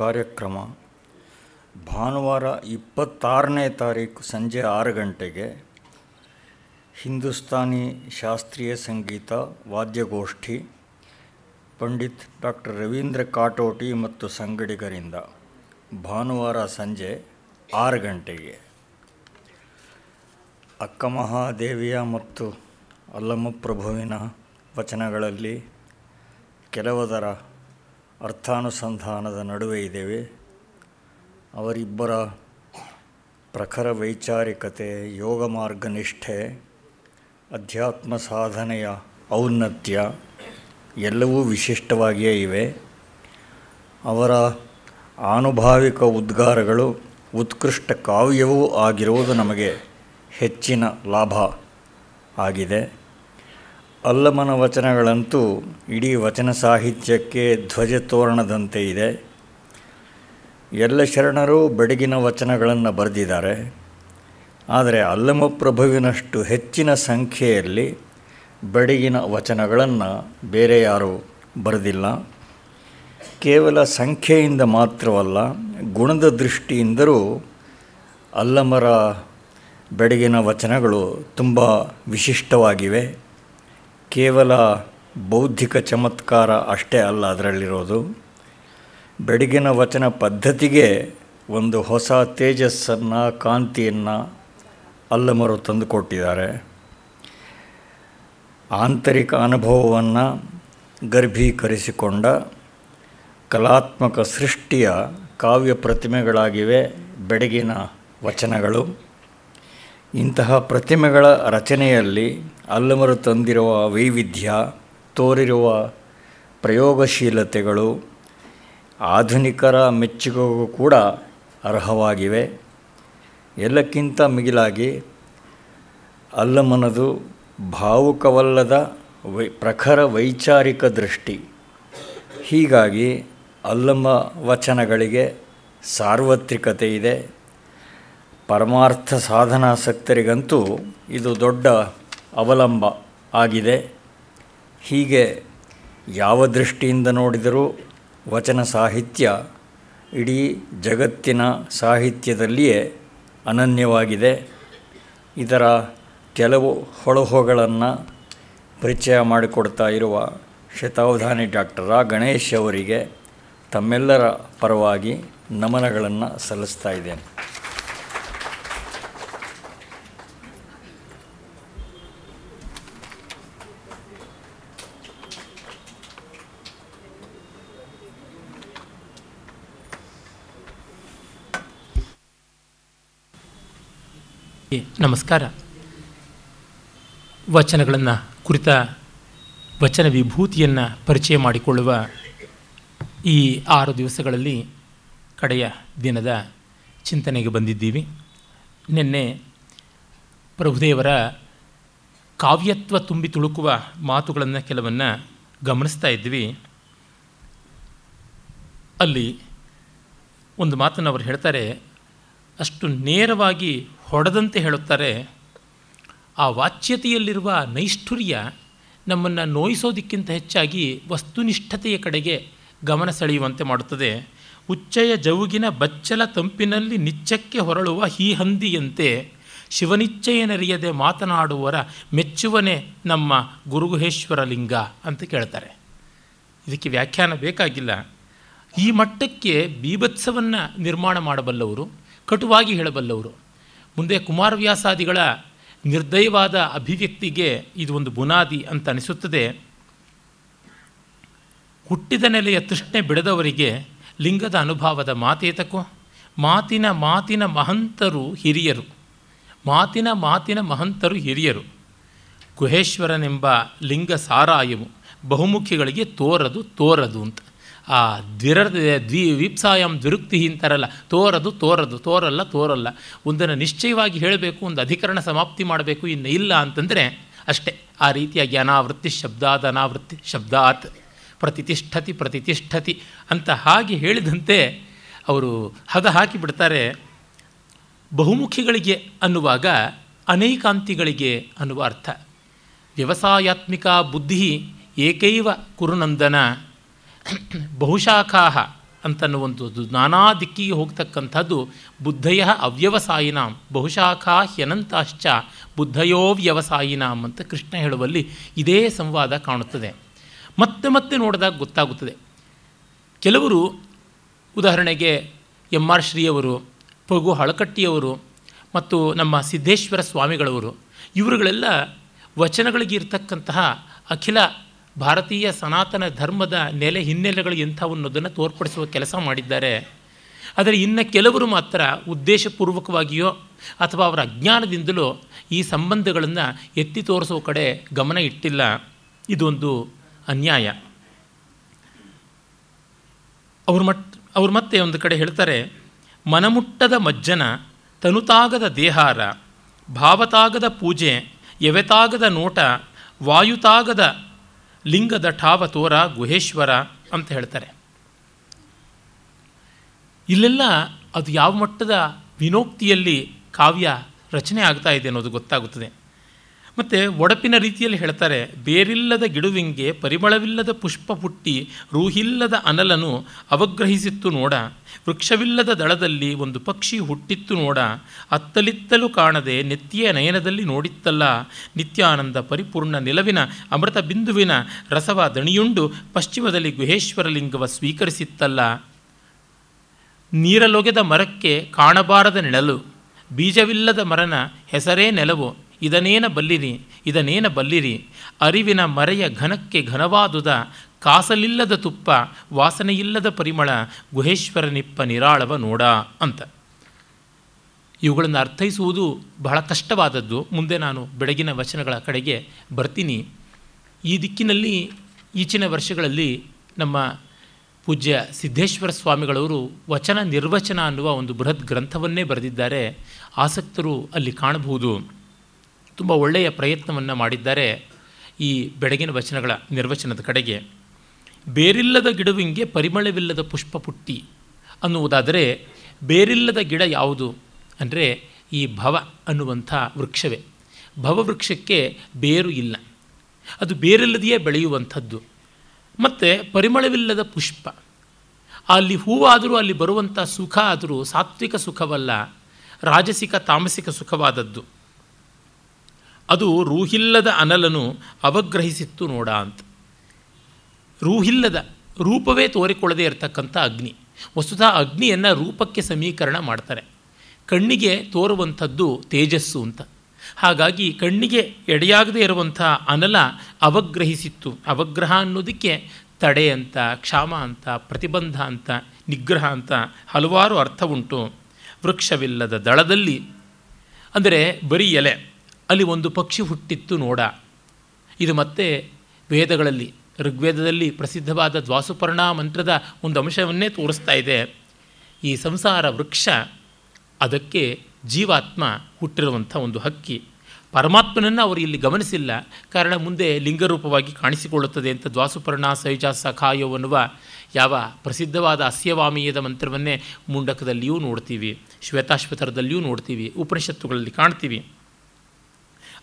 ಕಾರ್ಯಕ್ರಮ ಭಾನುವಾರ 26ನೇ ತಾರೀಕು ಸಂಜೆ 6 ಗಂಟೆಗೆ ಹಿಂದೂಸ್ತಾನಿ ಶಾಸ್ತ್ರೀಯ ಸಂಗೀತ ವಾದ್ಯಗೋಷ್ಠಿ ಪಂಡಿತ್ ಡಾಕ್ಟರ್ ರವೀಂದ್ರ ಕಾಟೋಟಿ ಮತ್ತು ಸಂಗಡಿಗರಿಂದ ಭಾನುವಾರ ಸಂಜೆ 6 ಗಂಟೆಗೆ. ಅಕ್ಕಮಹಾದೇವಿಯ ಮತ್ತು ಅಲ್ಲಮಪ್ರಭುವಿನ ವಚನಗಳಲ್ಲಿ ಕೆಲವದರ ಅರ್ಥಾನುಸಂಧಾನದ ನಡುವೆ ಇದ್ದೇವೆ. ಅವರಿಬ್ಬರ ಪ್ರಖರ ವೈಚಾರಿಕತೆ, ಯೋಗ ಮಾರ್ಗ ನಿಷ್ಠೆ, ಅಧ್ಯಾತ್ಮ ಸಾಧನೆಯ ಔನ್ನತ್ಯ ಎಲ್ಲವೂ ವಿಶಿಷ್ಟವಾಗಿಯೇ ಇವೆ. ಅವರ ಆನುಭಾವಿಕ ಉದ್ಗಾರಗಳು ಉತ್ಕೃಷ್ಟ ಕಾವ್ಯವೂ ಆಗಿರುವುದು ನಮಗೆ ಹೆಚ್ಚಿನ ಲಾಭ ಆಗಿದೆ. ಅಲ್ಲಮನ ವಚನಗಳಂತೂ ಇಡೀ ವಚನ ಸಾಹಿತ್ಯಕ್ಕೆ ಧ್ವಜತೋರಣದಂತೆ ಇದೆ. ಎಲ್ಲ ಶರಣರು ಬೆಡಗಿನ ವಚನಗಳನ್ನು ಬರೆದಿದ್ದಾರೆ, ಆದರೆ ಅಲ್ಲಮಪ್ರಭುವಿನಷ್ಟು ಹೆಚ್ಚಿನ ಸಂಖ್ಯೆಯಲ್ಲಿ ಬೆಡಗಿನ ವಚನಗಳನ್ನು ಬೇರೆ ಯಾರೂ ಬರೆದಿಲ್ಲ. ಕೇವಲ ಸಂಖ್ಯೆಯಿಂದ ಮಾತ್ರವಲ್ಲ, ಗುಣದ ದೃಷ್ಟಿಯಿಂದಲೂ ಅಲ್ಲಮರ ಬೆಡಗಿನ ವಚನಗಳು ತುಂಬ ವಿಶಿಷ್ಟವಾಗಿವೆ. ಕೇವಲ ಬೌದ್ಧಿಕ ಚಮತ್ಕಾರ ಅಷ್ಟೇ ಅಲ್ಲ ಅದರಲ್ಲಿರೋದು. ಬೆಡಗಿನ ವಚನ ಪದ್ಧತಿಗೆ ಒಂದು ಹೊಸ ತೇಜಸ್ಸನ್ನು, ಕಾಂತಿಯನ್ನು ಅಲ್ಲಮರು ತಂದುಕೊಟ್ಟಿದ್ದಾರೆ. ಆಂತರಿಕ ಅನುಭವವನ್ನು ಗರ್ಭೀಕರಿಸಿಕೊಂಡ ಕಲಾತ್ಮಕ ಸೃಷ್ಟಿಯ ಕಾವ್ಯ ಪ್ರತಿಮೆಗಳಾಗಿವೆ ಬೆಡಗಿನ ವಚನಗಳು. ಇಂತಹ ಪ್ರತಿಮೆಗಳ ರಚನೆಯಲ್ಲಿ ಅಲ್ಲಮರು ತಂದಿರುವ ವೈವಿಧ್ಯ, ತೋರಿರುವ ಪ್ರಯೋಗಶೀಲತೆಗಳು ಆಧುನಿಕರ ಮೆಚ್ಚುಗೆಗೂ ಕೂಡ ಅರ್ಹವಾಗಿವೆ. ಎಲ್ಲಕ್ಕಿಂತ ಮಿಗಿಲಾಗಿ ಅಲ್ಲಮನದು ಭಾವುಕವಲ್ಲದ ಪ್ರಖರ ವೈಚಾರಿಕ ದೃಷ್ಟಿ. ಹೀಗಾಗಿ ಅಲ್ಲಮ ವಚನಗಳಿಗೆ ಸಾರ್ವತ್ರಿಕತೆ ಇದೆ. ಪರಮಾರ್ಥ ಸಾಧನಾಸಕ್ತರಿಗಂತೂ ಇದು ದೊಡ್ಡ ಅವಲಂಬ ಆಗಿದೆ. ಹೀಗೆ ಯಾವ ದೃಷ್ಟಿಯಿಂದ ನೋಡಿದರೂ ವಚನ ಸಾಹಿತ್ಯ ಇಡೀ ಜಗತ್ತಿನ ಸಾಹಿತ್ಯದಲ್ಲಿಯೇ ಅನನ್ಯವಾಗಿದೆ. ಇದರ ಕೆಲವು ಹೊಳಹೊಗಳನ್ನು ಪರಿಚಯ ಮಾಡಿಕೊಡ್ತಾ ಇರುವ ಶತಾವಧಾನಿ ಡಾಕ್ಟರ್ ರಾ ಗಣೇಶ್ ಅವರಿಗೆ ತಮ್ಮೆಲ್ಲರ ಪರವಾಗಿ ನಮನಗಳನ್ನು ಸಲ್ಲಿಸ್ತಾ ಇದ್ದೇನೆ. ನಮಸ್ಕಾರ. ವಚನಗಳನ್ನು ಕುರಿತ ವಚನ ವಿಭೂತಿಯನ್ನು ಪರಿಚಯ ಮಾಡಿಕೊಳ್ಳುವ ಈ 6 ದಿವಸಗಳಲ್ಲಿ ಕಡೆಯ ದಿನದ ಚಿಂತನೆಗೆ ಬಂದಿದ್ದೀವಿ. ನಿನ್ನೆ ಪ್ರಭುದೇವರ ಕಾವ್ಯತ್ವ ತುಂಬಿ ತುಳುಕುವ ಮಾತುಗಳನ್ನು ಕೆಲವನ್ನು ಗಮನಿಸ್ತಾ ಇದ್ವಿ. ಅಲ್ಲಿ ಒಂದು ಮಾತನ್ನು ಅವರು ಹೇಳ್ತಾರೆ, ಅಷ್ಟು ನೇರವಾಗಿ ಹೊಡೆದಂತೆ ಹೇಳುತ್ತಾರೆ. ಆ ವಾಚ್ಯತೆಯಲ್ಲಿರುವ ನೈಷ್ಠುರ್ಯ ನಮ್ಮನ್ನು ನೋಯಿಸೋದಕ್ಕಿಂತ ಹೆಚ್ಚಾಗಿ ವಸ್ತುನಿಷ್ಠತೆಯ ಕಡೆಗೆ ಗಮನ ಸೆಳೆಯುವಂತೆ ಮಾಡುತ್ತದೆ. ಉಚ್ಚಯ ಜವುಗಿನ ಬಚ್ಚಲ ತಂಪಿನಲ್ಲಿ ನಿಚ್ಚಕ್ಕೆ ಹೊರಳುವ ಈ ಹಂದಿಯಂತೆ ಶಿವನಿಚ್ಚಯನರಿಯದೆ ಮಾತನಾಡುವರ ಮೆಚ್ಚುವನೇ ನಮ್ಮ ಗುರುಗುಹೇಶ್ವರ ಲಿಂಗ ಅಂತ ಕೇಳ್ತಾರೆ. ಇದಕ್ಕೆ ವ್ಯಾಖ್ಯಾನ ಬೇಕಾಗಿಲ್ಲ. ಈ ಮಟ್ಟಕ್ಕೆ ಬೀಭತ್ಸವನ್ನು ನಿರ್ಮಾಣ ಮಾಡಬಲ್ಲವರು, ಕಟುವಾಗಿ ಹೇಳಬಲ್ಲವರು. ಮುಂದೆ ಕುಮಾರವ್ಯಾಸಾದಿಗಳ ನಿರ್ದಯವಾದ ಅಭಿವ್ಯಕ್ತಿಗೆ ಇದು ಒಂದು ಬುನಾದಿ ಅಂತ ಅನಿಸುತ್ತದೆ. ಹುಟ್ಟಿದ ನೆಲೆಯ ತೃಷ್ಣೆ ಬಿಡದವರಿಗೆ ಲಿಂಗದ ಅನುಭವದ ಮಾತೇತಕೋ. ಮಾತಿನ ಮಾತಿನ ಮಹಂತರು ಹಿರಿಯರು, ಮಾತಿನ ಮಾತಿನ ಮಹಂತರು ಹಿರಿಯರು. ಗುಹೇಶ್ವರನೆಂಬ ಲಿಂಗ ಸಾರಾಯವು ಬಹುಮುಖಿಗಳಿಗೆ ತೋರದು ತೋರದು ಅಂತ. ಆ ದ್ವಿಪ್ಸಾಯಂ ದ್ವಿರುಕ್ತಿ ಅಂತಾರಲ್ಲ, ತೋರದು ತೋರದು, ತೋರಲ್ಲ ತೋರಲ್ಲ. ಒಂದನ್ನು ನಿಶ್ಚಯವಾಗಿ ಹೇಳಬೇಕು, ಒಂದು ಅಧಿಕರಣ ಸಮಾಪ್ತಿ ಮಾಡಬೇಕು, ಇನ್ನು ಇಲ್ಲ ಅಂತಂದರೆ ಅಷ್ಟೇ. ಆ ರೀತಿಯಾಗಿ ಅನಾವೃತ್ತಿ ಶಬ್ದಾದ ಅನಾವೃತ್ತಿ ಶಬ್ದಾತ್ ಪ್ರತಿಷ್ಠತಿ ಪ್ರತಿಷ್ಠತಿ ಅಂತ ಹಾಗೆ ಹೇಳಿದಂತೆ ಅವರು ಹದ ಹಾಕಿಬಿಡ್ತಾರೆ. ಬಹುಮುಖಿಗಳಿಗೆ ಅನ್ನುವಾಗ ಅನೇಕಾಂತಿಗಳಿಗೆ ಅನ್ನುವ ಅರ್ಥ. ವ್ಯವಸಾಯಾತ್ಮಿಕ ಬುದ್ಧಿ ಏಕೈವ ಕುರುನಂದನ ಬಹುಶಾಖಾ ಅಂತನ್ನುವಂಥದ್ದು. ನಾನಾ ದಿಕ್ಕಿಗೆ ಹೋಗ್ತಕ್ಕಂಥದ್ದು ಬುದ್ಧಯ ಅವ್ಯವಸಾಯಿನಾಂ ಬಹುಶಾಖಾ ಹ್ಯನಂತಾಶ್ಚ ಬುದ್ಧಯೋ ವ್ಯವಸಾಯಿನಾಂ ಅಂತ ಕೃಷ್ಣ ಹೇಳುವಲ್ಲಿ ಇದೇ ಸಂವಾದ ಕಾಣುತ್ತದೆ. ಮತ್ತೆ ಮತ್ತೆ ನೋಡಿದಾಗ ಗೊತ್ತಾಗುತ್ತದೆ. ಕೆಲವರು ಉದಾಹರಣೆಗೆ ಎಮ್ ಆರ್ ಶ್ರೀಯವರು, ಪಗು ಹಳಕಟ್ಟಿಯವರು ಮತ್ತು ನಮ್ಮ ಸಿದ್ದೇಶ್ವರ ಸ್ವಾಮಿಗಳವರು, ಇವರುಗಳೆಲ್ಲ ವಚನಗಳಿಗಿರ್ತಕ್ಕಂತಹ ಅಖಿಲ ಭಾರತೀಯ ಸನಾತನ ಧರ್ಮದ ನೆಲೆ ಹಿನ್ನೆಲೆಗಳು ಎಂಥವನ್ನೋದನ್ನು ತೋರ್ಪಡಿಸುವ ಕೆಲಸ ಮಾಡಿದ್ದಾರೆ. ಆದರೆ ಇನ್ನು ಕೆಲವರು ಮಾತ್ರ ಉದ್ದೇಶಪೂರ್ವಕವಾಗಿಯೋ ಅಥವಾ ಅವರ ಅಜ್ಞಾನದಿಂದಲೋ ಈ ಸಂಬಂಧಗಳನ್ನು ಎತ್ತಿ ತೋರಿಸೋ ಕಡೆ ಗಮನ ಇಟ್ಟಿಲ್ಲ. ಇದೊಂದು ಅನ್ಯಾಯ. ಅವ್ರು ಮತ್ತೆ ಒಂದು ಕಡೆ ಹೇಳ್ತಾರೆ, ಮನಮುಟ್ಟದ ಮಜ್ಜನ, ತನುತಾಗದ ದೇಹಾರ, ಭಾವತಾಗದ ಪೂಜೆ, ಎವೆತಾಗದ ನೋಟ, ವಾಯುತಾಗದ ಲಿಂಗದ ಠಾವ ತೋರ ಗುಹೇಶ್ವರ ಅಂತ ಹೇಳ್ತಾರೆ. ಇಲ್ಲೆಲ್ಲ ಅದು ಯಾವ ಮಟ್ಟದ ವಿನೋಕ್ತಿಯಲ್ಲಿ ಕಾವ್ಯ ರಚನೆ ಆಗ್ತಾ ಇದೆ ಅನ್ನೋದು ಗೊತ್ತಾಗುತ್ತದೆ. ಮತ್ತು ಒಡಪಿನ ರೀತಿಯಲ್ಲಿ ಹೇಳ್ತಾರೆ, ಬೇರಿಲ್ಲದ ಗಿಡುವಿಂಗೆ ಪರಿಮಳವಿಲ್ಲದ ಪುಷ್ಪ ಪುಟ್ಟಿ ರೂಹಿಲ್ಲದ ಅನಲನು ಅವಗ್ರಹಿಸಿತ್ತು ನೋಡ, ವೃಕ್ಷವಿಲ್ಲದ ದಳದಲ್ಲಿ ಒಂದು ಪಕ್ಷಿ ಹುಟ್ಟಿತ್ತು ನೋಡ, ಅತ್ತಲಿತ್ತಲೂ ಕಾಣದೆ ನೆತ್ತಿಯ ನಯನದಲ್ಲಿ ನೋಡಿತ್ತಲ್ಲ, ನಿತ್ಯಾನಂದ ಪರಿಪೂರ್ಣ ನಿಲವಿನ ಅಮೃತ ಬಿಂದುವಿನ ರಸವ ದಣಿಯುಂಡು ಪಶ್ಚಿಮದಲ್ಲಿ ಗುಹೇಶ್ವರಲಿಂಗವ ಸ್ವೀಕರಿಸಿತ್ತಲ್ಲ, ನೀರಲೊಗೆದ ಮರಕ್ಕೆ ಕಾಣಬಾರದ ನೆಳಲು, ಬೀಜವಿಲ್ಲದ ಮರನ ಹೆಸರೇ ನೆಲವು, ಇದನೇನ ಬಲ್ಲಿರಿ ಅರಿವಿನ ಮರೆಯ ಘನಕ್ಕೆ ಘನವಾದುದ ಕಾಸಲಿಲ್ಲದ ತುಪ್ಪ, ವಾಸನೆಯಿಲ್ಲದ ಪರಿಮಳ, ಗುಹೇಶ್ವರನಿಪ್ಪ ನಿರಾಳವ ನೋಡ ಅಂತ. ಇವುಗಳನ್ನು ಅರ್ಥೈಸುವುದು ಬಹಳ ಕಷ್ಟವಾದದ್ದು. ಮುಂದೆ ನಾನು ಬೆಳಗಿನ ವಚನಗಳ ಕಡೆಗೆ ಬರ್ತೀನಿ. ಈ ದಿಕ್ಕಿನಲ್ಲಿ ಈಚಿನ ವರ್ಷಗಳಲ್ಲಿ ನಮ್ಮ ಪೂಜ್ಯ ಸಿದ್ದೇಶ್ವರ ಸ್ವಾಮಿಗಳವರು ವಚನ ನಿರ್ವಚನ ಅನ್ನುವ ಒಂದು ಬೃಹತ್ ಗ್ರಂಥವನ್ನೇ ಬರೆದಿದ್ದಾರೆ. ಆಸಕ್ತರು ಅಲ್ಲಿ ಕಾಣಬಹುದು. ತುಂಬ ಒಳ್ಳೆಯ ಪ್ರಯತ್ನವನ್ನು ಮಾಡಿದ್ದಾರೆ ಈ ಬೆಳಗಿನ ವಚನಗಳ ನಿರ್ವಚನದ ಕಡೆಗೆ. ಬೇರಿಲ್ಲದ ಗಿಡವಿಂಗೆ ಪರಿಮಳವಿಲ್ಲದ ಪುಷ್ಪ ಪುಟ್ಟಿ ಅನ್ನುವುದಾದರೆ, ಬೇರಿಲ್ಲದ ಗಿಡ ಯಾವುದು ಅಂದರೆ ಈ ಭವ ಅನ್ನುವಂಥ ವೃಕ್ಷವೇ. ಭವವೃಕ್ಷಕ್ಕೆ ಬೇರು ಇಲ್ಲ, ಅದು ಬೇರಿಲ್ಲದೆಯೇ ಬೆಳೆಯುವಂಥದ್ದು. ಮತ್ತು ಪರಿಮಳವಿಲ್ಲದ ಪುಷ್ಪ, ಅಲ್ಲಿ ಹೂವಾದರೂ ಅಲ್ಲಿ ಬರುವಂಥ ಸುಖ ಆದರೂ ಸಾತ್ವಿಕ ಸುಖವಲ್ಲ, ರಾಜಸಿಕ ತಾಮಸಿಕ ಸುಖವಾದದ್ದು. ಅದು ರೂಹಿಲ್ಲದ ಅನಲನು ಅವಗ್ರಹಿಸಿತ್ತು ನೋಡ ಅಂತ. ರೂಹಿಲ್ಲದ, ರೂಪವೇ ತೋರಿಕೊಳ್ಳದೇ ಇರತಕ್ಕಂಥ ಅಗ್ನಿ. ವಸ್ತುತಃ ಅಗ್ನಿಯನ್ನು ರೂಪಕ್ಕೆ ಸಮೀಕರಣ ಮಾಡ್ತಾರೆ. ಕಣ್ಣಿಗೆ ತೋರುವಂಥದ್ದು ತೇಜಸ್ಸು ಅಂತ. ಹಾಗಾಗಿ ಕಣ್ಣಿಗೆ ಎಡೆಯಾಗದೇ ಇರುವಂಥ ಅನಲ ಅವಗ್ರಹಿಸಿತ್ತು. ಅವಗ್ರಹ ಅನ್ನೋದಕ್ಕೆ ತಡೆ ಅಂತ, ಕ್ಷಾಮ ಅಂತ, ಪ್ರತಿಬಂಧ ಅಂತ, ನಿಗ್ರಹ ಅಂತ ಹಲವಾರು ಅರ್ಥವುಂಟು. ವೃಕ್ಷವಿಲ್ಲದ ದಳದಲ್ಲಿ ಅಂದರೆ ಬರೀ ಎಲೆ, ಅಲ್ಲಿ ಒಂದು ಪಕ್ಷಿ ಹುಟ್ಟಿತ್ತು ನೋಡ. ಇದು ಮತ್ತೆ ವೇದಗಳಲ್ಲಿ, ಋಗ್ವೇದದಲ್ಲಿ ಪ್ರಸಿದ್ಧವಾದ ದ್ವಾಸುಪರ್ಣ ಮಂತ್ರದ ಒಂದು ಅಂಶವನ್ನೇ ತೋರಿಸ್ತಾ ಇದೆ. ಈ ಸಂಸಾರ ವೃಕ್ಷ, ಅದಕ್ಕೆ ಜೀವಾತ್ಮ ಹುಟ್ಟಿರುವಂಥ ಒಂದು ಹಕ್ಕಿ. ಪರಮಾತ್ಮನನ್ನು ಅವರು ಇಲ್ಲಿ ಗಮನಿಸಿಲ್ಲ, ಕಾರಣ ಮುಂದೆ ಲಿಂಗರೂಪವಾಗಿ ಕಾಣಿಸಿಕೊಳ್ಳುತ್ತದೆ ಅಂತ ದ್ವಾಸುಪರ್ಣ ಸೈಜ ಸಖಾಯೋ ಅನ್ನುವ ಯಾವ ಪ್ರಸಿದ್ಧವಾದ ಅಸ್ಯವಾಮೀಯದ ಮಂತ್ರವನ್ನೇ ಮುಂಡಕದಲ್ಲಿಯೂ ನೋಡ್ತೀವಿ, ಶ್ವೇತಾಶ್ವತರದಲ್ಲಿಯೂ ನೋಡ್ತೀವಿ, ಉಪನಿಷತ್ತುಗಳಲ್ಲಿ ಕಾಣ್ತೀವಿ.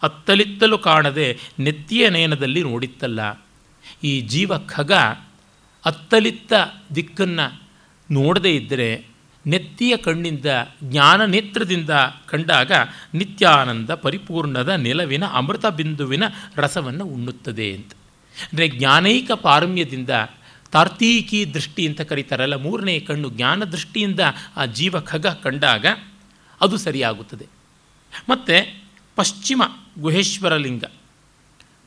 ಅತ್ತಲಿತ್ತಲೂ ಕಾಣದೆ ನೆತ್ತಿಯ ನಯನದಲ್ಲಿ ನೋಡಿತ್ತಲ್ಲ. ಈ ಜೀವ ಖಗ ಅತ್ತಲಿತ್ತ ದಿಕ್ಕನ್ನು ನೋಡದೇ ಇದ್ದರೆ, ನೆತ್ತಿಯ ಕಣ್ಣಿಂದ ಜ್ಞಾನ ನೇತ್ರದಿಂದ ಕಂಡಾಗ ನಿತ್ಯಾನಂದ ಪರಿಪೂರ್ಣದ ನೆಲವಿನ ಅಮೃತ ಬಿಂದುವಿನ ರಸವನ್ನು ಉಣ್ಣುತ್ತದೆ ಅಂತ. ಅಂದರೆ ಜ್ಞಾನೈಕ ಪಾರಮ್ಯದಿಂದ, ತಾರ್ತೀಕಿ ದೃಷ್ಟಿ ಅಂತ ಕರೀತಾರಲ್ಲ, ಮೂರನೇ ಕಣ್ಣು ಜ್ಞಾನ ದೃಷ್ಟಿಯಿಂದ ಆ ಜೀವ ಖಗ ಕಂಡಾಗ ಅದು ಸರಿಯಾಗುತ್ತದೆ. ಮತ್ತು ಪಶ್ಚಿಮ ಗುಹೇಶ್ವರಲಿಂಗ,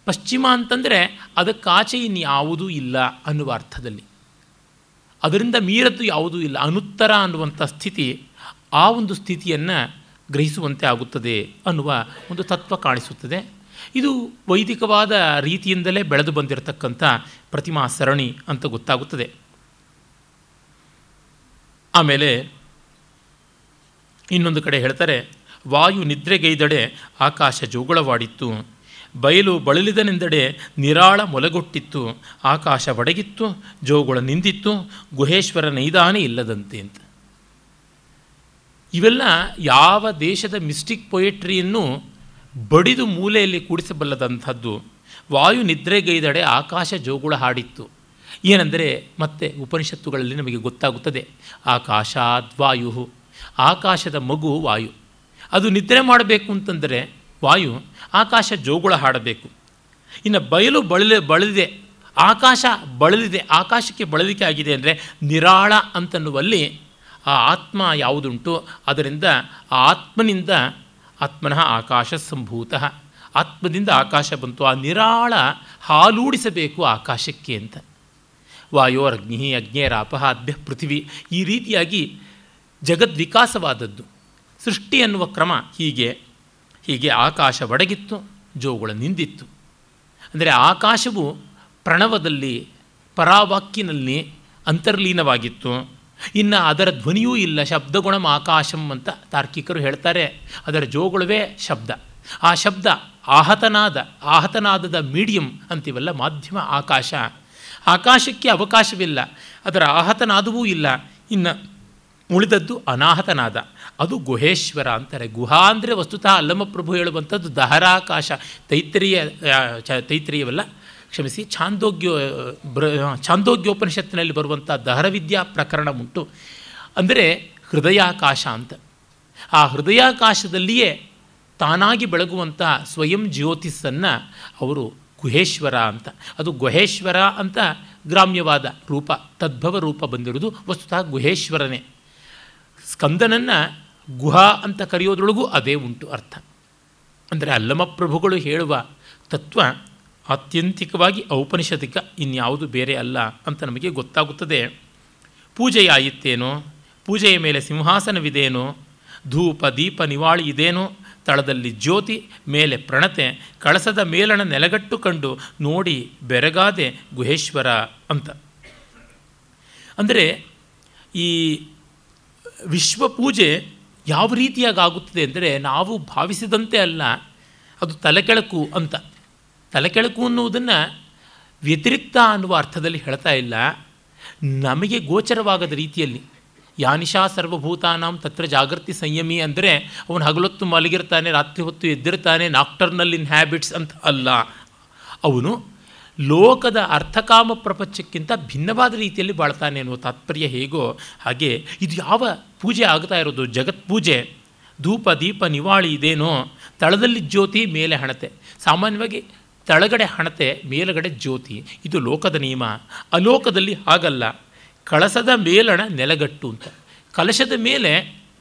ಪಶ್ಚಿಮ ಅಂತಂದರೆ ಅದಕ್ಕಾಚೆ ಇನ್ಯಾವುದೂ ಇಲ್ಲ ಅನ್ನುವ ಅರ್ಥದಲ್ಲಿ, ಅದರಿಂದ ಮೀರದ್ದು ಯಾವುದೂ ಇಲ್ಲ, ಅನುತ್ತರ ಅನ್ನುವಂಥ ಸ್ಥಿತಿ. ಆ ಒಂದು ಸ್ಥಿತಿಯನ್ನು ಗ್ರಹಿಸುವಂತೆ ಆಗುತ್ತದೆ ಅನ್ನುವ ಒಂದು ತತ್ವ ಕಾಣಿಸುತ್ತದೆ. ಇದು ವೈದಿಕವಾದ ರೀತಿಯಿಂದಲೇ ಬೆಳೆದು ಬಂದಿರತಕ್ಕಂಥ ಪ್ರತಿಮಾ ಸರಣಿ ಅಂತ ಗೊತ್ತಾಗುತ್ತದೆ. ಆಮೇಲೆ ಇನ್ನೊಂದು ಕಡೆ ಹೇಳ್ತಾರೆ, ವಾಯು ನಿದ್ರೆಗೈದಡೆ ಆಕಾಶ ಜೋಗುಳವಾಡಿತ್ತು, ಬಯಲು ಬಳಲಿದನೆಂದಡೆ ನಿರಾಳ ಮೊಲೆಗೊಟ್ಟಿತ್ತು, ಆಕಾಶ ಒಡಗಿತ್ತು, ಜೋಗುಳ ನಿಂದಿತ್ತು, ಗುಹೇಶ್ವರನೈದಾನೇ ಇಲ್ಲದಂತೆ ಅಂತ. ಇವೆಲ್ಲ ಯಾವ ದೇಶದ ಮಿಸ್ಟಿಕ್ ಪೊಯೆಟ್ರಿಯನ್ನು ಬಡಿದು ಮೂಲೆಯಲ್ಲಿ ಕೂಡಿಸಬಲ್ಲದಂಥದ್ದು. ವಾಯು ನಿದ್ರೆಗೈದಡೆ ಆಕಾಶ ಜೋಗುಳ ಹಾಡಿತ್ತು, ಏನೆಂದರೆ ಮತ್ತೆ ಉಪನಿಷತ್ತುಗಳಲ್ಲಿ ನಮಗೆ ಗೊತ್ತಾಗುತ್ತದೆ, ಆಕಾಶಾದ್ವಾಯು, ಆಕಾಶದ ಮಗು ವಾಯು. ಅದು ನಿದ್ರೆ ಮಾಡಬೇಕು ಅಂತಂದರೆ ವಾಯು ಆಕಾಶ ಜೋಗುಳ ಹಾಡಬೇಕು. ಇನ್ನು ಬಯಲು ಬಳಲಿದೆ, ಆಕಾಶ ಬಳಲಿದೆ, ಆಕಾಶಕ್ಕೆ ಬಳಲಿಕೆ ಆಗಿದೆ ಅಂದರೆ ನಿರಾಳ ಅಂತನ್ನುವಲ್ಲಿ ಆ ಆತ್ಮ ಯಾವುದುಂಟು ಅದರಿಂದ ಆತ್ಮನಿಂದ ಆತ್ಮನಃ ಆಕಾಶ ಸಂಭೂತಃ, ಆತ್ಮದಿಂದ ಆಕಾಶ ಬಂತು. ಆ ನಿರಾಳ ಹಾಲೂಡಿಸಬೇಕು ಆಕಾಶಕ್ಕೆ ಅಂತ. ವಾಯೋರಗ್ನಿ ಅಗ್ನೇರಾಪಃ ಅಭ್ಯ ಪೃಥಿವಿ, ಈ ರೀತಿಯಾಗಿ ಜಗದ್ವಿಕಾಸವಾದದ್ದು. ಸೃಷ್ಟಿ ಎನ್ನುವ ಕ್ರಮ ಹೀಗೆ ಹೀಗೆ ಆಕಾಶ ಒಡಗಿತ್ತು, ಜೋಗುಳ ನಿಂದಿತ್ತು. ಅಂದರೆ ಆಕಾಶವು ಪ್ರಣವದಲ್ಲಿ ಪರಾವಾಕ್ಯನಲ್ಲಿ ಅಂತರ್ಲೀನವಾಗಿತ್ತು. ಇನ್ನು ಅದರ ಧ್ವನಿಯೂ ಇಲ್ಲ, ಶಬ್ದಗುಣಂ ಆಕಾಶಂ ಅಂತ ತಾರ್ಕಿಕರು ಹೇಳ್ತಾರೆ. ಅದರ ಜೋಗುಳವೇ ಶಬ್ದ. ಆ ಶಬ್ದ ಆಹತನಾದ, ಆಹತನಾದದ ಮೀಡಿಯಂ ಅಂತಿವಲ್ಲ, ಮಾಧ್ಯಮ ಆಕಾಶ. ಆಕಾಶಕ್ಕೆ ಅವಕಾಶವಿಲ್ಲ, ಅದರ ಆಹತನಾದವೂ ಇಲ್ಲ. ಇನ್ನು ಉಳಿದದ್ದು ಅನಾಹತನಾದ, ಅದು ಗುಹೇಶ್ವರ ಅಂತಾರೆ. ಗುಹಾ ಅಂದರೆ ವಸ್ತುತಃ ಅಲ್ಲಮಪ್ರಭು ಹೇಳುವಂಥದ್ದು ದಹರಾಕಾಶ. ತೈತ್ರಿಯವಲ್ಲ, ಕ್ಷಮಿಸಿ, ಛಾಂದೋಗ್ಯೋಪನಿಷತ್ತಿನಲ್ಲಿ ಬರುವಂಥ ದಹರವಿದ್ಯಾ ಪ್ರಕರಣ ಉಂಟು. ಅಂದರೆ ಹೃದಯಾಕಾಶ ಅಂತ. ಆ ಹೃದಯಾಕಾಶದಲ್ಲಿಯೇ ತಾನಾಗಿ ಬೆಳಗುವಂತಹ ಸ್ವಯಂ ಜ್ಯೋತಿಸ್ಸನ್ನು ಅವರು ಗುಹೇಶ್ವರ ಅಂತ. ಅದು ಗುಹೇಶ್ವರ ಅಂತ ಗ್ರಾಮ್ಯವಾದ ರೂಪ, ತದ್ಭವ ರೂಪ ಬಂದಿರುವುದು ವಸ್ತುತಃ ಗುಹೇಶ್ವರನೇ. ಸ್ಕಂದನನ್ನು ಗುಹಾ ಅಂತ ಕರೆಯೋದ್ರೊಳಗೂ ಅದೇ ಉಂಟು ಅರ್ಥ. ಅಂದರೆ ಅಲ್ಲಮಪ್ರಭುಗಳು ಹೇಳುವ ತತ್ವ ಆತ್ಯಂತಿಕವಾಗಿ ಔಪನಿಷದಿಕ, ಇನ್ಯಾವುದು ಬೇರೆ ಅಲ್ಲ ಅಂತ ನಮಗೆ ಗೊತ್ತಾಗುತ್ತದೆ. ಪೂಜೆಯಾಯಿತ್ತೇನೋ, ಪೂಜೆಯ ಮೇಲೆ ಸಿಂಹಾಸನವಿದೇನೋ, ಧೂಪ ದೀಪ ನಿವಾಳಿ ಇದೇನೋ, ತಳದಲ್ಲಿ ಜ್ಯೋತಿ ಮೇಲೆ ಪ್ರಣತೆ, ಕಳಸದ ಮೇಲಣ ನೆಲಗಟ್ಟು ಕಂಡು ನೋಡಿ ಬೆರಗಾದೆ ಗುಹೇಶ್ವರ ಅಂತ. ಅಂದರೆ ಈ ವಿಶ್ವಪೂಜೆ ಯಾವ ರೀತಿಯಾಗಿ ಆಗುತ್ತದೆ ಅಂದರೆ ನಾವು ಭಾವಿಸಿದಂತೆ ಅಲ್ಲ, ಅದು ತಲೆಕೆಳಕು ಅಂತ. ತಲೆಕೆಳಕು ಅನ್ನುವುದನ್ನು ವ್ಯತಿರಿಕ್ತ ಅನ್ನುವ ಅರ್ಥದಲ್ಲಿ ಹೇಳ್ತಾ ಇಲ್ಲ, ನಮಗೆ ಗೋಚರವಾಗದ ರೀತಿಯಲ್ಲಿ. ಯಾನಿಶಾ ಸರ್ವಭೂತಾನಾಂ ತತ್ರ ಜಾಗೃತಿ ಸಂಯಮಿ ಅಂದರೆ ಅವನು ಹಗಲೊತ್ತು ಮಲಗಿರ್ತಾನೆ, ರಾತ್ರಿ ಹೊತ್ತು ಎದ್ದಿರ್ತಾನೆ, ನಾಕ್ಟರ್ನಲ್ ಇನ್ ಹ್ಯಾಬಿಟ್ಸ್ ಅಂತ ಅಲ್ಲ. ಅವನು ಲೋಕದ ಅರ್ಥಕಾಮ ಪ್ರಪಂಚಕ್ಕಿಂತ ಭಿನ್ನವಾದ ರೀತಿಯಲ್ಲಿ ಬಾಳ್ತಾನೆ ಅನ್ನುವ ತಾತ್ಪರ್ಯ ಹೇಗೋ ಹಾಗೆ ಇದು ಯಾವ ಪೂಜೆ ಆಗ್ತಾ ಇರೋದು ಜಗತ್ಪೂಜೆ. ಧೂಪ ದೀಪ ನಿವಾಳಿ ಇದೇನೋ, ತಳದಲ್ಲಿ ಜ್ಯೋತಿ ಮೇಲೆ ಹಣತೆ. ಸಾಮಾನ್ಯವಾಗಿ ತಳಗಡೆ ಹಣತೆ ಮೇಲಗಡೆ ಜ್ಯೋತಿ, ಇದು ಲೋಕದ ನಿಯಮ. ಅಲೋಕದಲ್ಲಿ ಹಾಗಲ್ಲ, ಕಳಸದ ಮೇಲಣ ನೆಲಗಟ್ಟು ಅಂತ. ಕಲಶದ ಮೇಲೆ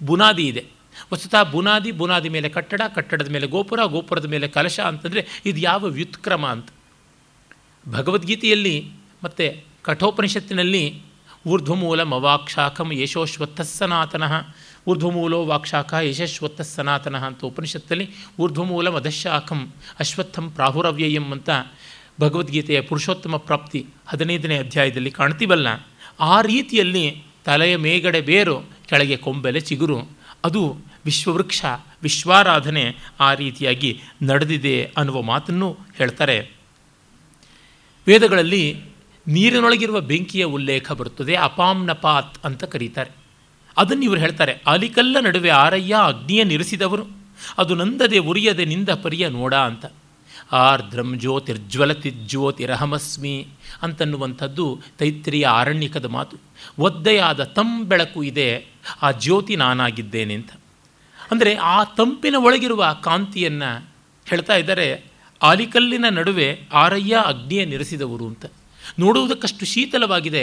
ಬುನಾದಿ ಇದೆ, ವಸ್ತುತಃ ಬುನಾದಿ, ಬುನಾದಿ ಮೇಲೆ ಕಟ್ಟಡ, ಕಟ್ಟಡದ ಮೇಲೆ ಗೋಪುರ, ಗೋಪುರದ ಮೇಲೆ ಕಲಶ ಅಂತಂದರೆ ಇದು ಯಾವ ವ್ಯುತ್ಕ್ರಮ ಅಂತ. ಭಗವದ್ಗೀತೆಯಲ್ಲಿ ಮತ್ತು ಕಠೋಪನಿಷತ್ತಿನಲ್ಲಿ ಊರ್ಧ್ವಮೂಲ ಮವಾಕ್ಷಾಖಂ ಯಶೋಶ್ವತ್ಥ ಸನಾತನಃ, ಊರ್ಧ್ವಮೂಲೋ ವಾಕ್ಷಾಖ ಯಶಶ್ವತ್ಥ ಸನಾತನಃ ಅಂತ ಉಪನಿಷತ್ತಲ್ಲಿ ಊರ್ಧ್ವಮೂಲ ಮಧಶಾಖಂ ಅಶ್ವತ್ಥಂ ಪ್ರಾಹುರವ್ಯಯಂ ಅಂತ ಭಗವದ್ಗೀತೆಯ ಪುರುಷೋತ್ತಮ ಪ್ರಾಪ್ತಿ 15ನೇ ಅಧ್ಯಾಯದಲ್ಲಿ ಕಾಣ್ತೀವಲ್ಲ, ಆ ರೀತಿಯಲ್ಲಿ ತಲೆಯ ಮೇಗಡೆ ಬೇರು, ಕೆಳಗೆ ಕೊಂಬೆಲೆ ಚಿಗುರು, ಅದು ವಿಶ್ವವೃಕ್ಷ, ವಿಶ್ವಾರಾಧನೆ ಆ ರೀತಿಯಾಗಿ ನಡೆದಿದೆ ಅನ್ನುವ ಮಾತನ್ನು ಹೇಳ್ತಾರೆ. ವೇದಗಳಲ್ಲಿ ನೀರಿನೊಳಗಿರುವ ಬೆಂಕಿಯ ಉಲ್ಲೇಖ ಬರುತ್ತದೆ, ಅಪಾಮ್ನಪಾತ್ ಅಂತ ಕರೀತಾರೆ. ಅದನ್ನು ಇವರು ಹೇಳ್ತಾರೆ, ಆಲಿಕಲ್ಲ ನಡುವೆ ಆರಯ್ಯ ಅಗ್ನಿಯ ನಿರಿಸಿದವರು, ಅದು ನಂದದೆ ಉರಿಯದೆ ನಿಂದ ಪರಿಯ ನೋಡ ಅಂತ. ಆರ್ದ್ರಂ ಜ್ಯೋತಿರ್ಜ್ವಲತಿ ಜ್ಯೋತಿರಹಮಸ್ಮಿ ಅಂತನ್ನುವಂಥದ್ದು ತೈತ್ರಿಯ ಆರಣ್ಯಕದ ಮಾತು. ಒದ್ದೆಯಾದ ತಂಬೆಳಕು ಇದೆ, ಆ ಜ್ಯೋತಿ ನಾನಾಗಿದ್ದೇನೆ ಅಂತ. ಅಂದರೆ ಆ ತಂಪಿನ ಒಳಗಿರುವ ಕಾಂತಿಯನ್ನು ಹೇಳ್ತಾ ಇದ್ದಾರೆ, ಆಲಿಕಲ್ಲಿನ ನಡುವೆ ಆರಯ್ಯ ಅಗ್ನಿಯ ನೆರೆಸಿದವರು ಅಂತ. ನೋಡುವುದಕ್ಕಷ್ಟು ಶೀತಲವಾಗಿದೆ,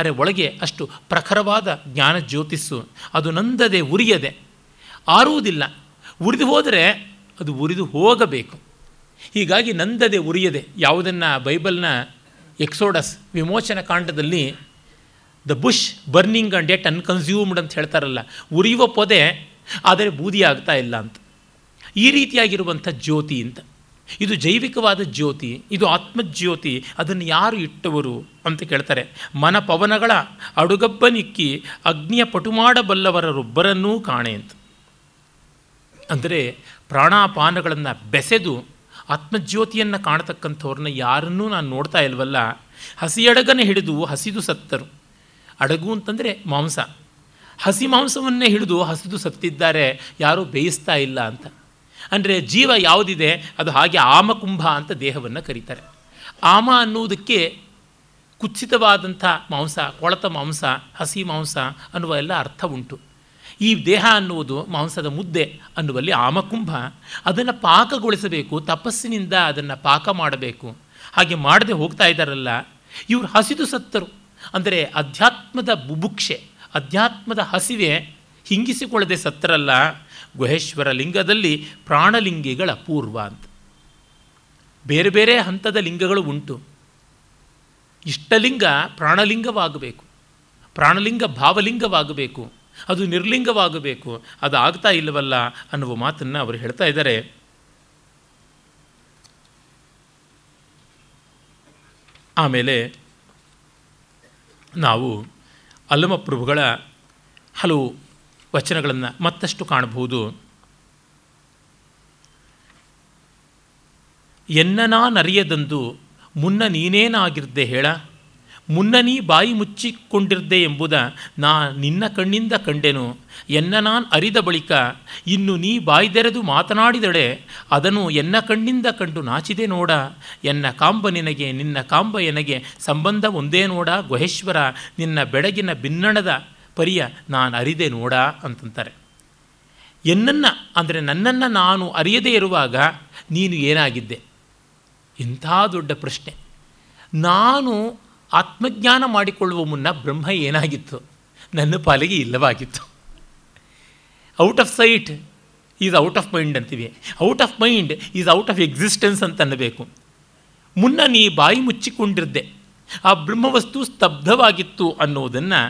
ಅರೆ ಒಳಗೆ ಅಷ್ಟು ಪ್ರಖರವಾದ ಜ್ಞಾನ ಜ್ಯೋತಿಸ್ಸು. ಅದು ನಂದದೆ ಉರಿಯದೆ, ಆರುವುದಿಲ್ಲ, ಉರಿದು ಹೋದರೆ ಅದು ಉರಿದು ಹೋಗಬೇಕು. ಹೀಗಾಗಿ ನಂದದೆ ಉರಿಯದೆ, ಯಾವುದನ್ನು ಬೈಬಲ್ನ ಎಕ್ಸೋಡಸ್ ವಿಮೋಚನ ಕಾಂಡದಲ್ಲಿ the bush burning and yet unconsumed ಅಂತ ಹೇಳ್ತಾರಲ್ಲ, ಉರಿಯುವ ಪೊದೆ ಆದರೆ ಬೂದಿ ಆಗ್ತಾ ಇಲ್ಲ ಅಂತ. ಈ ರೀತಿಯಾಗಿರುವಂಥ ಜ್ಯೋತಿ ಅಂತ. ಇದು ಜೈವಿಕವಾದ ಜ್ಯೋತಿ, ಇದು ಆತ್ಮಜ್ಯೋತಿ, ಅದನ್ನು ಯಾರು ಇಟ್ಟವರು ಅಂತ ಕೇಳ್ತಾರೆ. ಮನ ಪವನಗಳ ಅಡುಗಬ್ಬನಿಕ್ಕಿ ಅಗ್ನಿಯ ಪಟುಮಾಡಬಲ್ಲವರೊಬ್ಬರನ್ನೂ ಕಾಣೆ ಅಂತ. ಅಂದರೆ ಪ್ರಾಣಾಪಾನಗಳನ್ನು ಬೆಸೆದು ಆತ್ಮಜ್ಯೋತಿಯನ್ನು ಕಾಣತಕ್ಕಂಥವ್ರನ್ನ ಯಾರನ್ನೂ ನಾನು ನೋಡ್ತಾ ಇಲ್ವಲ್ಲ. ಹಸಿಯಡಗನ್ನು ಹಿಡಿದು ಹಸಿದು ಸತ್ತರು, ಅಡಗು ಅಂತಂದರೆ ಮಾಂಸ, ಹಸಿ ಮಾಂಸವನ್ನೇ ಹಿಡಿದು ಹಸಿದು ಸತ್ತಿದ್ದಾರೆ, ಯಾರೂ ಬೇಯಿಸ್ತಾ ಇಲ್ಲ ಅಂತ. ಅಂದರೆ ಜೀವ ಯಾವುದಿದೆ ಅದು ಹಾಗೆ ಆಮಕುಂಭ ಅಂತ ದೇಹವನ್ನು ಕರೀತಾರೆ. ಆಮ ಅನ್ನುವುದಕ್ಕೆ ಕುತ್ಸಿತವಾದಂಥ ಮಾಂಸ, ಕೊಳೆತ ಮಾಂಸ, ಹಸಿ ಮಾಂಸ ಅನ್ನುವ ಎಲ್ಲ ಅರ್ಥ ಉಂಟು. ಈ ದೇಹ ಅನ್ನುವುದು ಮಾಂಸದ ಮುದ್ದೆ ಅನ್ನುವಲ್ಲಿ ಆಮಕುಂಭ. ಅದನ್ನು ಪಾಕಗೊಳಿಸಬೇಕು, ತಪಸ್ಸಿನಿಂದ ಅದನ್ನು ಪಾಕ ಮಾಡಬೇಕು. ಹಾಗೆ ಮಾಡದೆ ಹೋಗ್ತಾ ಇದ್ದಾರಲ್ಲ ಇವರು, ಹಸಿದು ಸತ್ತರು. ಅಂದರೆ ಅಧ್ಯಾತ್ಮದ ಬುಭುಕ್ಷೆ, ಅಧ್ಯಾತ್ಮದ ಹಸಿವೆ ಹಿಂಗಿಸಿಕೊಳ್ಳದೆ ಸತ್ತರಲ್ಲ. ಗುಹೇಶ್ವರ ಲಿಂಗದಲ್ಲಿ ಪ್ರಾಣಲಿಂಗಿಗಳ ಪೂರ್ವ ಅಂತ ಬೇರೆ ಬೇರೆ ಹಂತದ ಲಿಂಗಗಳು ಉಂಟು. ಇಷ್ಟಲಿಂಗ ಪ್ರಾಣಲಿಂಗವಾಗಬೇಕು, ಪ್ರಾಣಲಿಂಗ ಭಾವಲಿಂಗವಾಗಬೇಕು, ಅದು ನಿರ್ಲಿಂಗವಾಗಬೇಕು. ಅದು ಆಗ್ತಾ ಇಲ್ಲವಲ್ಲ ಅನ್ನುವ ಮಾತನ್ನು ಅವರು ಹೇಳ್ತಾ ಇದ್ದಾರೆ. ಆಮೇಲೆ ನಾವು ಅಲ್ಲಮಪ್ರಭುಗಳ ಹಲವು ವಚನಗಳನ್ನು ಮತ್ತಷ್ಟು ಕಾಣಬಹುದು. ಎನ್ನ ನಾನರಿಯದಂದು ಮುನ್ನ ನೀನೇನಾಗಿರ್ದೆ ಹೇಳ, ಮುನ್ನ ನೀ ಬಾಯಿ ಮುಚ್ಚಿಕೊಂಡಿರ್ದೆ ಎಂಬುದ ನಾ ನಿನ್ನ ಕಣ್ಣಿಂದ ಕಂಡೆನು. ಎನ್ನ ನಾನು ಅರಿದ ಬಳಿಕ ಇನ್ನು ನೀ ಬಾಯ್ದೆರೆದು ಮಾತನಾಡಿದಳೆ ಅದನ್ನು ಎನ್ನ ಕಣ್ಣಿಂದ ಕಂಡು ನಾಚಿದೆ ನೋಡ. ಎನ್ನ ಕಾಂಬ ನಿನಗೆ ನಿನ್ನ ಕಾಂಬ ಎನಗೆ ಸಂಬಂಧ ಒಂದೇ ನೋಡ. ಗುಹೇಶ್ವರ ನಿನ್ನ ಬೆಡಗಿನ ಬಿನ್ನಣದ ಪರಿಯ ನಾನು ಅರಿದೆ ನೋಡ ಅಂತಂತಾರೆ. ಎನ್ನನ್ನು ಅಂದರೆ ನನ್ನನ್ನು ನಾನು ಅರಿಯದೇ ಇರುವಾಗ ನೀನು ಏನಾಗಿದ್ದೆ? ಇಂಥ ದೊಡ್ಡ ಪ್ರಶ್ನೆ. ನಾನು ಆತ್ಮಜ್ಞಾನ ಮಾಡಿಕೊಳ್ಳುವ ಮುನ್ನ ಬ್ರಹ್ಮ ಏನಾಗಿತ್ತು? ನನ್ನ ಪಾಲಿಗೆ ಇಲ್ಲವಾಗಿತ್ತು. Out of sight is out of mind ಅಂತೀವಿ, out of mind is out of existence ಅಂತ ಅನ್ನಬೇಕು. ಮುನ್ನ ನೀ ಬಾಯಿ ಮುಚ್ಚಿಕೊಂಡಿದ್ದೆ, ಆ ಬ್ರಹ್ಮವಸ್ತು ಸ್ತಬ್ಧವಾಗಿತ್ತು ಅನ್ನೋದನ್ನು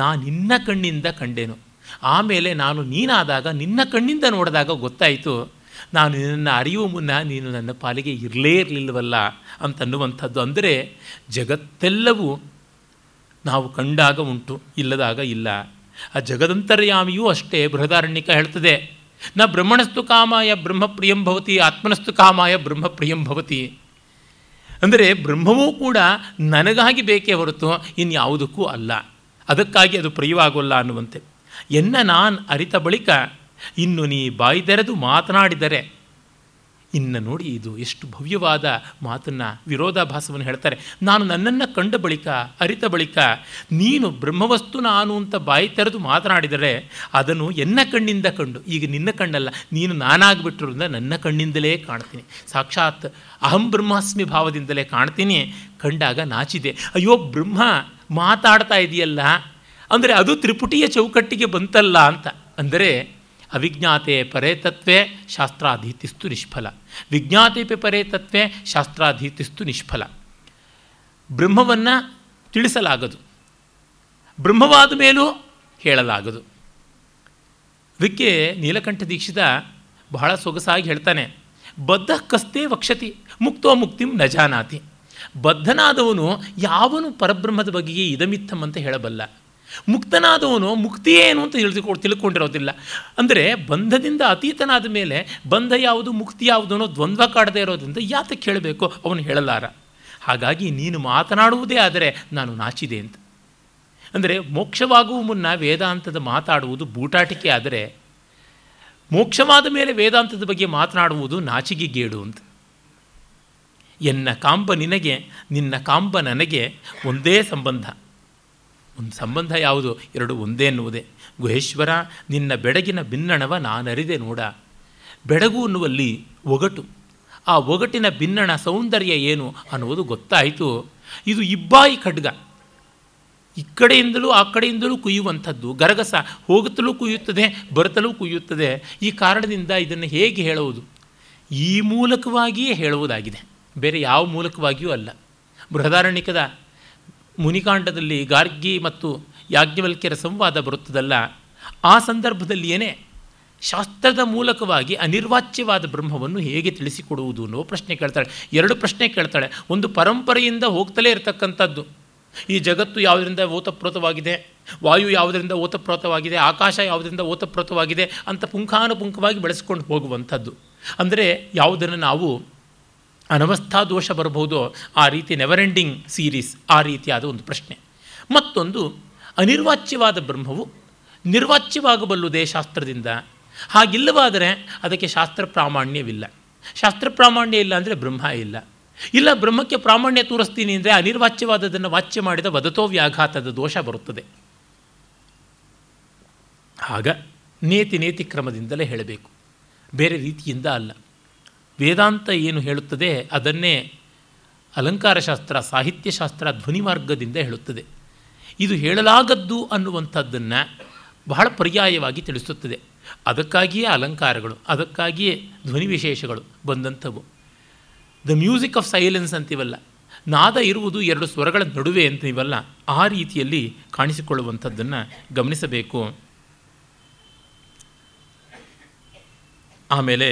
ನಾನು ನಿನ್ನ ಕಣ್ಣಿಂದ ಕಂಡೇನು. ಆಮೇಲೆ ನಾನು ನೀನಾದಾಗ ನಿನ್ನ ಕಣ್ಣಿಂದ ನೋಡಿದಾಗ ಗೊತ್ತಾಯಿತು ನಾನು ನಿನ್ನನ್ನು ಅರಿಯುವ ಮುನ್ನ ನೀನು ನನ್ನ ಪಾಲಿಗೆ ಇರಲೇ ಇರಲಿಲ್ಲವಲ್ಲ ಅಂತನ್ನುವಂಥದ್ದು. ಅಂದರೆ ಜಗತ್ತೆಲ್ಲವೂ ನಾವು ಕಂಡಾಗ ಉಂಟು, ಇಲ್ಲದಾಗ ಇಲ್ಲ. ಆ ಜಗದಂತರ್ಯಾಮಿಯೂ ಅಷ್ಟೇ. ಬೃಹದಾರಣ್ಯಕ ಹೇಳ್ತದೆ, ನ ಬ್ರಹ್ಮಣಸ್ತು ಕಾಮಾಯ ಬ್ರಹ್ಮ ಪ್ರಿಯಂ ಭವತಿ, ಆತ್ಮನಸ್ತು ಕಾಮಾಯ ಬ್ರಹ್ಮ ಪ್ರಿಯಂ ಭವತಿ. ಅಂದರೆ ಬ್ರಹ್ಮವೂ ಕೂಡ ನನಗಾಗಿ ಬೇಕೇ ಹೊರತು ಇನ್ಯಾವುದಕ್ಕೂ ಅಲ್ಲ, ಅದಕ್ಕಾಗಿ ಅದು ಪ್ರಿಯವಾಗೋಲ್ಲ ಅನ್ನುವಂತೆ. ಎನ್ನ ನಾನು ಅರಿತ ಬಳಿಕ ಇನ್ನು ನೀ ಬಾಯ್ದೆರೆದು ಮಾತನಾಡಿದರೆ, ಇನ್ನು ನೋಡಿ ಇದು ಎಷ್ಟು ಭವ್ಯವಾದ ಮಾತನ್ನು, ವಿರೋಧಾಭಾಸವನ್ನು ಹೇಳ್ತಾರೆ. ನಾನು ನನ್ನನ್ನು ಕಂಡ ಬಳಿಕ ಅರಿತ ಬಳಿಕ ನೀನು ಬ್ರಹ್ಮವಸ್ತು ನಾನು ಅಂತ ಬಾಯಿ ತೆರೆದು ಮಾತನಾಡಿದರೆ ಅದನ್ನು ಎನ್ನ ಕಣ್ಣಿಂದ ಕಂಡು, ಈಗ ನಿನ್ನ ಕಣ್ಣಲ್ಲ ನೀನು ನಾನಾಗ್ಬಿಟ್ಟಿರೋದ್ರಿಂದ ನನ್ನ ಕಣ್ಣಿಂದಲೇ ಕಾಣ್ತೀನಿ, ಸಾಕ್ಷಾತ್ ಅಹಂ ಬ್ರಹ್ಮಾಸ್ಮಿ ಭಾವದಿಂದಲೇ ಕಾಣ್ತೀನಿ. ಕಂಡಾಗ ನಾಚಿದೆ, ಅಯ್ಯೋ ಬ್ರಹ್ಮ ಮಾತಾಡ್ತಾ ಇದೆಯಲ್ಲ ಅಂದರೆ ಅದು ತ್ರಿಪುಟಿಯ ಚೌಕಟ್ಟಿಗೆ ಬಂತಲ್ಲ ಅಂತ. ಅಂದರೆ ಅವಿಜ್ಞಾತೆ ಪರೇ ತತ್ವೇ ಶಾಸ್ತ್ರಾಧೀತಿಸ್ತು ನಿಷ್ಫಲ, ವಿಜ್ಞಾತೆಪಿ ಪರೇ ತತ್ವೇ ಶಾಸ್ತ್ರಾಧೀತಿಸ್ತು ನಿಷ್ಫಲ. ಬ್ರಹ್ಮವನ್ನು ತಿಳಿಸಲಾಗದು, ಬ್ರಹ್ಮವಾದ ಮೇಲೂ ಹೇಳಲಾಗದು. ಅದಕ್ಕೆ ನೀಲಕಂಠ ದೀಕ್ಷಿತ ಬಹಳ ಸೊಗಸಾಗಿ ಹೇಳ್ತಾನೆ, ಬದ್ಧ ಕಸ್ತೆ ವಕ್ಷತಿ ಮುಕ್ತೋ ಮುಕ್ತಿಂ ನ ಜಾನಾತಿ. ಬದ್ಧನಾದವನು ಯಾವನು ಪರಬ್ರಹ್ಮದ ಬಗೆಗೆ ಇದಮಿತ್ತಂ ಅಂತ ಹೇಳಬಲ್ಲ, ಮುಕ್ತನಾದವನು ಮುಕ್ತಿ ಏನು ಅಂತ ತಿಳ್ಕೊಂಡಿರೋದಿಲ್ಲ. ಅಂದರೆ ಬಂಧದಿಂದ ಅತೀತನಾದ ಮೇಲೆ ಬಂಧ ಯಾವುದು ಮುಕ್ತಿ ಯಾವುದು ಅನ್ನೋ ದ್ವಂದ್ವ ಕಾಡದೇ ಇರೋದ್ರಿಂದ ಯಾತಕ್ಕೆ ಹೇಳಬೇಕು, ಅವನು ಹೇಳಲಾರ. ಹಾಗಾಗಿ ನೀನು ಮಾತನಾಡುವುದೇ ಆದರೆ ನಾನು ನಾಚಿದೆ ಅಂತ. ಅಂದರೆ ಮೋಕ್ಷವಾಗುವ ಮುನ್ನ ವೇದಾಂತದ ಮಾತಾಡುವುದು ಬೂಟಾಟಿಕೆ ಆದರೆ, ಮೋಕ್ಷವಾದ ಮೇಲೆ ವೇದಾಂತದ ಬಗ್ಗೆ ಮಾತನಾಡುವುದು ನಾಚಿಕೆಗೇಡು ಅಂತ. ಎನ್ನ ಕಾಂಬ ನಿನಗೆ ನಿನ್ನ ಕಾಂಬ ನನಗೆ ಒಂದೇ ಸಂಬಂಧ. ಒಂದು ಸಂಬಂಧ ಯಾವುದು? ಎರಡು ಒಂದೇ ಎನ್ನುವುದೇ. ಗುಹೇಶ್ವರ ನಿನ್ನ ಬೆಡಗಿನ ಬಿನ್ನಣವ ನಾನರಿದೆ ನೋಡ. ಬೆಡಗು ಅನ್ನುವಲ್ಲಿ ಒಗಟು, ಆ ಒಗಟಿನ ಬಿನ್ನಣ ಸೌಂದರ್ಯ ಏನು ಅನ್ನುವುದು ಗೊತ್ತಾಯಿತು. ಇದು ಇಬ್ಬಾಯಿ ಖಡ್ಗ, ಈ ಕಡೆಯಿಂದಲೂ ಆ ಕಡೆಯಿಂದಲೂ ಕುಯ್ಯುವಂಥದ್ದು. ಗರಗಸ ಹೋಗುತ್ತಲೂ ಕುಯ್ಯುತ್ತದೆ, ಬರುತ್ತಲೂ ಕುಯ್ಯುತ್ತದೆ. ಈ ಕಾರಣದಿಂದ ಇದನ್ನು ಹೇಗೆ ಹೇಳುವುದು? ಈ ಮೂಲಕವಾಗಿಯೇ ಹೇಳುವುದಾಗಿದೆ, ಬೇರೆ ಯಾವ ಮೂಲಕವಾಗಿಯೂ ಅಲ್ಲ. ಬೃಹದಾರಣ್ಯಕದ ಮುನಿಕಾಂಡದಲ್ಲಿ ಗಾರ್ಗಿ ಮತ್ತು ಯಾಜ್ಞವಲ್ಕ್ಯರ ಸಂವಾದ ಬರುತ್ತದಲ್ಲ, ಆ ಸಂದರ್ಭದಲ್ಲಿಯೇ ಶಾಸ್ತ್ರದ ಮೂಲಕವಾಗಿ ಅನಿರ್ವಾಚ್ಯವಾದ ಬ್ರಹ್ಮವನ್ನು ಹೇಗೆ ತಿಳಿಸಿಕೊಡುವುದು ಅನ್ನೋ ಪ್ರಶ್ನೆ ಕೇಳ್ತಾಳೆ. ಎರಡು ಪ್ರಶ್ನೆ ಕೇಳ್ತಾಳೆ. ಒಂದು ಪರಂಪರೆಯಿಂದ ಹೋಗ್ತಲೇ ಇರತಕ್ಕಂಥದ್ದು, ಈ ಜಗತ್ತು ಯಾವುದರಿಂದ ಓತಪ್ರೋತವಾಗಿದೆ, ವಾಯು ಯಾವುದರಿಂದ ಓತಪ್ರೋತವಾಗಿದೆ, ಆಕಾಶ ಯಾವುದರಿಂದ ಓತಪ್ರೋತವಾಗಿದೆ ಅಂತ ಪುಂಖಾನುಪುಂಖವಾಗಿ ಬೆಳೆಸ್ಕೊಂಡು ಹೋಗುವಂಥದ್ದು. ಅಂದರೆ ಯಾವುದನ್ನು ನಾವು ಅನವಸ್ಥಾ ದೋಷ ಬರಬಹುದೋ ಆ ರೀತಿ ನೆವರೆಂಡಿಂಗ್ ಸೀರೀಸ್, ಆ ರೀತಿಯಾದ ಒಂದು ಪ್ರಶ್ನೆ. ಮತ್ತೊಂದು ಅನಿರ್ವಾಚ್ಯವಾದ ಬ್ರಹ್ಮವು ನಿರ್ವಾಚ್ಯವಾಗಬಲ್ಲುದೇ ಶಾಸ್ತ್ರದಿಂದ? ಹಾಗಿಲ್ಲವಾದರೆ ಅದಕ್ಕೆ ಶಾಸ್ತ್ರ ಪ್ರಾಮಾಣ್ಯವಿಲ್ಲ. ಶಾಸ್ತ್ರ ಪ್ರಾಮಾಣ್ಯ ಇಲ್ಲ ಅಂದರೆ ಬ್ರಹ್ಮ ಇಲ್ಲ. ಇಲ್ಲ ಬ್ರಹ್ಮಕ್ಕೆ ಪ್ರಾಮಾಣ್ಯ ತೋರಿಸ್ತೀನಿ ಅಂದರೆ ಅನಿರ್ವಾಚ್ಯವಾದದನ್ನು ವಾಚ್ಯ ಮಾಡಿದ ವದತೋ ವ್ಯಾಘಾತದ ದೋಷ ಬರುತ್ತದೆ. ಆಗ ನೇತಿ ನೇತಿ ಕ್ರಮದಿಂದಲೇ ಹೇಳಬೇಕು, ಬೇರೆ ರೀತಿಯಿಂದ ಅಲ್ಲ. ವೇದಾಂತ ಏನು ಹೇಳುತ್ತದೆ ಅದನ್ನೇ ಅಲಂಕಾರಶಾಸ್ತ್ರ, ಸಾಹಿತ್ಯಶಾಸ್ತ್ರ, ಧ್ವನಿಮಾರ್ಗದಿಂದ ಹೇಳುತ್ತದೆ. ಇದು ಹೇಳಲಾಗದ್ದು ಅನ್ನುವಂಥದ್ದನ್ನು ಬಹಳ ಪರ್ಯಾಯವಾಗಿ ತಿಳಿಸುತ್ತದೆ. ಅದಕ್ಕಾಗಿಯೇ ಅಲಂಕಾರಗಳು, ಅದಕ್ಕಾಗಿಯೇ ಧ್ವನಿವಿಶೇಷಗಳು ಬಂದಂಥವು. ದ ಮ್ಯೂಸಿಕ್ ಆಫ್ ಸೈಲೆನ್ಸ್ ಅಂತೀವಲ್ಲ, ನಾದ ಇರುವುದು ಎರಡು ಸ್ವರಗಳ ನಡುವೆ ಅಂತೀವಲ್ಲ, ಆ ರೀತಿಯಲ್ಲಿ ಕಾಣಿಸಿಕೊಳ್ಳುವಂಥದ್ದನ್ನು ಗಮನಿಸಬೇಕು. ಆಮೇಲೆ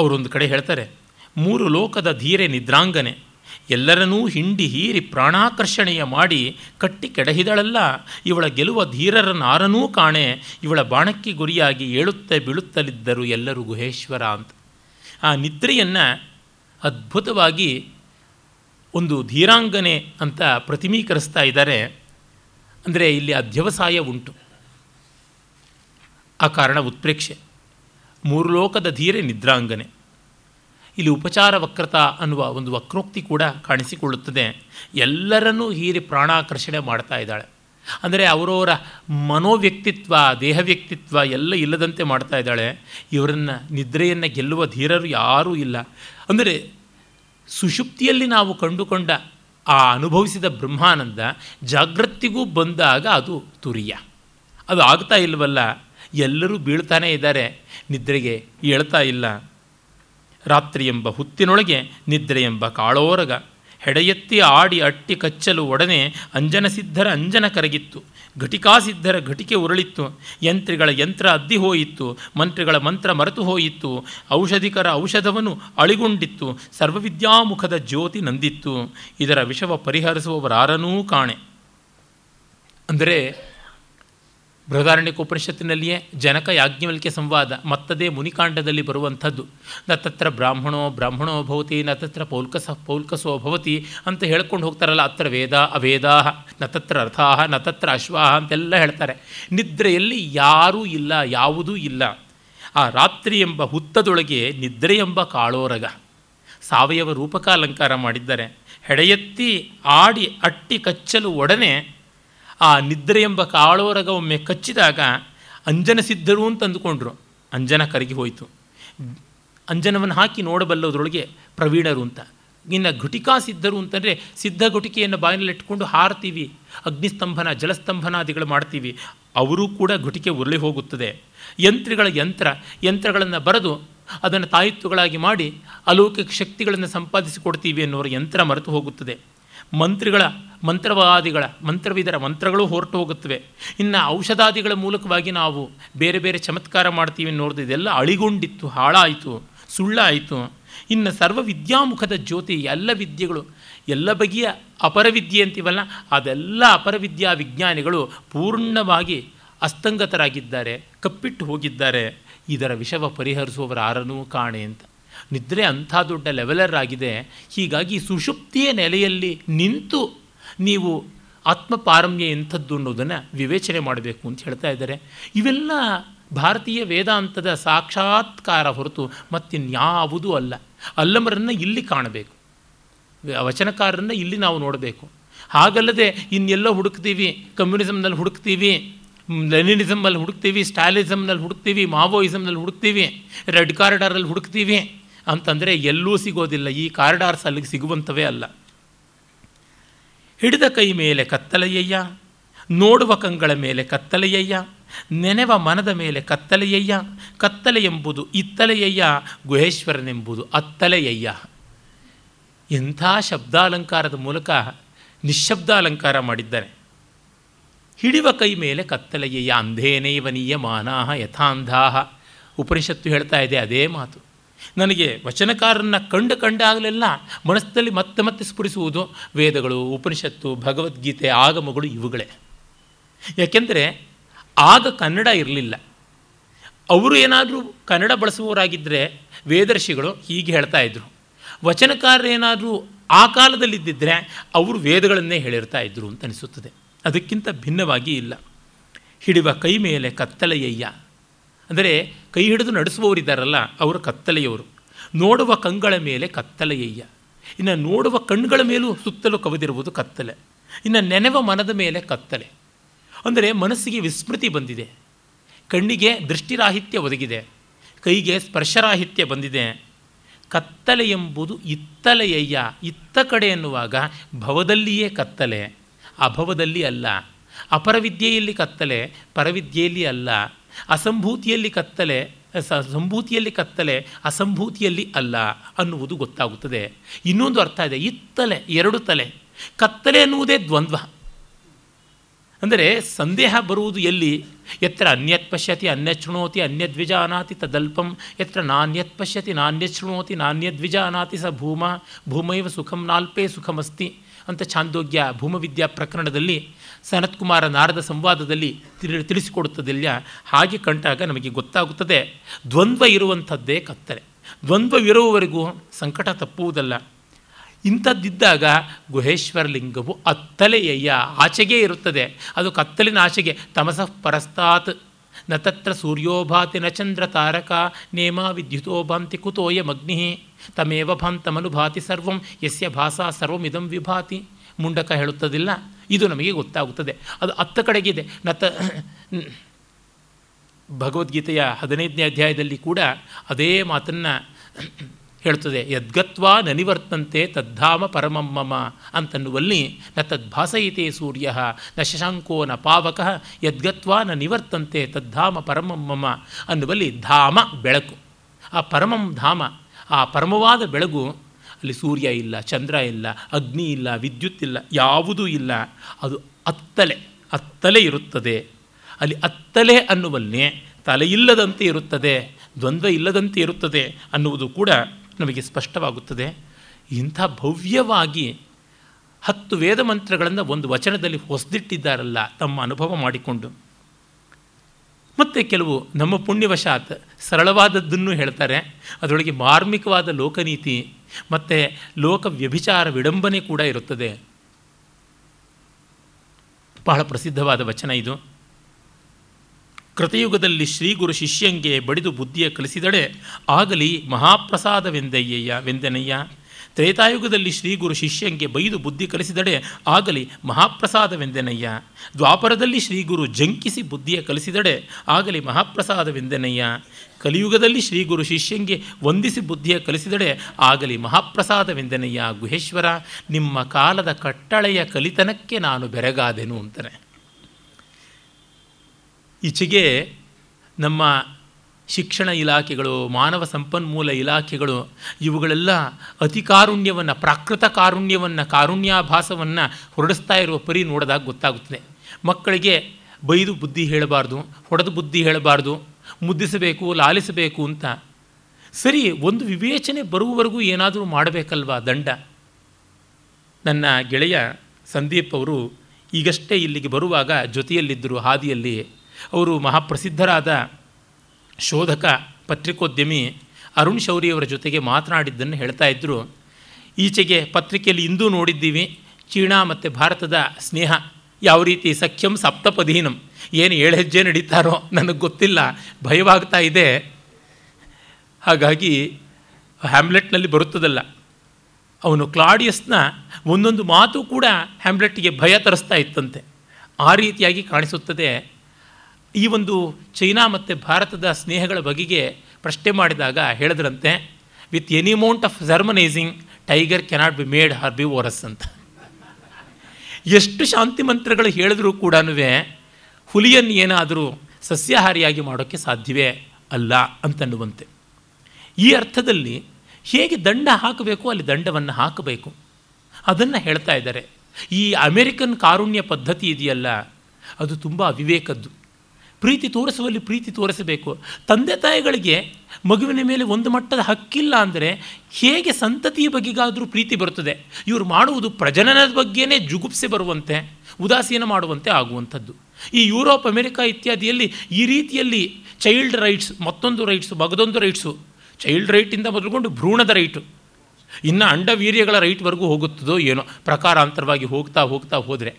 ಅವರೊಂದು ಕಡೆ ಹೇಳ್ತಾರೆ, ಮೂರು ಲೋಕದ ಧೀರೆ ನಿದ್ರಾಂಗನೆ, ಎಲ್ಲರನ್ನೂ ಹಿಂಡಿ ಹೀರಿ ಪ್ರಾಣಾಕರ್ಷಣೆಯ ಮಾಡಿ ಕಟ್ಟಿ ಕೆಡಹಿದಳಲ್ಲ, ಇವಳ ಗೆಲುವ ಧೀರರನ್ನಾರನೂ ಕಾಣೆ, ಇವಳ ಬಾಣಕ್ಕೆ ಗುರಿಯಾಗಿ ಏಳುತ್ತೆ ಬೀಳುತ್ತಲಿದ್ದರು ಎಲ್ಲರೂ ಗುಹೇಶ್ವರ ಅಂತ. ಆ ನಿದ್ರೆಯನ್ನು ಅದ್ಭುತವಾಗಿ ಒಂದು ಧೀರಾಂಗನೆ ಅಂತ ಪ್ರತಿಮೀಕರಿಸ್ತಾ ಇದ್ದಾರೆ. ಅಂದರೆ ಇಲ್ಲಿ ಅಧ್ಯವಸಾಯ ಉಂಟು, ಆ ಕಾರಣ ಉತ್ಪ್ರೇಕ್ಷೆ. ಮೂರು ಲೋಕದ ಧೀರೆ ನಿದ್ರಾಂಗನೆ, ಇಲ್ಲಿ ಉಪಚಾರ ವಕ್ರತಾ ಅನ್ನುವ ಒಂದು ವಕ್ರೋಕ್ತಿ ಕೂಡ ಕಾಣಿಸಿಕೊಳ್ಳುತ್ತದೆ. ಎಲ್ಲರನ್ನೂ ಹೀರಿ ಪ್ರಾಣಾಕರ್ಷಣೆ ಮಾಡ್ತಾ ಇದ್ದಾಳೆ ಅಂದರೆ ಅವರವರ ಮನೋವ್ಯಕ್ತಿತ್ವ, ದೇಹ ವ್ಯಕ್ತಿತ್ವ ಎಲ್ಲ ಇಲ್ಲದಂತೆ ಮಾಡ್ತಾ ಇದ್ದಾಳೆ. ಇವರನ್ನು, ನಿದ್ರೆಯನ್ನು ಗೆಲ್ಲುವ ಧೀರರು ಯಾರೂ ಇಲ್ಲ. ಅಂದರೆ ಸುಷುಪ್ತಿಯಲ್ಲಿ ನಾವು ಕಂಡುಕೊಂಡ ಆ ಅನುಭವಿಸಿದ ಬ್ರಹ್ಮಾನಂದ ಜಾಗೃತಿಗೂ ಬಂದಾಗ ಅದು ತುರಿಯ, ಅದು ಆಗ್ತಾ ಇಲ್ಲವಲ್ಲ. ಎಲ್ಲರೂ ಬೀಳ್ತಾನೇ ಇದ್ದಾರೆ, ನಿದ್ರೆಗೆ ಏಳ್ತಾ ಇಲ್ಲ. ರಾತ್ರಿ ಎಂಬ ಹುತ್ತಿನೊಳಗೆ ನಿದ್ರೆ ಎಂಬ ಕಾಳೋರಗ, ಹೆಡೆಯೆತ್ತಿ ಆಡಿ ಅಟ್ಟಿ ಕಚ್ಚಲು ಒಡನೆ ಅಂಜನ ಸಿದ್ಧರ ಅಂಜನ ಕರಗಿತ್ತು, ಘಟಿಕಾಸಿದ್ಧರ ಘಟಿಕೆ ಉರುಳಿತ್ತು, ಯಂತ್ರಿಗಳ ಯಂತ್ರ ಅದ್ದಿ ಹೋಯಿತು, ಮಂತ್ರಿಗಳ ಮಂತ್ರ ಮರೆತು ಹೋಯಿತು, ಔಷಧಿಕರ ಔಷಧವನ್ನು ಅಳಿಗೊಂಡಿತ್ತು, ಸರ್ವವಿದ್ಯಾಮುಖದ ಜ್ಯೋತಿ ನಂದಿತ್ತು, ಇದರ ವಿಷವ ಪರಿಹರಿಸುವವರಾರನೂ ಕಾಣೆ. ಅಂದರೆ ಬೃಹದಾರಣ್ಯಕೋಪನಿಷತ್ತಿನಲ್ಲಿಯೇ ಜನಕ ಯಾಜ್ಞವಲ್ಕ್ಯ ಸಂವಾದ, ಮತ್ತದೇ ಮುನಿಕಾಂಡದಲ್ಲಿ ಬರುವಂಥದ್ದು. ನ ತತ್ರ ಬ್ರಾಹ್ಮಣೋ ಬ್ರಾಹ್ಮಣೋ ಭವತಿ, ನ ತತ್ರ ಪೌಲ್ಕಸೋ ಭವತಿ ಅಂತ ಹೇಳ್ಕೊಂಡು ಹೋಗ್ತಾರಲ್ಲ, ಅತ್ರ ವೇದ ಅವೇದಾ, ನ ತತ್ರ ಅರ್ಥಾಹ ನ ತತ್ರ ಅಶ್ವಾಹ ಅಂತೆಲ್ಲ ಹೇಳ್ತಾರೆ. ನಿದ್ರೆಯಲ್ಲಿ ಯಾರೂ ಇಲ್ಲ, ಯಾವುದೂ ಇಲ್ಲ. ಆ ರಾತ್ರಿ ಎಂಬ ಹುತ್ತದೊಳಗೆ ನಿದ್ರೆ ಎಂಬ ಕಾಳೋರಗ, ಸಾವಯವ ರೂಪಕ ಅಲಂಕಾರ ಮಾಡಿದ್ದಾರೆ. ಹೆಡೆಯೆತ್ತಿ ಆಡಿ ಅಟ್ಟಿ ಕಚ್ಚಲು ಒಡನೆ, ಆ ನಿದ್ರೆ ಎಂಬ ಕಾಳೋರಗ ಒಮ್ಮೆ ಕಚ್ಚಿದಾಗ ಅಂಜನ ಸಿದ್ಧರು ಅಂತ ಅಂದುಕೊಂಡ್ರು, ಅಂಜನ ಕರಗಿ ಹೋಯಿತು, ಅಂಜನವನ್ನು ಹಾಕಿ ನೋಡಬಲ್ಲದರೊಳಗೆ ಪ್ರವೀಣರು ಅಂತ. ಇನ್ನು ಘಟಿಕಾ ಸಿದ್ಧರು ಅಂತಂದರೆ ಸಿದ್ಧ ಘಟಿಕೆಯನ್ನು ಬಾಯಿನಲ್ಲಿಟ್ಕೊಂಡು ಹಾರ್ತೀವಿ, ಅಗ್ನಿಸ್ತಂಭನ ಜಲಸ್ತಂಭನಾದಿಗಳು ಮಾಡ್ತೀವಿ, ಅವರೂ ಕೂಡ ಘಟಿಕೆ ಉರುಳಿ ಹೋಗುತ್ತದೆ. ಯಂತ್ರಗಳನ್ನು ಬರೆದು ಅದನ್ನು ತಾಯಿತ್ವಗಳಾಗಿ ಮಾಡಿ ಅಲೌಕಿಕ ಶಕ್ತಿಗಳನ್ನು ಸಂಪಾದಿಸಿಕೊಡ್ತೀವಿ ಅನ್ನೋರು ಯಂತ್ರ ಮರೆತು ಹೋಗುತ್ತದೆ. ಮಂತ್ರವಿದರ ಮಂತ್ರಗಳು ಹೊರಟು ಹೋಗುತ್ತವೆ. ಇನ್ನು ಔಷಧಾದಿಗಳ ಮೂಲಕವಾಗಿ ನಾವು ಬೇರೆ ಬೇರೆ ಚಮತ್ಕಾರ ಮಾಡ್ತೀವಿ ಅನ್ನೋದು ಇದೆಲ್ಲ ಅಳಿಗೊಂಡಿತ್ತು, ಹಾಳಾಯಿತು, ಸುಳ್ಳಾಯಿತು. ಇನ್ನು ಸರ್ವ ವಿದ್ಯಾಮುಖದ ಜ್ಯೋತಿ, ಎಲ್ಲ ವಿದ್ಯೆಗಳು, ಎಲ್ಲ ಬಗೆಯ ಅಪರವಿದ್ಯೆ ಅಂತೀವಲ್ಲ, ಅದೆಲ್ಲ ಅಪರವಿದ್ಯಾ ವಿಜ್ಞಾನಿಗಳು ಪೂರ್ಣವಾಗಿ ಅಸ್ತಂಗತರಾಗಿದ್ದಾರೆ, ಕಪ್ಪಿಟ್ಟು ಹೋಗಿದ್ದಾರೆ. ಇದರ ವಿಷವ ಪರಿಹರಿಸುವವರ ಯಾರನೂ ಕಾಣೆ ಅಂತ. ನಿದ್ರೆ ಅಂಥ ದೊಡ್ಡ ಲೆವೆಲರ್ ಆಗಿದೆ. ಹೀಗಾಗಿ ಸುಷುಪ್ತಿಯ ನೆಲೆಯಲ್ಲಿ ನಿಂತು ನೀವು ಆತ್ಮಪಾರಮ್ಯ ಎಂಥದ್ದು ಅನ್ನೋದನ್ನು ವಿವೇಚನೆ ಮಾಡಬೇಕು ಅಂತ ಹೇಳ್ತಾ ಇದ್ದಾರೆ. ಇವೆಲ್ಲ ಭಾರತೀಯ ವೇದಾಂತದ ಸಾಕ್ಷಾತ್ಕಾರ ಹೊರತು ಮತ್ತಿನ್ಯಾವುದೂ ಅಲ್ಲ. ಅಲ್ಲಮರನ್ನು ಇಲ್ಲಿ ಕಾಣಬೇಕು, ವಚನಕಾರರನ್ನು ಇಲ್ಲಿ ನಾವು ನೋಡಬೇಕು. ಹಾಗಲ್ಲದೆ ಇನ್ನೆಲ್ಲೋ ಹುಡುಕ್ತೀವಿ, ಕಮ್ಯುನಿಸಮ್ನಲ್ಲಿ ಹುಡುಕ್ತೀವಿ, ಲೆನಿನಿಸಮಲ್ಲಿ ಹುಡುಕ್ತೀವಿ, ಸ್ಟಾಲಿಸಮ್ನಲ್ಲಿ ಹುಡುಕ್ತೀವಿ, ಮಾವೋಯಿಸಮ್ನಲ್ಲಿ ಹುಡುಕ್ತೀವಿ, ರೆಡ್ ಕಾರಿಡಾರಲ್ಲಿ ಹುಡುಕ್ತೀವಿ ಅಂತಂದರೆ ಎಲ್ಲೂ ಸಿಗೋದಿಲ್ಲ. ಈ ಕಾರಿಡಾರ್ಸ್ ಅಲ್ಲಿಗೆ ಸಿಗುವಂಥವೇ ಅಲ್ಲ. ಹಿಡಿದ ಕೈ ಮೇಲೆ ಕತ್ತಲೆಯಯ್ಯ, ನೋಡುವ ಕಂಗಳ ಮೇಲೆ ಕತ್ತಲೆಯಯ್ಯ, ನೆನೆವ ಮನದ ಮೇಲೆ ಕತ್ತಲೆಯಯ್ಯ, ಕತ್ತಲೆ ಎಂಬುದು ಇತ್ತಲೆಯಯ್ಯ, ಗುಹೇಶ್ವರನೆಂಬುದು ಅತ್ತಲೆಯಯ್ಯ. ಎಂಥ ಶಬ್ದಾಲಂಕಾರದ ಮೂಲಕ ನಿಶ್ಶಬ್ದ ಅಲಂಕಾರ ಮಾಡಿದ್ದಾನೆ. ಹಿಡಿವ ಕೈ ಮೇಲೆ ಕತ್ತಲೆಯಯ್ಯ, ಅಂಧೇನೈವನೀಯ ಮಾನಾಹ ಯಥಾಂಧಾಹ. ಉಪನಿಷತ್ತು ಹೇಳ್ತಾ ಇದೆ ಅದೇ ಮಾತು. ನನಗೆ ವಚನಕಾರರನ್ನ ಕಂಡಾಗಲೆಲ್ಲ ಮನಸ್ಸಿನಲ್ಲಿ ಮತ್ತೆ ಮತ್ತೆ ಸ್ಫುರಿಸುವುದು ವೇದಗಳು, ಉಪನಿಷತ್ತು, ಭಗವದ್ಗೀತೆ, ಆಗಮಗಳು ಇವುಗಳೇ. ಯಾಕೆಂದರೆ ಆಗ ಕನ್ನಡ ಇರಲಿಲ್ಲ. ಅವರು ಏನಾದರೂ ಕನ್ನಡ ಬಳಸುವವರಾಗಿದ್ದರೆ ವೇದರ್ಷಿಗಳು ಹೀಗೆ ಹೇಳ್ತಾ ಇದ್ದರು, ವಚನಕಾರರೇನಾದರೂ ಆ ಕಾಲದಲ್ಲಿದ್ದರೆ ಅವರು ವೇದಗಳನ್ನೇ ಹೇಳಿರ್ತಾ ಇದ್ದರು ಅಂತ ಅನಿಸುತ್ತದೆ. ಅದಕ್ಕಿಂತ ಭಿನ್ನವಾಗಿ ಇಲ್ಲ. ಹಿಡಿವ ಕೈ ಮೇಲೆ ಕತ್ತಲೆಯಯ್ಯ ಅಂದರೆ ಕೈ ಹಿಡಿದು ನಡೆಸುವವರಿದ್ದಾರಲ್ಲ ಅವರು ಕತ್ತಲೆಯವರು. ನೋಡುವ ಕಂಗಳ ಮೇಲೆ ಕತ್ತಲೆಯಯ್ಯ. ಇನ್ನು ನೋಡುವ ಕಣ್ಗಳ ಮೇಲೂ ಸುತ್ತಲೂ ಕವಿದಿರುವುದು ಕತ್ತಲೆ. ಇನ್ನು ನೆನೆವ ಮನದ ಮೇಲೆ ಕತ್ತಲೆ. ಅಂದರೆ ಮನಸ್ಸಿಗೆ ವಿಸ್ಮೃತಿ ಬಂದಿದೆ, ಕಣ್ಣಿಗೆ ದೃಷ್ಟಿರಾಹಿತ್ಯ ಒದಗಿದೆ, ಕೈಗೆ ಸ್ಪರ್ಶರಾಹಿತ್ಯ ಬಂದಿದೆ. ಕತ್ತಲೆ ಎಂಬುದು ಇತ್ತಲೆಯಯ್ಯ. ಇತ್ತ ಕಡೆ ಎನ್ನುವಾಗ ಭವದಲ್ಲಿಯೇ ಕತ್ತಲೆ, ಅಭವದಲ್ಲಿ ಅಲ್ಲ. ಅಪರವಿದ್ಯೆಯಲ್ಲಿ ಕತ್ತಲೆ, ಪರವಿದ್ಯೆಯಲ್ಲಿ ಅಲ್ಲ. ಅಸಂಭೂತಿಯಲ್ಲಿ ಕತ್ತಲೆ, ಸಂಭೂತಿಯಲ್ಲಿ ಕತ್ತಲೆ, ಅಸಂಭೂತಿಯಲ್ಲಿ ಅಲ್ಲ ಅನ್ನುವುದು ಗೊತ್ತಾಗುತ್ತದೆ. ಇನ್ನೊಂದು ಅರ್ಥ ಇದೆ, ಇತ್ತಲೆ ಎರಡು ತಲೆ. ಕತ್ತಲೆ ಎನ್ನುವುದೇ ದ್ವಂದ್ವ. ಅಂದರೆ ಸಂದೇಹ ಬರುವುದು ಎಲ್ಲಿ? ಯತ್ರ ಅನ್ಯತ್ ಪಶ್ಯತಿ ಅನ್ಯಶೃಣೋತಿ ಅನ್ಯದ್ವಿಜಾನಾತಿ ತದಲ್ಪಂ, ಯತ್ರ ನಾನ್ಯತ್ ಪಶ್ಯತಿ ನಾನ್ಯಶೃಣೋತಿ ನಾನ್ಯದ್ವಿಜಾನಾತಿ ಸ ಭೂಮ, ಭೂಮೈವ ಸುಖಂ ನಾಲ್ಪೇ ಸುಖಮಸ್ತಿ ಅಂತ ಛಾಂದೋಗ್ಯ ಭೂಮವಿದ್ಯಾ ಪ್ರಕರಣದಲ್ಲಿ ಸನತ್ಕುಮಾರ ನಾರದ ಸಂವಾದದಲ್ಲಿ ತಿಳಿಸಿಕೊಡುತ್ತದೆಲ್ಲ. ಹಾಗೆ ಕಂಡಾಗ ನಮಗೆ ಗೊತ್ತಾಗುತ್ತದೆ ದ್ವಂದ್ವ ಇರುವಂಥದ್ದೇ ಕತ್ತಲೆ. ದ್ವಂದ್ವವಿರುವವರೆಗೂ ಸಂಕಟ ತಪ್ಪುವುದಲ್ಲ. ಇಂಥದ್ದಿದ್ದಾಗ ಗುಹೇಶ್ವರಲಿಂಗವು ಅತ್ತಲೆಯಯ್ಯ, ಆಚೆಗೇ ಇರುತ್ತದೆ. ಅದು ಕತ್ತಲಿನ ಆಚೆಗೆ. ತಮಸಃ ಪರಸ್ತಾತ್ ನ ತತ್ರ ಸೂರ್ಯೋಭಾತಿ ನ ಚಂದ್ರ ತಾರಕ ನೇಮ ವಿದ್ಯುತೋ ಭಾಂತಿ ಕುತೋಯಂ ಅಗ್ನಿಃ ತಮೇವ ಭಾಂತಮನುಭಾತಿ ಸರ್ವಂ ಯಸ್ಯ ಭಾಸಾ ಸರ್ವಮಿದಂ ವಿಭಾತಿ. ಮುಂಡಕ ಹೇಳುತ್ತದಿಲ್ಲ, ಇದು ನಮಗೆ ಗೊತ್ತಾಗುತ್ತದೆ. ಅದು ಅತ್ತ ಕಡೆಗಿದೆ. ಭಗವದ್ಗೀತೆಯ 15ನೇ ಅಧ್ಯಾಯದಲ್ಲಿ ಕೂಡ ಅದೇ ಮಾತನ್ನು ಹೇಳ್ತದೆ. ಯದ್ಗತ್ವಾ ನನಿವರ್ತಂತೆ ತದ್ಧಾಮ ಪರಮಂ ಮಮ ಅಂತನ್ನುವಲ್ಲಿ ನ ತದ್ಭಾಸಯಿತೇ ಸೂರ್ಯ ನ ಶಶಾಂಕೋ ನ ಪಾವಕಃ ಯದ್ಗತ್ವಾ ನ ನಿವರ್ತಂತೆ ತದ್ಧಾಮ ಪರಮಂ ಮಮ ಅನ್ನುವಲ್ಲಿ ಧಾಮ ಬೆಳಕು. ಆ ಪರಮಂ ಧಾಮ, ಆ ಪರಮವಾದ ಬೆಳಗು. ಅಲ್ಲಿ ಸೂರ್ಯ ಇಲ್ಲ, ಚಂದ್ರ ಇಲ್ಲ, ಅಗ್ನಿ ಇಲ್ಲ, ವಿದ್ಯುತ್ ಇಲ್ಲ, ಯಾವುದೂ ಇಲ್ಲ. ಅದು ಅತ್ತಲೆ, ಅತ್ತಲೆ ಇರುತ್ತದೆ. ಅಲ್ಲಿ ಅತ್ತಲೆ ಅನ್ನುವಲ್ಲಿ ತಲೆಯಿಲ್ಲದಂತೆ ಇರುತ್ತದೆ, ದ್ವಂದ್ವ ಇಲ್ಲದಂತೆ ಇರುತ್ತದೆ ಅನ್ನುವುದು ಕೂಡ ನಮಗೆ ಸ್ಪಷ್ಟವಾಗುತ್ತದೆ. ಇಂಥ ಭವ್ಯವಾಗಿ 10 ವೇದ ಮಂತ್ರಗಳನ್ನು ಒಂದು ವಚನದಲ್ಲಿ ಹೊಸದಿಟ್ಟಿದ್ದಾರಲ್ಲ ತಮ್ಮ ಅನುಭವ ಮಾಡಿಕೊಂಡು. ಮತ್ತು ಕೆಲವು ನಮ್ಮ ಪುಣ್ಯವಶಾತ್ ಸರಳವಾದದ್ದನ್ನು ಹೇಳ್ತಾರೆ. ಅದರೊಳಗೆ ಮಾರ್ಮಿಕವಾದ ಲೋಕನೀತಿ ಮತ್ತು ಲೋಕ ವ್ಯಭಿಚಾರ ವಿಡಂಬನೆ ಕೂಡ ಇರುತ್ತದೆ. ಬಹಳ ಪ್ರಸಿದ್ಧವಾದ ವಚನ ಇದು. ಕೃತಯುಗದಲ್ಲಿ ಶ್ರೀಗುರು ಶಿಷ್ಯಂಗೆ ಬಡಿದು ಬುದ್ಧಿಯ ಕಲಿಸಿದಡೆ ಆಗಲಿ ಮಹಾಪ್ರಸಾದವೆಂದನಯ್ಯ. ತ್ರೇತಾಯುಗದಲ್ಲಿ ಶ್ರೀಗುರು ಶಿಷ್ಯಂಗೆ ಬೈದು ಬುದ್ಧಿ ಕಲಿಸಿದಡೆ ಆಗಲಿ ಮಹಾಪ್ರಸಾದವೆಂದನಯ್ಯ. ದ್ವಾಪರದಲ್ಲಿ ಶ್ರೀಗುರು ಜಂಕಿಸಿ ಬುದ್ಧಿಯ ಕಲಿಸಿದಡೆ ಆಗಲಿ ಮಹಾಪ್ರಸಾದವೆಂದನಯ್ಯ. ಕಲಿಯುಗದಲ್ಲಿ ಶ್ರೀಗುರು ಶಿಷ್ಯಂಗೆ ವಂದಿಸಿ ಬುದ್ಧಿಯ ಕಲಿಸಿದಡೆ ಆಗಲಿ ಮಹಾಪ್ರಸಾದವೆಂದನಯ್ಯ. ಗುಹೇಶ್ವರ, ನಿಮ್ಮ ಕಾಲದ ಕಟ್ಟಳೆಯ ಕಲಿತನಕ್ಕೆ ನಾನು ಬೆರಗಾದೆನು ಅಂತಾರೆ. ಈಚೆಗೆ ನಮ್ಮ ಶಿಕ್ಷಣ ಇಲಾಖೆಗಳು, ಮಾನವ ಸಂಪನ್ಮೂಲ ಇಲಾಖೆಗಳು ಇವುಗಳೆಲ್ಲ ಅತಿಕಾರುಣ್ಯವನ್ನು, ಪ್ರಾಕೃತ ಕಾರುಣ್ಯವನ್ನು, ಕಾರುಣ್ಯಾಭಾಸವನ್ನು ಹೊರಡಿಸ್ತಾ ಇರುವ ಪರಿ ನೋಡಿದಾಗ ಗೊತ್ತಾಗುತ್ತದೆ. ಮಕ್ಕಳಿಗೆ ಬೈದು ಬುದ್ಧಿ ಹೇಳಬಾರ್ದು, ಹೊಡೆದು ಬುದ್ಧಿ ಹೇಳಬಾರ್ದು, ಮುದ್ದಿಸಬೇಕು, ಲಾಲಿಸಬೇಕು ಅಂತ. ಸರಿ, ಒಂದು ವಿವೇಚನೆ ಬರುವವರೆಗೂ ಏನಾದರೂ ಮಾಡಬೇಕಲ್ವಾ ದಂಡ. ನನ್ನ ಗೆಳೆಯ ಸಂದೀಪ್ ಅವರು ಈಗಷ್ಟೇ ಇಲ್ಲಿಗೆ ಬರುವಾಗ ಜೊತೆಯಲ್ಲಿದ್ದರು ಹಾದಿಯಲ್ಲಿ. ಅವರು ಮಹಾಪ್ರಸಿದ್ಧರಾದ ಶೋಧಕ ಪತ್ರಿಕೋದ್ಯಮಿ ಅರುಣ್ ಶೌರಿಯವರ ಜೊತೆಗೆ ಮಾತನಾಡಿದ್ದನ್ನು ಹೇಳ್ತಾ ಇದ್ದರು. ಈಚೆಗೆ ಪತ್ರಿಕೆಯಲ್ಲಿ ಇಂದೂ ನೋಡಿದ್ದೀವಿ, ಚೀನಾ ಮತ್ತು ಭಾರತದ ಸ್ನೇಹ ಯಾವ ರೀತಿ ಸಖ್ಯಂ ಸಪ್ತಪದೀನಂ, ಏನು 7 ಹೆಜ್ಜೆ ನಡೀತಾರೋ ನನಗೆ ಗೊತ್ತಿಲ್ಲ, ಭಯವಾಗ್ತಾ ಇದೆ. ಹಾಗಾಗಿ ಹ್ಯಾಮ್ಲೆಟ್ನಲ್ಲಿ ಬರುತ್ತದಲ್ಲ, ಅವನು ಕ್ಲಾಡಿಯಸ್ನ ಒಂದೊಂದು ಮಾತು ಕೂಡ ಹ್ಯಾಮ್ಲೆಟ್ಗೆ ಭಯ ತರಿಸ್ತಾ ಇತ್ತಂತೆ. ಆ ರೀತಿಯಾಗಿ ಕಾಣಿಸುತ್ತದೆ. ಈ ಒಂದು ಚೈನಾ ಮತ್ತು ಭಾರತದ ಸ್ನೇಹಗಳ ಬಗೆಗೆ ಪ್ರಶ್ನೆ ಮಾಡಿದಾಗ ಹೇಳಿದ್ರಂತೆ, with any amount of Germanising tiger cannot be made herbivorous ಅಂತ. ಎಷ್ಟು ಶಾಂತಿ ಮಂತ್ರಗಳು ಹೇಳಿದ್ರೂ ಕೂಡ ಹುಲಿಯನ್ನು ಏನಾದರೂ ಸಸ್ಯಾಹಾರಿಯಾಗಿ ಮಾಡೋಕ್ಕೆ ಸಾಧ್ಯವೇ ಅಲ್ಲ ಅಂತನ್ನುವಂತೆ. ಈ ಅರ್ಥದಲ್ಲಿ ಹೇಗೆ ದಂಡ ಹಾಕಬೇಕು ಅಲ್ಲಿ ದಂಡವನ್ನು ಹಾಕಬೇಕು ಅದನ್ನು ಹೇಳ್ತಾ ಇದ್ದಾರೆ. ಈ ಅಮೇರಿಕನ್ ಕಾರುಣ್ಯ ಪದ್ಧತಿ ಇದೆಯಲ್ಲ ಅದು ತುಂಬ ಅವಿವೇಕದ್ದು. ಪ್ರೀತಿ ತೋರಿಸುವಲ್ಲಿ ಪ್ರೀತಿ ತೋರಿಸಬೇಕು. ತಂದೆ ತಾಯಿಗಳಿಗೆ ಮಗುವಿನ ಮೇಲೆ ಒಂದು ಮಟ್ಟದ ಹಕ್ಕಿಲ್ಲ ಅಂದರೆ ಹೇಗೆ ಸಂತತಿಯ ಬಗ್ಗೆಗಾದರೂ ಪ್ರೀತಿ ಬರುತ್ತದೆ? ಇವರು ಮಾಡುವುದು ಪ್ರಜನನದ ಬಗ್ಗೆನೇ ಜುಗುಪ್ಸೆ ಬರುವಂತೆ, ಉದಾಸೀನ ಮಾಡುವಂತೆ ಆಗುವಂಥದ್ದು. ಈ ಯುರೋಪ್, ಅಮೆರಿಕ ಇತ್ಯಾದಿಯಲ್ಲಿ ಈ ರೀತಿಯಲ್ಲಿ ಚೈಲ್ಡ್ ರೈಟ್ಸ್, ಮತ್ತೊಂದು ರೈಟ್ಸು, ಮಗದೊಂದು ರೈಟ್ಸು, ಚೈಲ್ಡ್ ರೈಟಿಂದ ಮೊದಲುಕೊಂಡು ಭ್ರೂಣದ ರೈಟು, ಇನ್ನು ಅಂಡವೀರ್ಯಗಳ ರೈಟ್ವರೆಗೂ ಹೋಗುತ್ತದೋ ಏನೋ, ಪ್ರಕಾರಾಂತರವಾಗಿ ಹೋಗ್ತಾ ಹೋದರೆ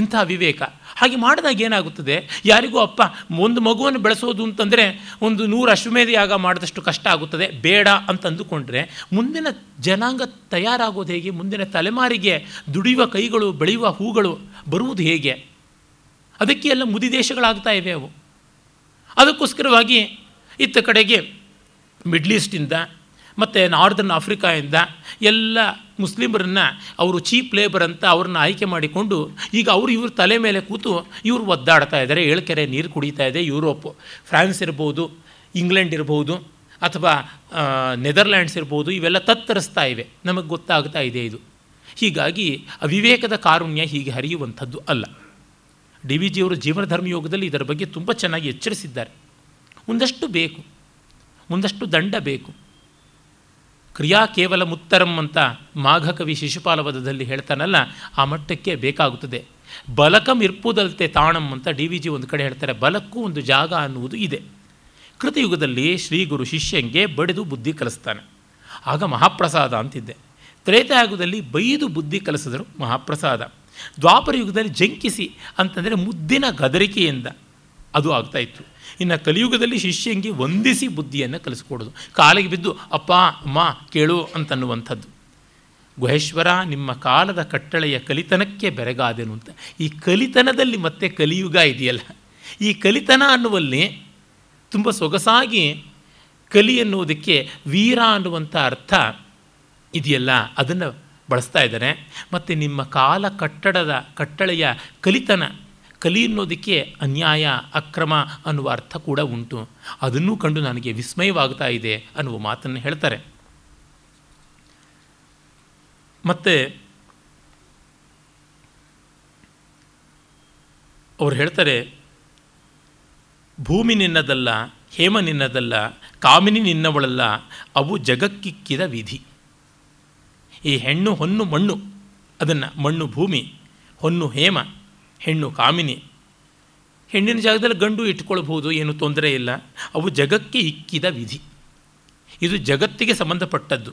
ಇಂಥ ವಿವೇಕ. ಹಾಗೆ ಮಾಡಿದಾಗ ಏನಾಗುತ್ತದೆ, ಯಾರಿಗೂ ಅಪ್ಪ ಒಂದು ಮಗುವನ್ನು ಬೆಳೆಸೋದು ಅಂತಂದರೆ ಒಂದು 100 ಅಶ್ವಮೇಧ ಯಾಗ ಮಾಡಿದಷ್ಟು ಕಷ್ಟ ಆಗುತ್ತದೆ, ಬೇಡ ಅಂತಂದುಕೊಂಡ್ರೆ ಮುಂದಿನ ಜನಾಂಗ ತಯಾರಾಗೋದು ಹೇಗೆ, ಮುಂದಿನ ತಲೆಮಾರಿಗೆ ದುಡಿಯುವ ಕೈಗಳು ಬೆಳೆಯುವ ಹೂಗಳು ಬರುವುದು ಹೇಗೆ? ಅದಕ್ಕೆ ಎಲ್ಲ ಮುದಿ ದೇಶಗಳಾಗ್ತಾ ಇವೆ ಅವು. ಅದಕ್ಕೋಸ್ಕರವಾಗಿ ಇತ್ತ ಕಡೆಗೆ ಮಿಡ್ಲ್ ಈಸ್ಟಿಂದ ಮತ್ತು ನಾರ್ದರ್ನ್ ಆಫ್ರಿಕಾ ಇಂದ ಎಲ್ಲ ಮುಸ್ಲಿಮರನ್ನು ಅವರು ಚೀಪ್ ಲೇಬರ್ ಅಂತ ಅವ್ರನ್ನ ಆಯ್ಕೆ ಮಾಡಿಕೊಂಡು ಈಗ ಇವ್ರ ತಲೆ ಮೇಲೆ ಕೂತು ಇವರು ಒದ್ದಾಡ್ತಾ ಇದ್ದಾರೆ, ಏಳ್ಕೆರೆ ನೀರು ಕುಡಿತಾ ಇದೆ ಯುರೋಪು. ಫ್ರಾನ್ಸ್ ಇರ್ಬೋದು, ಇಂಗ್ಲೆಂಡ್ ಇರ್ಬೋದು, ಅಥವಾ ನೆದರ್ಲ್ಯಾಂಡ್ಸ್ ಇರ್ಬೋದು, ಇವೆಲ್ಲ ತತ್ತರಿಸ್ತಾ ಇವೆ. ನಮಗೆ ಗೊತ್ತಾಗ್ತಾ ಇದೆ ಇದು. ಹೀಗಾಗಿ ಅವಿವೇಕದ ಕಾರುಣ್ಯ ಹೀಗೆ ಹರಿಯುವಂಥದ್ದು ಅಲ್ಲ. ಡಿ ವಿ ಜಿಯವರು ಜೀವನಧರ್ಮಯೋಗದಲ್ಲಿ ಇದರ ಬಗ್ಗೆ ತುಂಬ ಚೆನ್ನಾಗಿ ಎಚ್ಚರಿಸಿದ್ದಾರೆ. ಒಂದಷ್ಟು ಬೇಕು, ಒಂದಷ್ಟು ದಂಡ ಬೇಕು. ಕ್ರಿಯಾ ಕೇವಲ ಮುತ್ತರಂ ಅಂತ ಮಾಘಕವಿ ಶಿಶುಪಾಲವಧದಲ್ಲಿ ಹೇಳ್ತಾನಲ್ಲ, ಆ ಮಟ್ಟಕ್ಕೆ ಬೇಕಾಗುತ್ತದೆ. ಬಲಕಂ ಇರ್ಪುದಲ್ತೆ ತಾಣಂ ಅಂತ ಡಿ ವಿ ಜಿ ಒಂದು ಕಡೆ ಹೇಳ್ತಾರೆ. ಬಲಕ್ಕೂ ಒಂದು ಜಾಗ ಅನ್ನುವುದು ಇದೆ. ಕೃತಯುಗದಲ್ಲಿ ಶ್ರೀಗುರು ಶಿಷ್ಯಂಗೆ ಬಡಿದು ಬುದ್ಧಿ ಕಲಿಸ್ತಾನೆ, ಆಗ ಮಹಾಪ್ರಸಾದ ಅಂತಿದ್ದೆ. ತ್ರೇತಾಯುಗದಲ್ಲಿ ಬೈದು ಬುದ್ಧಿ ಕಲಿಸಿದ್ರು, ಮಹಾಪ್ರಸಾದ. ದ್ವಾಪರ ಯುಗದಲ್ಲಿ ಜಂಕಿಸಿ ಅಂತಂದರೆ ಮುದ್ದಿನ ಗದರಿಕೆಯಿಂದ ಅದು ಆಗ್ತಾ ಇತ್ತು. ಇನ್ನು ಕಲಿಯುಗದಲ್ಲಿ ಶಿಷ್ಯಂಗೆ ವಂದಿಸಿ ಬುದ್ಧಿಯನ್ನು ಕಲಿಸ್ಕೊಡೋದು, ಕಾಲಿಗೆ ಬಿದ್ದು ಅಪ್ಪ ಅಮ್ಮ ಕೇಳು ಅಂತನ್ನುವಂಥದ್ದು. ಗುಹೇಶ್ವರ ನಿಮ್ಮ ಕಾಲದ ಕಟ್ಟಳೆಯ ಕಲಿತನಕ್ಕೆ ಬೆರಗಾದೆನು ಅಂತ. ಈ ಕಲಿತನದಲ್ಲಿ ಮತ್ತೆ ಕಲಿಯುಗ ಇದೆಯಲ್ಲ, ಈ ಕಲಿತನ ಅನ್ನುವಲ್ಲಿ ತುಂಬ ಸೊಗಸಾಗಿ ಕಲಿ ಎನ್ನುವುದಕ್ಕೆ ವೀರ ಅನ್ನುವಂಥ ಅರ್ಥ ಇದೆಯಲ್ಲ ಅದನ್ನು ಬಳಸ್ತಾ ಇದ್ದಾರೆ. ಮತ್ತು ನಿಮ್ಮ ಕಾಲ ಕಟ್ಟಡದ ಕಟ್ಟಳೆಯ ಕಲಿತನ, ಕಲಿ ಅನ್ನೋದಕ್ಕೆ ಅನ್ಯಾಯ ಅಕ್ರಮ ಅನ್ನುವ ಅರ್ಥ ಕೂಡ ಉಂಟು, ಅದನ್ನೂ ಕಂಡು ನನಗೆ ವಿಸ್ಮಯವಾಗ್ತಾ ಇದೆ ಅನ್ನುವ ಮಾತನ್ನು ಹೇಳ್ತಾರೆ. ಮತ್ತು ಅವ್ರು ಹೇಳ್ತಾರೆ, ಭೂಮಿ ನಿನ್ನದಲ್ಲ, ಹೇಮ ನಿನ್ನದಲ್ಲ, ಕಾಮಿನಿ ನಿನ್ನವಳಲ್ಲ, ಅವು ಜಗಕ್ಕಿಕ್ಕಿದ ವಿಧಿ. ಈ ಹೆಣ್ಣು ಹೊನ್ನು ಮಣ್ಣು, ಅದನ್ನು ಮಣ್ಣು ಭೂಮಿ, ಹೊನ್ನು ಹೇಮ, ಹೆಣ್ಣು ಕಾಮಿನಿ, ಹೆಣ್ಣಿನ ಜಾಗದಲ್ಲಿ ಗಂಡು ಇಟ್ಕೊಳ್ಬೋದು, ಏನು ತೊಂದರೆ ಇಲ್ಲ. ಅವು ಜಗಕ್ಕೆ ಇಕ್ಕಿದ ವಿಧಿ. ಇದು ಜಗತ್ತಿಗೆ ಸಂಬಂಧಪಟ್ಟದ್ದು.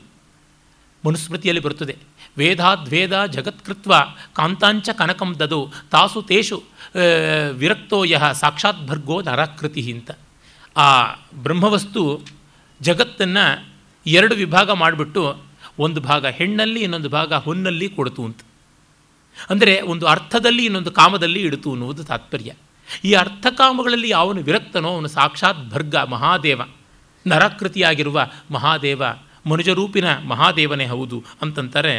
ಮನುಸ್ಮೃತಿಯಲ್ಲಿ ಬರುತ್ತದೆ, ವೇದಾದ್ವೇದ ಜಗತ್ಕೃತ್ವ ಕಾಂತಾಂಚ ಕನಕಂ ದದೋ ತಾಸು ತೇಷು ವಿರಕ್ತೋ ಯಃ ಸಾಕ್ಷಾತ್ ಭರ್ಗೋ ನರಾಕೃತಿ ಅಂತ. ಆ ಬ್ರಹ್ಮವಸ್ತು ಜಗತ್ತನ್ನು ಎರಡು ವಿಭಾಗ ಮಾಡಿಬಿಟ್ಟು ಒಂದು ಭಾಗ ಹೆಣ್ಣಲ್ಲಿ, ಇನ್ನೊಂದು ಭಾಗ ಹೊನ್ನಲ್ಲಿ ಕೊಡ್ತು ಅಂತ. ಅಂದರೆ ಒಂದು ಅರ್ಥದಲ್ಲಿ ಇನ್ನೊಂದು ಕಾಮದಲ್ಲಿ ಇಡ್ತು ಅನ್ನುವುದು ತಾತ್ಪರ್ಯ. ಈ ಅರ್ಥಕಾಮಗಳಲ್ಲಿ ಯಾವನು ವಿರಕ್ತನೋ ಅವನು ಸಾಕ್ಷಾತ್ ಭರ್ಗ, ಮಹಾದೇವ, ನರಾಕೃತಿಯಾಗಿರುವ ಮಹಾದೇವ, ಮನುಜರೂಪಿನ ಮಹಾದೇವನೇ ಹೌದು ಅಂತಂತಾರೆ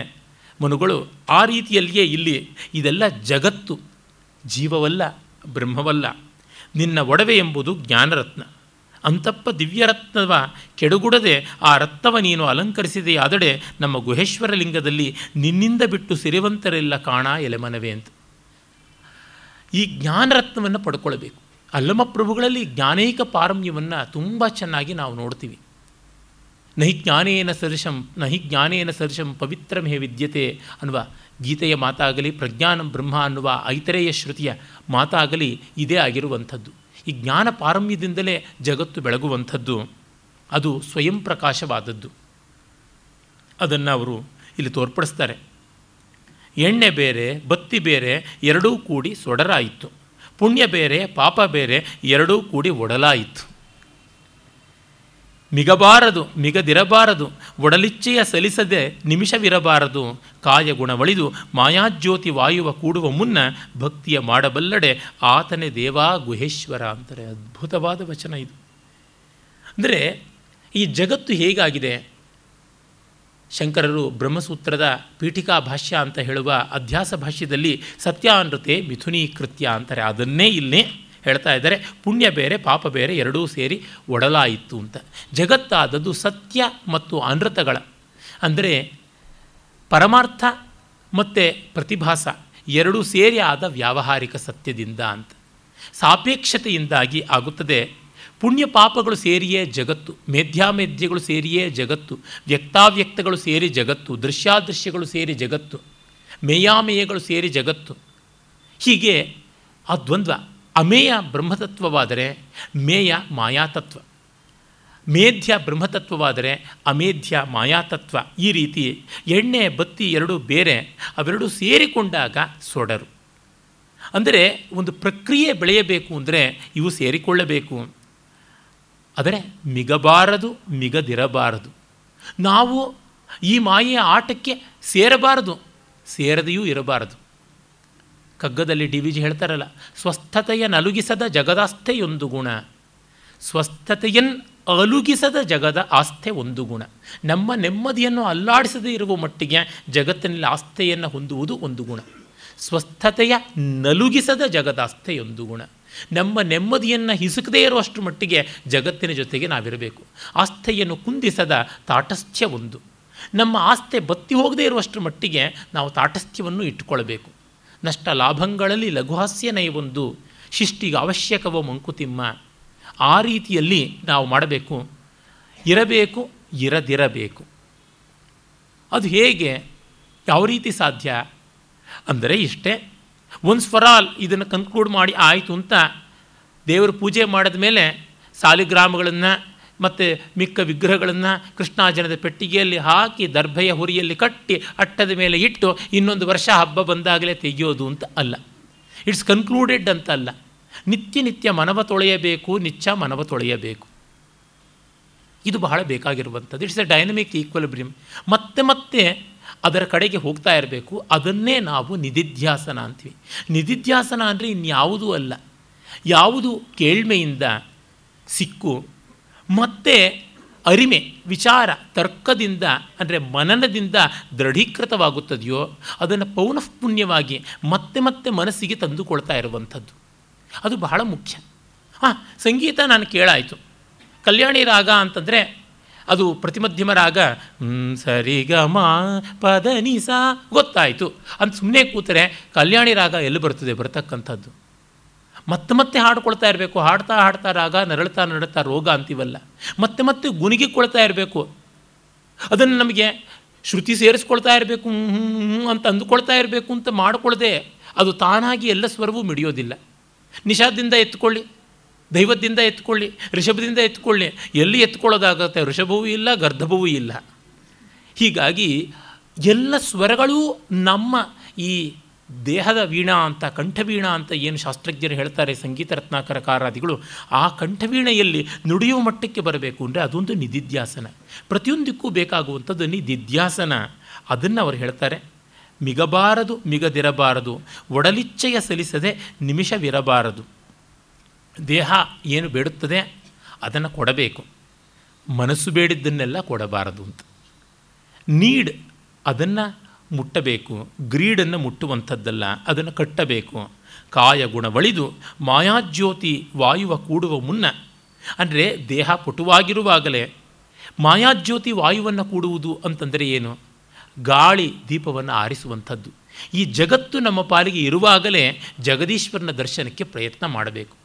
ಮನುಗಳು. ಆ ರೀತಿಯಲ್ಲಿಯೇ ಇಲ್ಲಿ ಇದೆಲ್ಲ ಜಗತ್ತು, ಜೀವವಲ್ಲ, ಬ್ರಹ್ಮವಲ್ಲ. ನಿನ್ನ ಒಡವೆ ಎಂಬುದು ಜ್ಞಾನರತ್ನ ಅಂತಪ್ಪ ದಿವ್ಯರತ್ನವ ಕೆಡುಗುಡದೆ ಆ ರತ್ನವ ನೀನು ಅಲಂಕರಿಸಿದೆಯಾದಡೆ ನಮ್ಮ ಗುಹೇಶ್ವರ ಲಿಂಗದಲ್ಲಿ ನಿನ್ನಿಂದ ಬಿಟ್ಟು ಸಿರಿವಂತರೆಲ್ಲ ಕಾಣ ಎಲೆಮನವೇ ಅಂತ. ಈ ಜ್ಞಾನರತ್ನವನ್ನು ಪಡ್ಕೊಳ್ಬೇಕು. ಅಲ್ಲಮ ಪ್ರಭುಗಳಲ್ಲಿ ಜ್ಞಾನೈಕ ಪಾರಮ್ಯವನ್ನು ತುಂಬ ಚೆನ್ನಾಗಿ ನಾವು ನೋಡ್ತೀವಿ. ನಹಿ ಜ್ಞಾನೇನ ಸದೃಶಂ ನಹಿ ಜ್ಞಾನೇನ ಸದೃಶಂ ಪವಿತ್ರಂ ಹೇ ವಿದ್ಯತೆ ಅನ್ನುವ ಗೀತೆಯ ಮಾತಾಗಲಿ, ಪ್ರಜ್ಞಾನಂ ಬ್ರಹ್ಮ ಅನ್ನುವ ಐತರೇಯ ಶ್ರುತಿಯ ಮಾತಾಗಲಿ ಇದೇ ಆಗಿರುವಂಥದ್ದು. ಈ ಜ್ಞಾನ ಪಾರಮ್ಯದಿಂದಲೇ ಜಗತ್ತು ಬೆಳಗುವಂಥದ್ದು. ಅದು ಸ್ವಯಂ ಪ್ರಕಾಶವಾದದ್ದು. ಅದನ್ನು ಅವರು ಇಲ್ಲಿ ತೋರ್ಪಡಿಸ್ತಾರೆ. ಎಣ್ಣೆ ಬೇರೆ ಬತ್ತಿ ಬೇರೆ ಎರಡೂ ಕೂಡಿ ಸೊಡರಾಯಿತು, ಪುಣ್ಯ ಬೇರೆ ಪಾಪ ಬೇರೆ ಎರಡೂ ಕೂಡಿ ಒಡಲಾಯಿತು. ಮಿಗಬಾರದು ಮಿಗದಿರಬಾರದು, ಒಡಲಿಚ್ಛೆಯ ಸಲಿಸದೆ ನಿಮಿಷವಿರಬಾರದು, ಕಾಯ ಗುಣವಳಿದು ಮಾಯಾಜ್ಯೋತಿ ವಾಯುವ ಕೂಡುವ ಮುನ್ನ ಭಕ್ತಿಯ ಮಾಡಬಲ್ಲಡೆ ಆತನೇ ದೇವಾ ಗುಹೇಶ್ವರ ಅಂತಾರೆ. ಅದ್ಭುತವಾದ ವಚನ ಇದು. ಅಂದರೆ ಈ ಜಗತ್ತು ಹೇಗಾಗಿದೆ, ಶಂಕರರು ಬ್ರಹ್ಮಸೂತ್ರದ ಪೀಠಿಕಾ ಭಾಷ್ಯ ಅಂತ ಹೇಳುವ ಅಧ್ಯಾಸ ಭಾಷ್ಯದಲ್ಲಿ ಸತ್ಯಾನೃತೆ ಮಿಥುನೀಕೃತ್ಯ ಅಂತಾರೆ. ಅದನ್ನೇ ಇಲ್ಲಿ ಹೇಳ್ತಾ ಇದ್ದಾರೆ. ಪುಣ್ಯ ಬೇರೆ ಪಾಪ ಬೇರೆ ಎರಡೂ ಸೇರಿ ಒಡಲಾಯಿತು ಅಂತ. ಜಗತ್ತಾದದ್ದು ಸತ್ಯ ಮತ್ತು ಅನೃತಗಳ, ಅಂದರೆ ಪರಮಾರ್ಥ ಮತ್ತು ಪ್ರತಿಭಾಸ ಎರಡೂ ಸೇರಿ ಆದ ವ್ಯಾವಹಾರಿಕ ಸತ್ಯದಿಂದ ಅಂತ, ಸಾಪೇಕ್ಷತೆಯಿಂದಾಗಿ ಆಗುತ್ತದೆ. ಪುಣ್ಯ ಪಾಪಗಳು ಸೇರಿಯೇ ಜಗತ್ತು, ಮೇಧ್ಯಾಮೇಧ್ಯಗಳು ಸೇರಿಯೇ ಜಗತ್ತು, ವ್ಯಕ್ತಾವ್ಯಕ್ತಗಳು ಸೇರಿ ಜಗತ್ತು, ದೃಶ್ಯಾದೃಶ್ಯಗಳು ಸೇರಿ ಜಗತ್ತು, ಮೇಯಾಮೇಯಗಳು ಸೇರಿ ಜಗತ್ತು. ಹೀಗೆ ಆ ದ್ವಂದ್ವ. ಅಮೇಯ ಬ್ರಹ್ಮತತ್ವವಾದರೆ ಮೇಯ ಮಾಯಾತತ್ವ, ಮೇಧ್ಯ ಬ್ರಹ್ಮತತ್ವವಾದರೆ ಅಮೇಧ್ಯ ಮಾಯಾತತ್ವ. ಈ ರೀತಿ ಎಣ್ಣೆ ಬತ್ತಿ ಎರಡೂ ಬೇರೆ, ಅವೆರಡೂ ಸೇರಿಕೊಂಡಾಗ ಸೊಡರು. ಅಂದರೆ ಒಂದು ಪ್ರಕ್ರಿಯೆ ಬೆಳೆಯಬೇಕು ಅಂದರೆ ಇವು ಸೇರಿಕೊಳ್ಳಬೇಕು. ಆದರೆ ಮಿಗಬಾರದು, ಮಿಗದಿರಬಾರದು. ನಾವು ಈ ಮಾಯೆಯ ಆಟಕ್ಕೆ ಸೇರಬಾರದು, ಸೇರದೆಯೂ ಇರಬಾರದು. ಕಗ್ಗದಲ್ಲಿ ಡಿ ವಿ ಜಿ ಹೇಳ್ತಾರಲ್ಲ, ಸ್ವಸ್ಥತೆಯ ನಲುಗಿಸದ ಜಗದಾಸ್ಥೆ ಒಂದು ಗುಣ, ಸ್ವಸ್ಥತೆಯನ್ನು ಅಲುಗಿಸದ ಜಗದ ಆಸ್ಥೆ ಒಂದು ಗುಣ. ನಮ್ಮ ನೆಮ್ಮದಿಯನ್ನು ಅಲ್ಲಾಡಿಸದೇ ಇರುವ ಮಟ್ಟಿಗೆ ಜಗತ್ತಿನಲ್ಲಿ ಆಸ್ಥೆಯನ್ನು ಹೊಂದುವುದು ಒಂದು ಗುಣ. ಸ್ವಸ್ಥತೆಯ ನಲುಗಿಸದ ಜಗದಾಸ್ಥೆ ಒಂದು ಗುಣ. ನಮ್ಮ ನೆಮ್ಮದಿಯನ್ನು ಹಿಸುಕದೇ ಇರುವಷ್ಟು ಮಟ್ಟಿಗೆ ಜಗತ್ತಿನ ಜೊತೆಗೆ ನಾವಿರಬೇಕು. ಆಸ್ಥೆಯನ್ನು ಕುಂದಿಸದ ತಾಟಸ್ಥ್ಯ ಒಂದು. ನಮ್ಮ ಆಸ್ಥೆ ಬತ್ತಿ ಹೋಗದೇ ಇರುವಷ್ಟು ಮಟ್ಟಿಗೆ ನಾವು ತಾಟಸ್ಥ್ಯವನ್ನು ಇಟ್ಟುಕೊಳ್ಬೇಕು. ನಷ್ಟ ಲಾಭಗಳಲ್ಲಿ ಲಘುಹಾಸ್ಯನೇ ಒಂದು, ಶಿಷ್ಟಿಗೆ ಅವಶ್ಯಕವೋ ಮಂಕುತಿಮ್ಮ. ಆ ರೀತಿಯಲ್ಲಿ ನಾವು ಮಾಡಬೇಕು, ಇರಬೇಕು, ಇರದಿರಬೇಕು. ಅದು ಹೇಗೆ, ಯಾವ ರೀತಿ ಸಾಧ್ಯ ಅಂದರೆ ಇಷ್ಟೇ. ಒನ್ಸ್ ಫಾರ್ ಆಲ್ ಇದನ್ನು ಕನ್ಕ್ಲೂಡ್ ಮಾಡಿ ಆಯಿತು ಅಂತ ದೇವರ ಪೂಜೆ ಮಾಡಿದ ಮೇಲೆ ಸಾಲಿಗ್ರಾಮಗಳನ್ನು ಮತ್ತು ಮಿಕ್ಕ ವಿಗ್ರಹಗಳನ್ನು ಕೃಷ್ಣಾರ್ಜನದ ಪೆಟ್ಟಿಗೆಯಲ್ಲಿ ಹಾಕಿ ದರ್ಭೆಯ ಹುರಿಯಲ್ಲಿ ಕಟ್ಟಿ ಅಟ್ಟದ ಮೇಲೆ ಇಟ್ಟು ಇನ್ನೊಂದು ವರ್ಷ ಹಬ್ಬ ಬಂದಾಗಲೇ ತೆಗೆಯೋದು ಅಂತ ಅಲ್ಲ, ಇಟ್ಸ್ ಕನ್ಕ್ಲೂಡೆಡ್ ಅಂತ ಅಲ್ಲ. ನಿತ್ಯ ನಿತ್ಯ ಮನವ ತೊಳೆಯಬೇಕು, ನಿತ್ಯ ಮನವ ತೊಳೆಯಬೇಕು. ಇದು ಬಹಳ ಬೇಕಾಗಿರುವಂಥದ್ದು. It's a dynamic equilibrium. ಮತ್ತೆ ಮತ್ತೆ ಅದರ ಕಡೆಗೆ ಹೋಗ್ತಾ ಇರಬೇಕು. ಅದನ್ನೇ ನಾವು ನಿಧಿಧ್ಯಾಸನ ಅಂತೀವಿ. ನಿಧಿಧ್ಯಾಸನ ಅಂದರೆ ಇನ್ಯಾವುದೂ ಅಲ್ಲ, ಯಾವುದು ಕೇಳ್ಮೆಯಿಂದ ಸಿಕ್ಕು ಮತ್ತೆ ಅರಿಮೆ ವಿಚಾರ ತರ್ಕದಿಂದ ಅಂದರೆ ಮನನದಿಂದ ದೃಢೀಕೃತವಾಗುತ್ತದೆಯೋ ಅದನ್ನು ಪೌನಃಪುಣ್ಯವಾಗಿ ಮತ್ತೆ ಮತ್ತೆ ಮನಸ್ಸಿಗೆ ತಂದುಕೊಳ್ತಾ ಇರುವಂಥದ್ದು. ಅದು ಬಹಳ ಮುಖ್ಯ. ಸಂಗೀತ ನಾನು ಕೇಳಾಯಿತು, ಕಲ್ಯಾಣಿ ರಾಗ ಅಂತಂದರೆ ಅದು ಪ್ರತಿಮಧ್ಯಮ ರಾಗ, ಸರಿಗಮ ಪದನಿಸ ಗೊತ್ತಾಯಿತು ಅಂತ ಸುಮ್ಮನೆ ಕೂತರೆ ಕಲ್ಯಾಣಿ ರಾಗ ಎಲ್ಲಿ ಬರ್ತದೆ ಬರತಕ್ಕಂಥದ್ದು? ಮತ್ತೆ ಮತ್ತೆ ಹಾಡ್ಕೊಳ್ತಾ ಇರಬೇಕು, ಹಾಡ್ತಾ ಹಾಡ್ತಾ ರಾಗ, ನರಳ್ತಾ ನರಳ್ತಾ ರೋಗ ಅಂತೀವಲ್ಲ. ಮತ್ತೆ ಮತ್ತೆ ಗುನಿಗಿಕೊಳ್ತಾ ಇರಬೇಕು, ಅದನ್ನು ನಮಗೆ ಶ್ರುತಿ ಸೇರಿಸ್ಕೊಳ್ತಾ ಇರಬೇಕು ಅಂತ ಅಂದುಕೊಳ್ತಾ ಇರಬೇಕು ಅಂತ ಮಾಡಿಕೊಳ್ಳದೆ ಅದು ತಾನಾಗಿ ಎಲ್ಲ ಸ್ವರವೂ ಮಿಡಿಯೋದಿಲ್ಲ. ನಿಷಾದದಿಂದ ಎತ್ಕೊಳ್ಳಿ, ದೈವದಿಂದ ಎತ್ಕೊಳ್ಳಿ, ಋಷಭದಿಂದ ಎತ್ಕೊಳ್ಳಿ, ಎಲ್ಲಿ ಎತ್ಕೊಳ್ಳೋದಾಗತ್ತೆ? ಋಷಭವೂ ಇಲ್ಲ, ಗರ್ಧಭವೂ ಇಲ್ಲ. ಹೀಗಾಗಿ ಎಲ್ಲ ಸ್ವರಗಳೂ ನಮ್ಮ ಈ ದೇಹದ ವೀಣಾ ಅಂತ, ಕಂಠವೀಣಾ ಅಂತ ಏನು ಶಾಸ್ತ್ರಜ್ಞರು ಹೇಳ್ತಾರೆ, ಸಂಗೀತ ರತ್ನಾಕರಕಾರಾದಿಗಳು, ಆ ಕಂಠವೀಣೆಯಲ್ಲಿ ನುಡಿಯುವ ಮಟ್ಟಕ್ಕೆ ಬರಬೇಕು ಅಂದರೆ ಅದೊಂದು ನಿಧಿಧ್ಯಾಸನ. ಪ್ರತಿಯೊಂದಕ್ಕೂ ಬೇಕಾಗುವಂಥದ್ದು ನಿಧಿಧ್ಯಾಸನ. ಅದನ್ನು ಅವರು ಹೇಳ್ತಾರೆ, ಮಿಗಬಾರದು, ಮಿಗದಿರಬಾರದು, ಒಡಲಿಚ್ಛೆಯ ಸಲಿಸದೆ ನಿಮಿಷವಿರಬಾರದು. ದೇಹ ಏನು ಬೇಡುತ್ತದೆ ಅದನ್ನು ಕೊಡಬೇಕು, ಮನಸ್ಸು ಬೇಡಿದ್ದನ್ನೆಲ್ಲ ಕೊಡಬಾರದು ಅಂತ. ನೀಡ್ ಅದನ್ನು ಮುಟ್ಟಬೇಕು, ಗ್ರೀಡನ್ನು ಮುಟ್ಟುವಂಥದ್ದಲ್ಲ, ಅದನ್ನು ಕಟ್ಟಬೇಕು. ಕಾಯ ಗುಣವಳಿದು ಮಾಯಾಜ್ಯೋತಿ ವಾಯುವ ಕೂಡುವ ಮುನ್ನ, ಅಂದರೆ ದೇಹ ಪಟುವಾಗಿರುವಾಗಲೇ ಮಾಯಾಜ್ಯೋತಿ ವಾಯುವನ್ನು ಕೂಡುವುದು ಅಂತಂದರೆ ಏನು? ಗಾಳಿ ದೀಪವನ್ನು ಆರಿಸುವಂಥದ್ದು. ಈ ಜಗತ್ತು ನಮ್ಮ ಪಾಲಿಗೆ ಇರುವಾಗಲೇ ಜಗದೀಶ್ವರನ ದರ್ಶನಕ್ಕೆ ಪ್ರಯತ್ನ ಮಾಡಬೇಕು.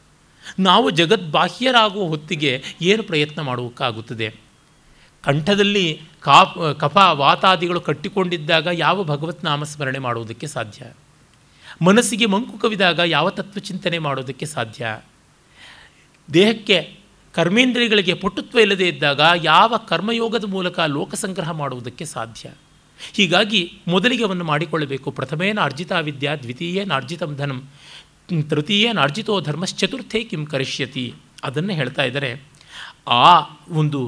ನಾವು ಜಗದ್ಬಾಹ್ಯರಾಗುವ ಹೊತ್ತಿಗೆ ಏನು ಪ್ರಯತ್ನ ಮಾಡೋಕ್ಕಾಗುತ್ತದೆ? ಕಂಠದಲ್ಲಿ ಕಫ ವಾತಾದಿಗಳು ಕಟ್ಟಿಕೊಂಡಿದ್ದಾಗ ಯಾವ ಭಗವತ್ ನಾಮಸ್ಮರಣೆ ಮಾಡುವುದಕ್ಕೆ ಸಾಧ್ಯ? ಮನಸ್ಸಿಗೆ ಮಂಕು ಕವಿದಾಗ ಯಾವ ತತ್ವಚಿಂತನೆ ಮಾಡೋದಕ್ಕೆ ಸಾಧ್ಯ? ದೇಹಕ್ಕೆ, ಕರ್ಮೇಂದ್ರಿಯಗಳಿಗೆ ಪಟುತ್ವ ಇಲ್ಲದೇ ಇದ್ದಾಗ ಯಾವ ಕರ್ಮಯೋಗದ ಮೂಲಕ ಲೋಕಸಂಗ್ರಹ ಮಾಡುವುದಕ್ಕೆ ಸಾಧ್ಯ? ಹೀಗಾಗಿ ಮೊದಲಿಗೆ ಅವನ್ನು ಮಾಡಿಕೊಳ್ಳಬೇಕು. ಪ್ರಥಮೇನ ಅರ್ಜಿತಾ ವಿದ್ಯಾ, ದ್ವಿತೀಯೇನ ಅರ್ಜಿತಂ ಧನಂ, ತೃತೀಯೇನ ಅರ್ಜಿತೋ ಧರ್ಮಶ್ಚತುರ್ಥೇ ಕಿಂ ಕರಿಷ್ಯತಿ. ಅದನ್ನು ಹೇಳ್ತಾ ಇದ್ದಾರೆ. ಆ ಒಂದು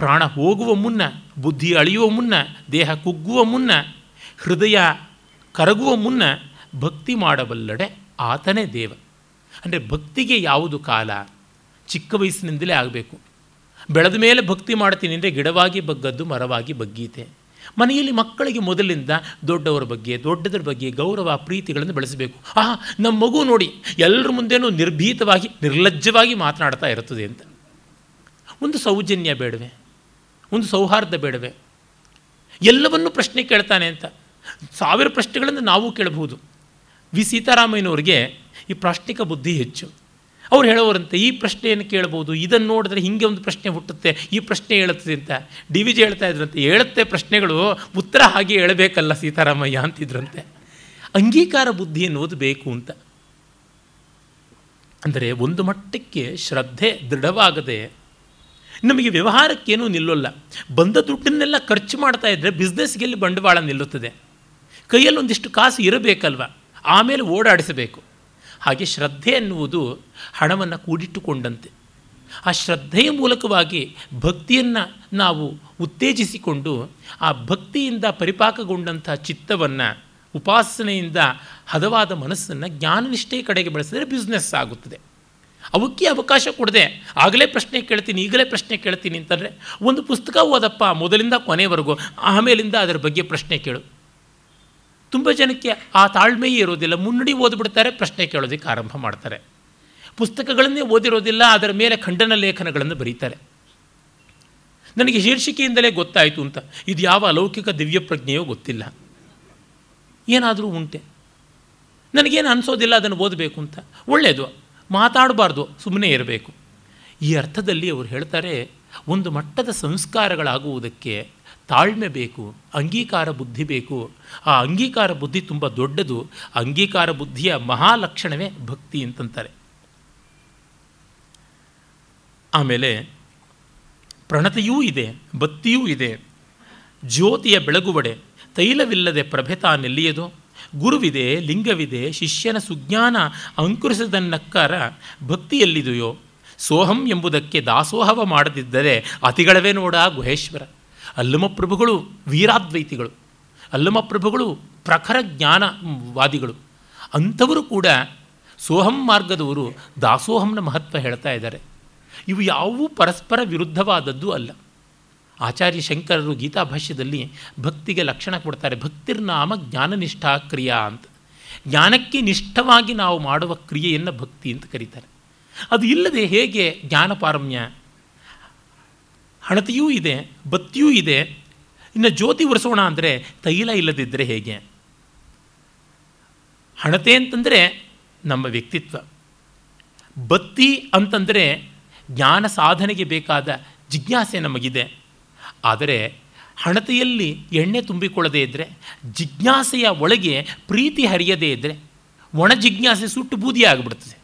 ಪ್ರಾಣ ಹೋಗುವ ಮುನ್ನ, ಬುದ್ಧಿ ಅಳಿಯುವ ಮುನ್ನ, ದೇಹ ಕುಗ್ಗುವ ಮುನ್ನ, ಹೃದಯ ಕರಗುವ ಮುನ್ನ ಭಕ್ತಿ ಮಾಡಬಲ್ಲಡೆ ಆತನೇ ದೇವ. ಅಂದರೆ ಭಕ್ತಿಗೆ ಯಾವುದು ಕಾಲ? ಚಿಕ್ಕ ವಯಸ್ಸಿನಿಂದಲೇ ಆಗಬೇಕು. ಬೆಳೆದ ಮೇಲೆ ಭಕ್ತಿ ಮಾಡ್ತೀನಿ ಅಂದರೆ ಗಿಡವಾಗಿ ಬಗ್ಗದ್ದು ಮರವಾಗಿ ಬಗ್ಗೀತೆ. ಮನೆಯಲ್ಲಿ ಮಕ್ಕಳಿಗೆ ಮೊದಲಿಂದ ದೊಡ್ಡವರ ಬಗ್ಗೆ, ದೊಡ್ಡದರ ಬಗ್ಗೆ ಗೌರವ ಪ್ರೀತಿಗಳನ್ನು ಬೆಳೆಸಬೇಕು. ನಮ್ಮ ಮಗು ನೋಡಿ ಎಲ್ಲರ ಮುಂದೆನೂ ನಿರ್ಭೀತವಾಗಿ, ನಿರ್ಲಜ್ಜವಾಗಿ ಮಾತನಾಡ್ತಾ ಇರ್ತದೆ ಅಂತ. ಒಂದು ಸೌಜನ್ಯ ಬೇಡವೆ? ಒಂದು ಸೌಹಾರ್ದ ಬೇಡವೆ? ಎಲ್ಲವನ್ನೂ ಪ್ರಶ್ನೆ ಕೇಳ್ತಾನೆ ಅಂತ. ಸಾವಿರ ಪ್ರಶ್ನೆಗಳನ್ನು ನಾವು ಕೇಳಬಹುದು. ವಿ ಸೀತಾರಾಮಯ್ಯನವ್ರಿಗೆ ಈ ಪ್ರಾಶ್ನಿಕ ಬುದ್ಧಿ ಹೆಚ್ಚು. ಅವ್ರು ಹೇಳೋರಂತೆ, ಈ ಪ್ರಶ್ನೆಯನ್ನು ಕೇಳ್ಬೋದು, ಇದನ್ನು ನೋಡಿದ್ರೆ ಹೀಗೆ ಒಂದು ಪ್ರಶ್ನೆ ಹುಟ್ಟುತ್ತೆ, ಈ ಪ್ರಶ್ನೆ ಹೇಳುತ್ತದೆ ಅಂತ. ಡಿ ವಿ ಜಿ ಹೇಳ್ತಾ ಇದ್ರಂತೆ, ಹೇಳುತ್ತೆ ಪ್ರಶ್ನೆಗಳು, ಉತ್ತರ ಹಾಗೆ ಹೇಳಬೇಕಲ್ಲ ಸೀತಾರಾಮಯ್ಯ ಅಂತಿದ್ರಂತೆ. ಅಂಗೀಕಾರ ಬುದ್ಧಿ ಎನ್ನುವುದು ಬೇಕು ಅಂತ. ಅಂದರೆ ಒಂದು ಮಟ್ಟಕ್ಕೆ ಶ್ರದ್ಧೆ ದೃಢವಾಗದೆ ನಮಗೆ ವ್ಯವಹಾರಕ್ಕೇನೂ ನಿಲ್ಲೋಲ್ಲ. ಬಂದ ದುಡ್ಡನ್ನೆಲ್ಲ ಖರ್ಚು ಮಾಡ್ತಾ ಇದ್ದರೆ ಬಿಸ್ನೆಸ್ಗೆಲ್ಲಿ ಬಂಡವಾಳ ನಿಲ್ಲುತ್ತದೆ? ಕೈಯಲ್ಲಿ ಒಂದಿಷ್ಟು ಕಾಸು ಇರಬೇಕಲ್ವ, ಆಮೇಲೆ ಓಡಾಡಿಸಬೇಕು. ಹಾಗೆ ಶ್ರದ್ಧೆ ಎನ್ನುವುದು ಹಣವನ್ನು ಕೂಡಿಟ್ಟುಕೊಂಡಂತೆ. ಆ ಶ್ರದ್ಧೆಯ ಮೂಲಕವಾಗಿ ಭಕ್ತಿಯನ್ನು ನಾವು ಉತ್ತೇಜಿಸಿಕೊಂಡು ಆ ಭಕ್ತಿಯಿಂದ ಪರಿಪಾಕಗೊಂಡಂಥ ಚಿತ್ತವನ್ನು, ಉಪಾಸನೆಯಿಂದ ಹದವಾದ ಮನಸ್ಸನ್ನು ಜ್ಞಾನನಿಷ್ಠೆಯ ಕಡೆಗೆ ಬಳಸಿದರೆ ಬಿಸ್ನೆಸ್ ಆಗುತ್ತದೆ. ಅವಕ್ಕೆ ಅವಕಾಶ ಕೊಡದೆ ಆಗಲೇ ಪ್ರಶ್ನೆ ಕೇಳ್ತೀನಿ, ಈಗಲೇ ಪ್ರಶ್ನೆ ಕೇಳ್ತೀನಿ ಅಂತಂದರೆ, ಒಂದು ಪುಸ್ತಕ ಓದಪ್ಪ ಮೊದಲಿಂದ ಕೊನೆವರೆಗೂ, ಆಮೇಲಿಂದ ಅದರ ಬಗ್ಗೆ ಪ್ರಶ್ನೆ ಕೇಳು. ತುಂಬ ಜನಕ್ಕೆ ಆ ತಾಳ್ಮೆಯೇ ಇರೋದಿಲ್ಲ. ಮುನ್ನಡಿ ಓದ್ಬಿಡ್ತಾರೆ, ಪ್ರಶ್ನೆ ಕೇಳೋದಕ್ಕೆ ಆರಂಭ ಮಾಡ್ತಾರೆ. ಪುಸ್ತಕಗಳನ್ನೇ ಓದಿರೋದಿಲ್ಲ, ಅದರ ಮೇಲೆ ಖಂಡನ ಲೇಖನಗಳನ್ನು ಬರೀತಾರೆ. ನನಗೆ ಶೀರ್ಷಿಕೆಯಿಂದಲೇ ಗೊತ್ತಾಯಿತು ಅಂತ, ಇದು ಯಾವ ಅಲೌಕಿಕ ದಿವ್ಯ ಪ್ರಜ್ಞೆಯೋ ಗೊತ್ತಿಲ್ಲ, ಏನಾದರೂ ಉಂಟೆ, ನನಗೇನು ಅನಿಸೋದಿಲ್ಲ ಅದನ್ನು ಓದಬೇಕು ಅಂತ. ಒಳ್ಳೆಯದು, ಮಾತಾಡಬಾರ್ದು, ಸುಮ್ಮನೆ ಇರಬೇಕು. ಈ ಅರ್ಥದಲ್ಲಿ ಅವರು ಹೇಳ್ತಾರೆ, ಒಂದು ಮಟ್ಟದ ಸಂಸ್ಕಾರಗಳಾಗುವುದಕ್ಕೆ ತಾಳ್ಮೆ ಬೇಕು, ಅಂಗೀಕಾರ ಬುದ್ಧಿ ಬೇಕು. ಆ ಅಂಗೀಕಾರ ಬುದ್ಧಿ ತುಂಬ ದೊಡ್ಡದು. ಅಂಗೀಕಾರ ಬುದ್ಧಿಯ ಮಹಾಲಕ್ಷಣವೇ ಭಕ್ತಿ ಅಂತಂತಾರೆ. ಆಮೇಲೆ ಪ್ರಣತೆಯೂ ಇದೆ, ಬತ್ತಿಯೂ ಇದೆ. ಜ್ಯೋತಿಯ ಬೆಳಗುವಡೆ ತೈಲವಿಲ್ಲದೆ ಪ್ರಭೆ ತಾನೆಲ್ಲಿಯದು. ಗುರುವಿದೆ, ಲಿಂಗವಿದೆ, ಶಿಷ್ಯನ ಸುಜ್ಞಾನ ಅಂಕುರಿಸದನ್ನಕ್ಕಾರ ಭಕ್ತಿಯಲ್ಲಿದೆಯೋ. ಸೋಹಂ ಎಂಬುದಕ್ಕೆ ದಾಸೋಹವ ಮಾಡದಿದ್ದರೆ ಅತಿಗಳವೇ ನೋಡ ಗುಹೇಶ್ವರ. ಅಲ್ಲಮಪ್ರಭುಗಳು ವೀರಾದ್ವೈತಿಗಳು, ಅಲ್ಲಮಪ್ರಭುಗಳು ಪ್ರಖರ ಜ್ಞಾನವಾದಿಗಳು. ಅಂಥವರು ಕೂಡ ಸೋಹಂ ಮಾರ್ಗದವರು ದಾಸೋಹಂನ ಮಹತ್ವ ಹೇಳ್ತಾ ಇದ್ದಾರೆ. ಇವು ಯಾವುವೂ ಪರಸ್ಪರ ವಿರುದ್ಧವಾದದ್ದು ಅಲ್ಲ. ಆಚಾರ್ಯ ಶಂಕರರು ಗೀತಾಭಾಷ್ಯದಲ್ಲಿ ಭಕ್ತಿಗೆ ಲಕ್ಷಣ ಕೊಡ್ತಾರೆ, ಭಕ್ತಿರ್ನಾಮ ಜ್ಞಾನನಿಷ್ಠಾ ಕ್ರಿಯಾ ಅಂತ. ಜ್ಞಾನಕ್ಕೆ ನಿಷ್ಠವಾಗಿ ನಾವು ಮಾಡುವ ಕ್ರಿಯೆಯನ್ನು ಭಕ್ತಿ ಅಂತ ಕರೀತಾರೆ. ಅದು ಇಲ್ಲದೆ ಹೇಗೆ ಜ್ಞಾನಪಾರಮ್ಯ? ಹಣತೆಯೂ ಇದೆ, ಬತ್ತಿಯೂ ಇದೆ, ಇನ್ನು ಜ್ಯೋತಿ ಉರಿಸೋಣ ಅಂದರೆ ತೈಲ ಇಲ್ಲದಿದ್ದರೆ ಹೇಗೆ? ಹಣತೆ ಅಂತಂದರೆ ನಮ್ಮ ವ್ಯಕ್ತಿತ್ವ, ಬತ್ತಿ ಅಂತಂದರೆ ಜ್ಞಾನ ಸಾಧನೆಗೆ ಬೇಕಾದ ಜಿಜ್ಞಾಸೆ ನಮಗಿದೆ. ಆದರೆ ಹಣತೆಯಲ್ಲಿ ಎಣ್ಣೆ ತುಂಬಿಕೊಳ್ಳದೇ ಇದ್ದರೆ, ಜಿಜ್ಞಾಸೆಯ ಒಳಗೆ ಪ್ರೀತಿ ಹರಿಯದೇ ಇದ್ದರೆ, ಒಣ ಜಿಜ್ಞಾಸೆ ಸುಟ್ಟು ಬೂದಿಯಾಗಿಬಿಡ್ತದೆ.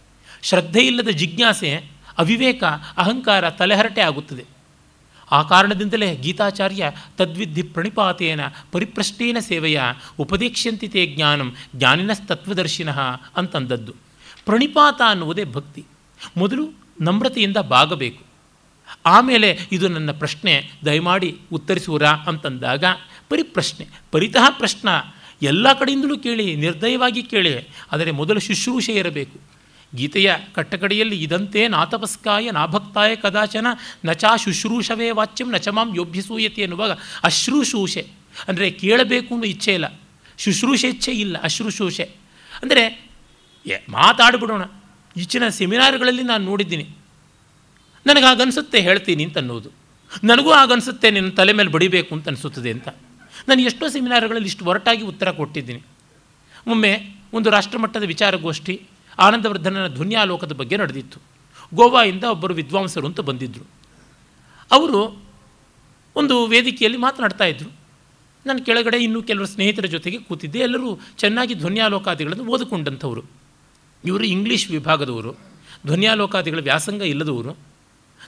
ಶ್ರದ್ಧೆ ಇಲ್ಲದ ಜಿಜ್ಞಾಸೆ, ಅವಿವೇಕ, ಅಹಂಕಾರ, ತಲೆಹರಟೆ ಆಗುತ್ತದೆ. ಆ ಕಾರಣದಿಂದಲೇ ಗೀತಾಚಾರ್ಯ ತದ್ವಿಧಿ ಪ್ರಣಿಪಾತೇನ ಪರಿಪ್ರಷ್ಟೇನ ಸೇವೆಯ ಉಪದೇಕ್ಷ್ಯಂತಿತೇ ಜ್ಞಾನಂ ಜ್ಞಾನಿನಸ್ತತ್ವದರ್ಶಿನಃ ಅಂತಂದದ್ದು. ಪ್ರಣಿಪಾತ ಅನ್ನುವುದೇ ಭಕ್ತಿ. ಮೊದಲು ನಮ್ರತೆಯಿಂದ ಬಾಗಬೇಕು. ಆಮೇಲೆ ಇದು ನನ್ನ ಪ್ರಶ್ನೆ, ದಯಮಾಡಿ ಉತ್ತರಿಸುವರಾ ಅಂತಂದಾಗ ಪರಿಪ್ರಶ್ನೆ, ಪರಿತಃ ಪ್ರಶ್ನ. ಎಲ್ಲ ಕಡೆಯಿಂದಲೂ ಕೇಳಿ, ನಿರ್ದಯವಾಗಿ ಕೇಳಿ, ಆದರೆ ಮೊದಲು ಶುಶ್ರೂಷೆ ಇರಬೇಕು. ಗೀತೆಯ ಕಟ್ಟಕಡೆಯಲ್ಲಿ ಇದಂತೆ ನಾತಪಸ್ಕಾಯ ನಾಭಕ್ತಾಯ ಕದಾಚನ ನಚಾ ಶುಶ್ರೂಷವೇ ವಾಚ್ಯಂ ನಚಮಾಂ ಯೋಭ್ಯಸೂಯತೆ ಎನ್ನುವಾಗ ಅಶ್ರೂಷೂಷೆ ಅಂದರೆ ಕೇಳಬೇಕು ಅನ್ನೋ ಇಚ್ಛೆ ಇಲ್ಲ, ಶುಶ್ರೂಷೆ ಇಚ್ಛೆ ಇಲ್ಲ, ಅಶ್ರೂಷೂಷೆ ಅಂದರೆ ಮಾತಾಡಿಬಿಡೋಣ. ಈಚಿನ ಸೆಮಿನಾರ್ಗಳಲ್ಲಿ ನಾನು ನೋಡಿದ್ದೀನಿ, ನನಗಾಗನ್ಸುತ್ತೆ ಹೇಳ್ತೀನಿ ಅಂತ ಅನ್ನೋದು, ನನಗೂ ಆಗನ್ಸುತ್ತೆ ನಿನ್ನ ತಲೆ ಮೇಲೆ ಬಡಿಬೇಕು ಅಂತ ಅನಿಸುತ್ತದೆ ಅಂತ. ನಾನು ಎಷ್ಟೋ ಸೆಮಿನಾರ್ಗಳಲ್ಲಿ ಇಷ್ಟು ಒರಟಾಗಿ ಉತ್ತರ ಕೊಟ್ಟಿದ್ದೀನಿ. ಒಮ್ಮೆ ಒಂದು ರಾಷ್ಟ್ರಮಟ್ಟದ ವಿಚಾರಗೋಷ್ಠಿ ಆನಂದವರ್ಧನನ ಧ್ವನ್ಯಾಲೋಕದ ಬಗ್ಗೆ ನಡೆದಿತ್ತು. ಗೋವಾದಿಂದ ಒಬ್ಬರು ವಿದ್ವಾಂಸರು ಅಂತ ಬಂದಿದ್ದರು. ಅವರು ಒಂದು ವೇದಿಕೆಯಲ್ಲಿ ಮಾತನಾಡ್ತಾ ಇದ್ದರು. ನಾನು ಕೆಳಗಡೆ ಇನ್ನೂ ಕೆಲವರು ಸ್ನೇಹಿತರ ಜೊತೆಗೆ ಕೂತಿದ್ದೆ. ಎಲ್ಲರೂ ಚೆನ್ನಾಗಿ ಧ್ವನ್ಯಾಲೋಕಾದಿಗಳನ್ನು ಓದಿಕೊಂಡಂಥವ್ರು. ಇವರು ಇಂಗ್ಲೀಷ್ ವಿಭಾಗದವರು, ಧ್ವನ್ಯಾಲೋಕಾದಿಗಳ ವ್ಯಾಸಂಗ ಇಲ್ಲದವರು.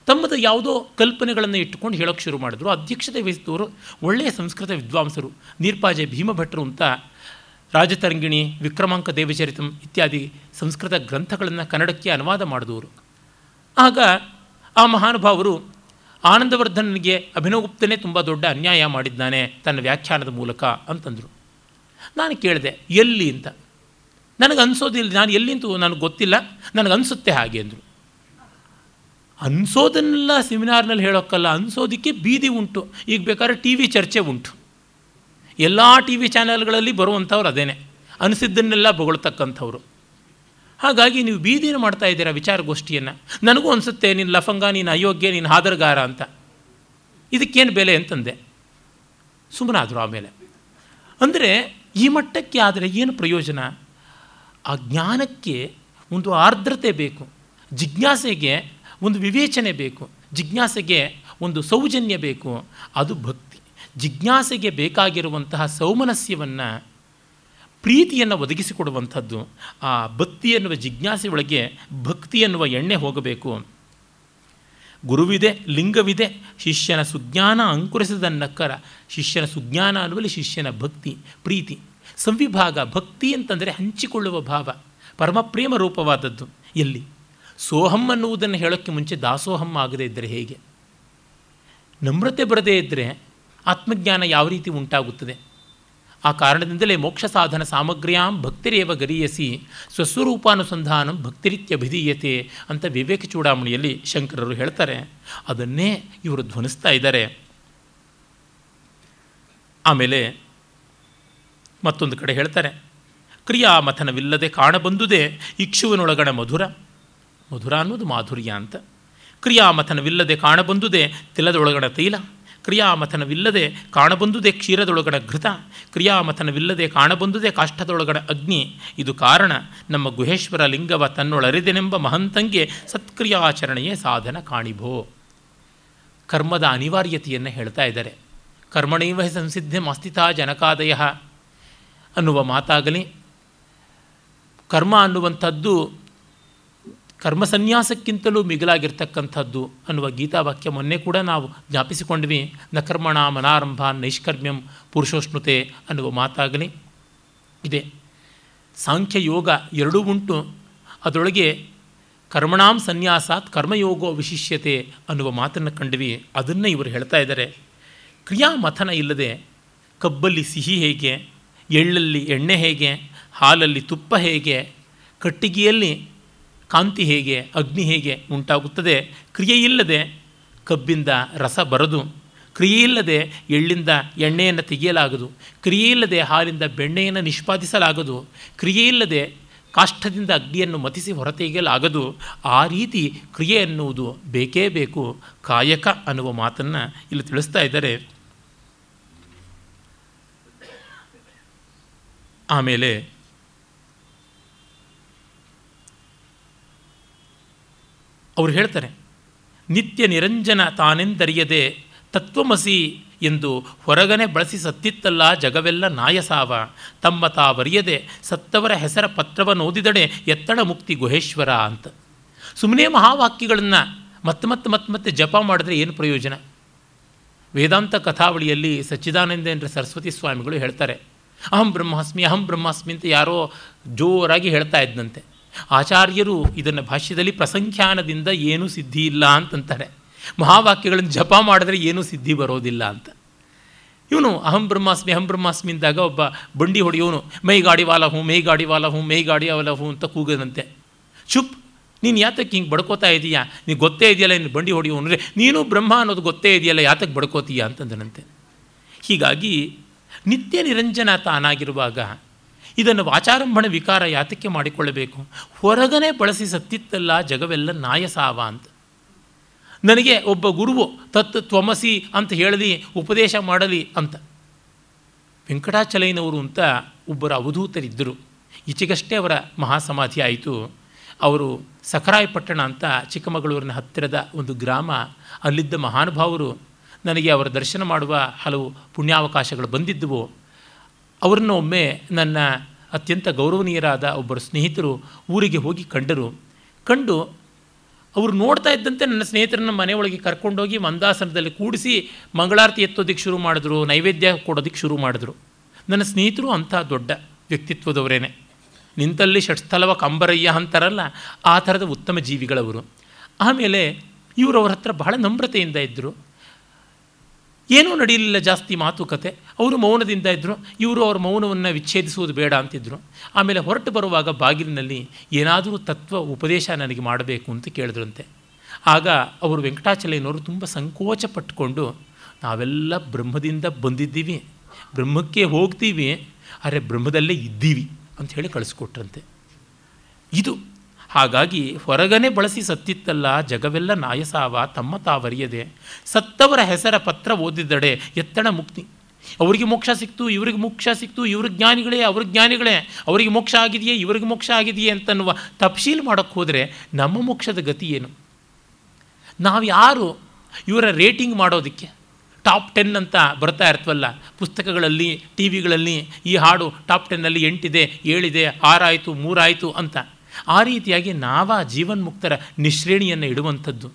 ತಮ್ಮದು ಯಾವುದೋ ಕಲ್ಪನೆಗಳನ್ನು ಇಟ್ಟುಕೊಂಡು ಹೇಳೋಕ್ಕೆ ಶುರು ಮಾಡಿದ್ರು. ಅಧ್ಯಕ್ಷತೆ ವಹಿಸಿದವರು ಒಳ್ಳೆಯ ಸಂಸ್ಕೃತ ವಿದ್ವಾಂಸರು, ನೀರ್ಪಾಜೆ ಭೀಮಭಟ್ರು ಅಂತ ರಾಜತರಂಗಿಣಿ, ವಿಕ್ರಮಾಂಕ ದೇವಚರಿತಂ ಇತ್ಯಾದಿ ಸಂಸ್ಕೃತ ಗ್ರಂಥಗಳನ್ನು ಕನ್ನಡಕ್ಕೆ ಅನುವಾದ ಮಾಡಿದವರು. ಆಗ ಆ ಮಹಾನುಭಾವರು ಆನಂದವರ್ಧನನಿಗೆ ಅಭಿನವಗುಪ್ತನೇ ತುಂಬ ದೊಡ್ಡ ಅನ್ಯಾಯ ಮಾಡಿದ್ದಾನೆ ತನ್ನ ವ್ಯಾಖ್ಯಾನದ ಮೂಲಕ ಅಂತಂದರು. ನಾನು ಕೇಳಿದೆ ಎಲ್ಲಿ ಅಂತ. ನನಗನ್ಸೋದಿಲ್ಲ, ನಾನು ಎಲ್ಲಿಂತೂ ನನಗೆ ಗೊತ್ತಿಲ್ಲ, ನನಗನ್ಸುತ್ತೆ ಹಾಗೆ ಅಂದರು. ಅನಿಸೋದನ್ನೆಲ್ಲ ಸೆಮಿನಾರ್ನಲ್ಲಿ ಹೇಳೋಕ್ಕಲ್ಲ, ಅನಿಸೋದಕ್ಕೆ ಬೀದಿ ಉಂಟು. ಈಗ ಬೇಕಾದ್ರೆ ಟಿ ವಿ ಚರ್ಚೆ ಉಂಟು, ಎಲ್ಲ ಟಿ ವಿ ಚಾನಲ್ಗಳಲ್ಲಿ ಬರುವಂಥವ್ರು ಅದೇನೆ, ಅನಿಸಿದ್ದನ್ನೆಲ್ಲ ಬೊಗಳ್ತಕ್ಕಂಥವ್ರು. ಹಾಗಾಗಿ ನೀವು ಬೀದಿನ ಮಾಡ್ತಾ ಇದ್ದೀರಾ ವಿಚಾರಗೋಷ್ಠಿಯನ್ನು. ನನಗೂ ಅನಿಸುತ್ತೆ ನೀನು ಲಫಂಗ, ನೀನು ಅಯೋಗ್ಯ, ನೀನು ಹಾದರಗಾರ ಅಂತ. ಇದಕ್ಕೇನು ಬೆಲೆ ಅಂತಂದೆ, ಸುಮ್ಮನಾದರು. ಆಮೇಲೆ ಅಂದರೆ ಈ ಮಟ್ಟಕ್ಕೆ ಆದರೆ ಏನು ಪ್ರಯೋಜನ? ಆ ಜ್ಞಾನಕ್ಕೆ ಒಂದು ಆರ್ದ್ರತೆ ಬೇಕು, ಜಿಜ್ಞಾಸೆಗೆ ಒಂದು ವಿವೇಚನೆ ಬೇಕು, ಜಿಜ್ಞಾಸೆಗೆ ಒಂದು ಸೌಜನ್ಯ ಬೇಕು, ಅದು ಭಕ್ತಿ. ಜಿಜ್ಞಾಸೆಗೆ ಬೇಕಾಗಿರುವಂತಹ ಸೌಮನಸ್ಯವನ್ನು, ಪ್ರೀತಿಯನ್ನು ಒದಗಿಸಿಕೊಡುವಂಥದ್ದು ಆ ಬತ್ತಿ ಎನ್ನುವ ಜಿಜ್ಞಾಸೆ ಒಳಗೆ ಭಕ್ತಿ ಎನ್ನುವ ಎಣ್ಣೆ ಹೋಗಬೇಕು. ಗುರುವಿದೆ, ಲಿಂಗವಿದೆ, ಶಿಷ್ಯನ ಸುಜ್ಞಾನ ಅಂಕುರಿಸದನ್ನಕ್ಕರ. ಶಿಷ್ಯನ ಸುಜ್ಞಾನ ಅನ್ನುವಲ್ಲಿ ಶಿಷ್ಯನ ಭಕ್ತಿ, ಪ್ರೀತಿ, ಸಂವಿಭಾಗ. ಭಕ್ತಿ ಅಂತಂದರೆ ಹಂಚಿಕೊಳ್ಳುವ ಭಾವ, ಪರಮಪ್ರೇಮ ರೂಪವಾದದ್ದು ಎಲ್ಲಿ? ಸೋಹಂ ಅನ್ನುವುದನ್ನು ಹೇಳೋಕ್ಕೆ ಮುಂಚೆ ದಾಸೋಹಂ ಆಗದೇ ಇದ್ದರೆ ಹೇಗೆ? ನಮ್ರತೆ ಬರದೇ ಇದ್ದರೆ ಆತ್ಮಜ್ಞಾನ ಯಾವ ರೀತಿ ಉಂಟಾಗುತ್ತದೆ? ಆ ಕಾರಣದಿಂದಲೇ ಮೋಕ್ಷ ಸಾಧನ ಸಾಮಗ್ರ್ಯಾಂ ಭಕ್ತಿರೇವ ಗರೀಯಸಿ ಸ್ವಸ್ವರೂಪಾನುಸಂಧಾನಂ ಭಕ್ತಿರಿತ್ಯಭಿಧೀಯತೆ ಅಂತ ವಿವೇಕ ಚೂಡಾಮಣಿಯಲ್ಲಿ ಶಂಕರರು ಹೇಳ್ತಾರೆ. ಅದನ್ನೇ ಇವರು ಧ್ವನಿಸ್ತಾ ಇದ್ದಾರೆ. ಆಮೇಲೆ ಮತ್ತೊಂದು ಕಡೆ ಹೇಳ್ತಾರೆ, ಕ್ರಿಯಾಮಥನವಿಲ್ಲದೆ ಕಾಣಬಂದುದೇ ಇಕ್ಷುವಿನೊಳಗಣ ಮಧುರ. ಮಧುರ ಅನ್ನೋದು ಮಾಧುರ್ಯ ಅಂತ. ಕ್ರಿಯಾಮಥನವಿಲ್ಲದೆ ಕಾಣಬಂದುದೇ ತಿಲದೊಳಗಣ ತೈಲ. ಕ್ರಿಯಾಮಥನವಿಲ್ಲದೆ ಕಾಣಬಂದುದೇ ಕ್ಷೀರದೊಳಗಣ ಘೃತ. ಕ್ರಿಯಾಮಥನವಿಲ್ಲದೆ ಕಾಣಬಂದುದೇ ಕಾಷ್ಠದೊಳಗಣ ಅಗ್ನಿ. ಇದು ಕಾರಣ ನಮ್ಮ ಗುಹೇಶ್ವರ ಲಿಂಗವ ತನ್ನೊಳರಿದೆನೆಂಬ ಮಹಂತಂಗೆ ಸತ್ಕ್ರಿಯಾಚರಣೆಯೇ ಸಾಧನ ಕಾಣಿಭೋ. ಕರ್ಮದ ಅನಿವಾರ್ಯತೆಯನ್ನು ಹೇಳ್ತಾ ಇದ್ದಾರೆ. ಕರ್ಮಣೈವ ಸಂಸಿದ್ಧೆ ಮಸ್ತಿತಾ ಜನಕಾದಯ ಅನ್ನುವ ಮಾತಾಗಲಿ, ಕರ್ಮ ಅನ್ನುವಂಥದ್ದು ಕರ್ಮಸನ್ಯಾಸಕ್ಕಿಂತಲೂ ಮಿಗಿಲಾಗಿರ್ತಕ್ಕಂಥದ್ದು ಅನ್ನುವ ಗೀತಾವಾಕ್ಯ ಮೊನ್ನೆ ಕೂಡ ನಾವು ಜ್ಞಾಪಿಸಿಕೊಂಡ್ವಿ. ನ ಕರ್ಮಣ ಮನಾರಂಭ ನೈಷ್ಕರ್ಮ್ಯಂ ಪುರುಷೋಷ್ಣುತೆ ಅನ್ನುವ ಮಾತಾಗಲಿ ಇದೆ. ಸಾಂಖ್ಯಯೋಗ ಎರಡೂ ಉಂಟು. ಅದರೊಳಗೆ ಕರ್ಮಣಾಂ ಸನ್ಯಾಸಾತ್ ಕರ್ಮಯೋಗೋ ವಿಶಿಷ್ಯತೆ ಅನ್ನುವ ಮಾತನ್ನು ಕಂಡ್ವಿ. ಅದನ್ನೇ ಇವರು ಹೇಳ್ತಾ ಇದ್ದಾರೆ. ಕ್ರಿಯಾಮಥನ ಇಲ್ಲದೆ ಕಬ್ಬಲ್ಲಿ ಸಿಹಿ ಹೇಗೆ, ಎಳ್ಳಲ್ಲಿ ಎಣ್ಣೆ ಹೇಗೆ, ಹಾಲಲ್ಲಿ ತುಪ್ಪ ಹೇಗೆ, ಕಟ್ಟಿಗೆಯಲ್ಲಿ ಕಾಂತಿ ಹೇಗೆ, ಅಗ್ನಿ ಹೇಗೆ ಉಂಟಾಗುತ್ತದೆ, ಕ್ರಿಯೆಯಿಲ್ಲದೆ ಕಬ್ಬಿಂದ ರಸ ಬರದು, ಕ್ರಿಯೆಯಿಲ್ಲದೆ ಎಳ್ಳಿಂದ ಎಣ್ಣೆಯನ್ನು ತೆಗೆಯಲಾಗದು, ಕ್ರಿಯೆಯಿಲ್ಲದೆ ಹಾಲಿಂದ ಬೆಣ್ಣೆಯನ್ನು ನಿಷ್ಪಾದಿಸಲಾಗದು, ಕ್ರಿಯೆಯಿಲ್ಲದೆ ಕಾಷ್ಠದಿಂದ ಅಗ್ನಿಯನ್ನು ಮತಿಸಿ ಹೊರತೆಗೆಯಲಾಗದು. ಆ ರೀತಿ ಕ್ರಿಯೆ ಎನ್ನುವುದು ಬೇಕೇ ಬೇಕು. ಕಾಯಕ ಅನ್ನುವ ಮಾತನ್ನು ಇಲ್ಲಿ ತಿಳಿಸ್ತಾ ಇದ್ದಾರೆ. ಆಮೇಲೆ ಅವರು ಹೇಳ್ತಾರೆ, ನಿತ್ಯ ನಿರಂಜನ ತಾನೆಂದರಿಯದೆ ತತ್ವಮಸಿ ಎಂದು ಹೊರಗನೆ ಬಳಸಿ ಸತ್ತಿತ್ತಲ್ಲ ಜಗವೆಲ್ಲ ನಾಯಸಾವ. ತಮ್ಮ ತಾವರಿಯದೆ ಸತ್ತವರ ಹೆಸರ ಪತ್ರವನ್ನೋದಿದಡೆ ಎತ್ತಣ ಮುಕ್ತಿ ಗುಹೇಶ್ವರ ಅಂತ. ಸುಮ್ಮನೆ ಮಹಾವಾಕ್ಯಗಳನ್ನು ಮತ್ತೆ ಜಪ ಮಾಡಿದ್ರೆ ಏನು ಪ್ರಯೋಜನ? ವೇದಾಂತ ಕಥಾವಳಿಯಲ್ಲಿ ಸಚ್ಚಿದಾನಂದೇಂದ್ರ ಸರಸ್ವತಿ ಸ್ವಾಮಿಗಳು ಹೇಳ್ತಾರೆ, ಅಹಂ ಬ್ರಹ್ಮಾಸ್ಮಿ ಅಹಂ ಬ್ರಹ್ಮಾಸ್ಮಿ ಅಂತ ಯಾರೋ ಜೋರಾಗಿ ಹೇಳ್ತಾ ಇದ್ದಂತೆ. ಆಚಾರ್ಯರು ಇದನ್ನು ಭಾಷ್ಯದಲ್ಲಿ ಪ್ರಸಂಖ್ಯಾನದಿಂದ ಏನೂ ಸಿದ್ಧಿ ಇಲ್ಲ ಅಂತಂತಾರೆ. ಮಹಾವಾಕ್ಯಗಳನ್ನು ಜಪ ಮಾಡಿದ್ರೆ ಏನೂ ಸಿದ್ಧಿ ಬರೋದಿಲ್ಲ ಅಂತ. ಇವನು ಅಹಂ ಬ್ರಹ್ಮಾಸ್ಮಿ ಅಂದಾಗ ಒಬ್ಬ ಬಂಡಿ ಹೊಡೆಯೋನು ಮೈ ಗಾಡಿ ವಾಲ ಹೂ ಮೈ ಗಾಡಿ ವಾಲ ಹೂ ಮೈ ಗಾಡಿ ವಾಲ ಹೂ ಅಂತ ಕೂಗದಂತೆ, ಚುಪ್ ನೀನು ಯಾತಕ್ಕೆ ಹಿಂಗೆ ಬಡ್ಕೋತಾ ಇದೀಯಾ, ನೀನು ಗೊತ್ತೇ ಇದೆಯಲ್ಲ ನೀನು ಬಂಡಿ ಹೊಡೆಯೋನು ಅಂದರೆ ನೀನು ಬ್ರಹ್ಮ ಅನ್ನೋದು ಗೊತ್ತೇ ಇದೆಯಲ್ಲ ಯಾತಕ್ಕೆ ಬಡ್ಕೋತೀಯಾ ಅಂತಂದನಂತೆ. ಹೀಗಾಗಿ ನಿತ್ಯ ನಿರಂಜನ ತಾನಾಗಿರುವಾಗ ಇದನ್ನು ವಾಚಾರಂಭಣ ವಿಕಾರ ಯಾತಕ್ಕೆ ಮಾಡಿಕೊಳ್ಳಬೇಕು? ಹೊರಗನೆ ಬಳಸಿ ಸತ್ತಿತ್ತಲ್ಲ ಜಗವೆಲ್ಲ ನಾಯಸಾವ ಅಂತ. ನನಗೆ ಒಬ್ಬ ಗುರುವು ತತ್ ತ್ವಮಸಿ ಅಂತ ಹೇಳಲಿ ಉಪದೇಶ ಮಾಡಲಿ ಅಂತ. ವೆಂಕಟಾಚಲೈನವರು ಅಂತ ಒಬ್ಬರು ಅವಧೂತರಿದ್ದರು. ಈಚೆಗಷ್ಟೇ ಅವರ ಮಹಾಸಮಾಧಿ ಆಯಿತು. ಅವರು ಸಖರಾಯಪಟ್ಟಣ ಅಂತ ಚಿಕ್ಕಮಗಳೂರಿನ ಹತ್ತಿರದ ಒಂದು ಗ್ರಾಮ. ಅಲ್ಲಿದ್ದ ಮಹಾನುಭಾವರು. ನನಗೆ ಅವರ ದರ್ಶನ ಮಾಡುವ ಹಲವು ಪುಣ್ಯಾವಕಾಶಗಳು ಬಂದಿದ್ದವು. ಅವರನ್ನು ಒಮ್ಮೆ ನನ್ನ ಅತ್ಯಂತ ಗೌರವನೀಯರಾದ ಒಬ್ಬರು ಸ್ನೇಹಿತರು ಊರಿಗೆ ಹೋಗಿ ಕಂಡು ಅವರು ನೋಡ್ತಾ ಇದ್ದಂತೆ ನನ್ನ ಸ್ನೇಹಿತರನ್ನ ಮನೆಯೊಳಗೆ ಕರ್ಕೊಂಡೋಗಿ ಮಂದಾಸನದಲ್ಲಿ ಕೂಡಿಸಿ ಮಂಗಳಾರತಿ ಎತ್ತೋದಕ್ಕೆ ಶುರು ಮಾಡಿದ್ರು, ನೈವೇದ್ಯ ಕೊಡೋದಕ್ಕೆ ಶುರು ಮಾಡಿದ್ರು. ನನ್ನ ಸ್ನೇಹಿತರು ಅಂಥ ದೊಡ್ಡ ವ್ಯಕ್ತಿತ್ವದವರೇನೆ, ನಿಂತಲ್ಲಿ ಷಟ್ಸ್ಥಲವ ಕಂಬರಯ್ಯ ಅಂತಾರಲ್ಲ ಆ ಥರದ ಉತ್ತಮ ಜೀವಿಗಳವರು. ಆಮೇಲೆ ಇವರು ಅವ್ರ ಹತ್ರ ಬಹಳ ನಮ್ರತೆಯಿಂದ ಇದ್ದರು. ಏನೂ ನಡೆಯಲಿಲ್ಲ ಜಾಸ್ತಿ ಮಾತುಕತೆ. ಅವರು ಮೌನದಿಂದ ಇದ್ದರು, ಇವರು ಅವ್ರ ಮೌನವನ್ನು ವಿಚ್ಛೇದಿಸುವುದು ಬೇಡ ಅಂತಿದ್ದರು. ಆಮೇಲೆ ಹೊರಟು ಬರುವಾಗ ಬಾಗಿಲಿನಲ್ಲಿ ಏನಾದರೂ ತತ್ವ ಉಪದೇಶ ನನಗೆ ಮಾಡಬೇಕು ಅಂತ ಕೇಳಿದ್ರಂತೆ. ಆಗ ಅವರು ವೆಂಕಟಾಚಲಯ್ಯನವರು ತುಂಬ ಸಂಕೋಚ ಪಟ್ಟುಕೊಂಡು, ನಾವೆಲ್ಲ ಬ್ರಹ್ಮದಿಂದ ಬಂದಿದ್ದೀವಿ, ಬ್ರಹ್ಮಕ್ಕೆ ಹೋಗ್ತೀವಿ, ಆದರೆ ಬ್ರಹ್ಮದಲ್ಲೇ ಇದ್ದೀವಿ ಅಂತ ಹೇಳಿ ಕಳಿಸ್ಕೊಟ್ರಂತೆ. ಇದು ಹಾಗಾಗಿ ಹೊರಗನೆ ಬಳಸಿ ಸತ್ತಿತ್ತಲ್ಲ ಜಗವೆಲ್ಲ ನಾಯಸಾವ. ತಮ್ಮ ತಾವರಿಯದೆ ಸತ್ತವರ ಹೆಸರ ಪತ್ರ ಓದಿದಡೆ ಎತ್ತಣ ಮುಕ್ತಿ. ಅವರಿಗೆ ಮೋಕ್ಷ ಸಿಕ್ತು, ಇವ್ರಿಗೆ ಮೋಕ್ಷ ಸಿಕ್ತು, ಇವ್ರ ಜ್ಞಾನಿಗಳೇ ಅವ್ರ ಜ್ಞಾನಿಗಳೇ, ಅವರಿಗೆ ಮೋಕ್ಷ ಆಗಿದೆಯೇ ಇವ್ರಿಗೆ ಮೋಕ್ಷ ಆಗಿದೆಯೇ ಅಂತನ್ನುವ ತಪ್ಶೀಲ್ ಮಾಡೋಕ್ಕೆ ಹೋದರೆ ನಮ್ಮ ಮೋಕ್ಷದ ಗತಿ ಏನು? ನಾವು ಯಾರು ಇವರ ರೇಟಿಂಗ್ ಮಾಡೋದಕ್ಕೆ? ಟಾಪ್ 10 ಅಂತ ಬರ್ತಾ ಇರ್ತವಲ್ಲ ಪುಸ್ತಕಗಳಲ್ಲಿ, ಟಿ ವಿಗಳಲ್ಲಿ, ಈ ಹಾಡು ಟಾಪ್ 10ನಲ್ಲಿ 8 ಇದೆ, 7 ಇದೆ, 6 ಆಯಿತು, 3 ಆಯಿತು ಅಂತ. ಆ ರೀತಿಯಾಗಿ ನಾವಾ ಜೀವನ್ಮುಕ್ತರ ನಿಶ್ರೇಣಿಯನ್ನು ಇಡುವಂಥದ್ದು,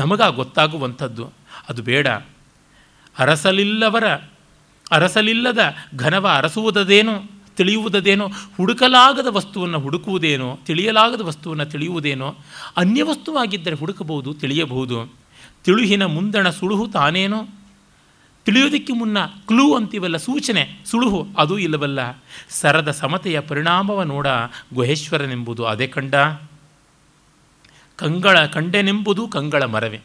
ನಮಗಾ ಗೊತ್ತಾಗುವಂಥದ್ದು? ಅದು ಬೇಡ. ಅರಸಲಿಲ್ಲದ ಘನವ ಅರಸುವುದದೇನು ತಿಳಿಯುವುದೇನೋ, ಹುಡುಕಲಾಗದ ವಸ್ತುವನ್ನು ಹುಡುಕುವುದೇನೋ, ತಿಳಿಯಲಾಗದ ವಸ್ತುವನ್ನು ತಿಳಿಯುವುದೇನೋ. ಅನ್ಯ ವಸ್ತುವಾಗಿದ್ದರೆ ಹುಡುಕಬಹುದು, ತಿಳಿಯಬಹುದು. ತಿಳುಹಿನ ಮುಂದಣ ಸುಳುಹು ತಾನೇನೋ, ತಿಳಿಯೋದಕ್ಕೆ ಮುನ್ನ ಕ್ಲೂ ಅಂತೀವಲ್ಲ, ಸೂಚನೆ, ಸುಳುಹು ಅದು ಇಲ್ಲವಲ್ಲ. ಸರದ ಸಮತೆಯ ಪರಿಣಾಮವ ನೋಡ ಗುಹೇಶ್ವರನೆಂಬುದು ಅದೇ ಕಂಡ. ಕಂಗಳ ಕಂಡೆನೆಂಬುದು ಕಂಗಳ ಮರವೇ,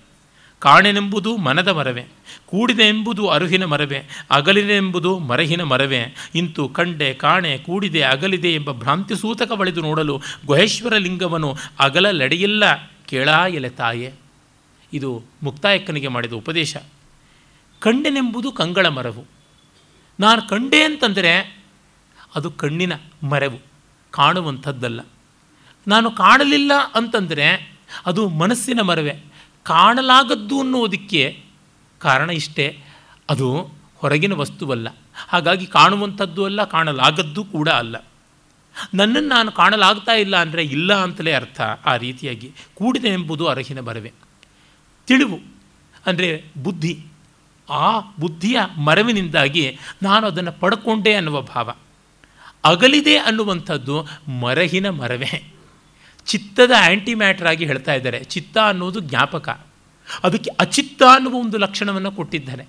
ಕಾಣೆನೆಂಬುದು ಮನದ ಮರವೇ, ಕೂಡಿದೆ ಎಂಬುದು ಅರುಹಿನ ಮರವೇ, ಅಗಲಿದೆ ಎಂಬುದು ಮರಹಿನ ಮರವೇ. ಇಂತು ಕಂಡೆ, ಕಾಣೆ, ಕೂಡಿದೆ, ಅಗಲಿದೆ ಎಂಬ ಭ್ರಾಂತಿ ಸೂತಕ ಬಳಿದು ನೋಡಲು ಗುಹೇಶ್ವರ ಲಿಂಗವನು ಅಗಲಲೆಡೆಯಿಲ್ಲ ಕೇಳ ಎಲೆ ತಾಯೆ. ಇದು ಮುಕ್ತಾಯಕ್ಕನಿಗೆ ಮಾಡಿದ ಉಪದೇಶ. ಕಂಡೆನೆಂಬುದು ಕಂಗಳ ಮರವು. ನಾನು ಕಂಡೆ ಅಂತಂದರೆ ಅದು ಕಣ್ಣಿನ ಮರವು, ಕಾಣುವಂಥದ್ದಲ್ಲ. ನಾನು ಕಾಣಲಿಲ್ಲ ಅಂತಂದರೆ ಅದು ಮನಸ್ಸಿನ ಮರವೇ. ಕಾಣಲಾಗದ್ದು ಅನ್ನೋದಕ್ಕೆ ಕಾರಣ ಇಷ್ಟೇ, ಅದು ಹೊರಗಿನ ವಸ್ತುವಲ್ಲ. ಹಾಗಾಗಿ ಕಾಣುವಂಥದ್ದು ಅಲ್ಲ, ಕಾಣಲಾಗದ್ದು ಕೂಡ ಅಲ್ಲ. ನನ್ನನ್ನು ನಾನು ಕಾಣಲಾಗ್ತಾ ಇಲ್ಲ ಅಂದರೆ ಇಲ್ಲ ಅಂತಲೇ ಅರ್ಥ. ಆ ರೀತಿಯಾಗಿ ಕೂಡಿದೆ ಎಂಬುದು ಅರಹಿನ ಮರವೇ. ತಿಳಿವು ಅಂದರೆ ಬುದ್ಧಿ. ಆ ಬುದ್ಧಿಯ ಮರವಿನಿಂದಾಗಿ ನಾನು ಅದನ್ನು ಪಡ್ಕೊಂಡೆ ಅನ್ನುವ ಭಾವ. ಅಗಲಿದೆ ಅನ್ನುವಂಥದ್ದು ಮರಹಿನ ಮರವೇ. ಚಿತ್ತದ ಆ್ಯಂಟಿ ಮ್ಯಾಟರ್ ಆಗಿ ಹೇಳ್ತಾ ಇದ್ದಾರೆ. ಚಿತ್ತ ಅನ್ನೋದು ಜ್ಞಾಪಕ, ಅದಕ್ಕೆ ಅಚಿತ್ತ ಅನ್ನುವ ಒಂದು ಲಕ್ಷಣವನ್ನು ಕೊಟ್ಟಿದ್ದಾರೆ.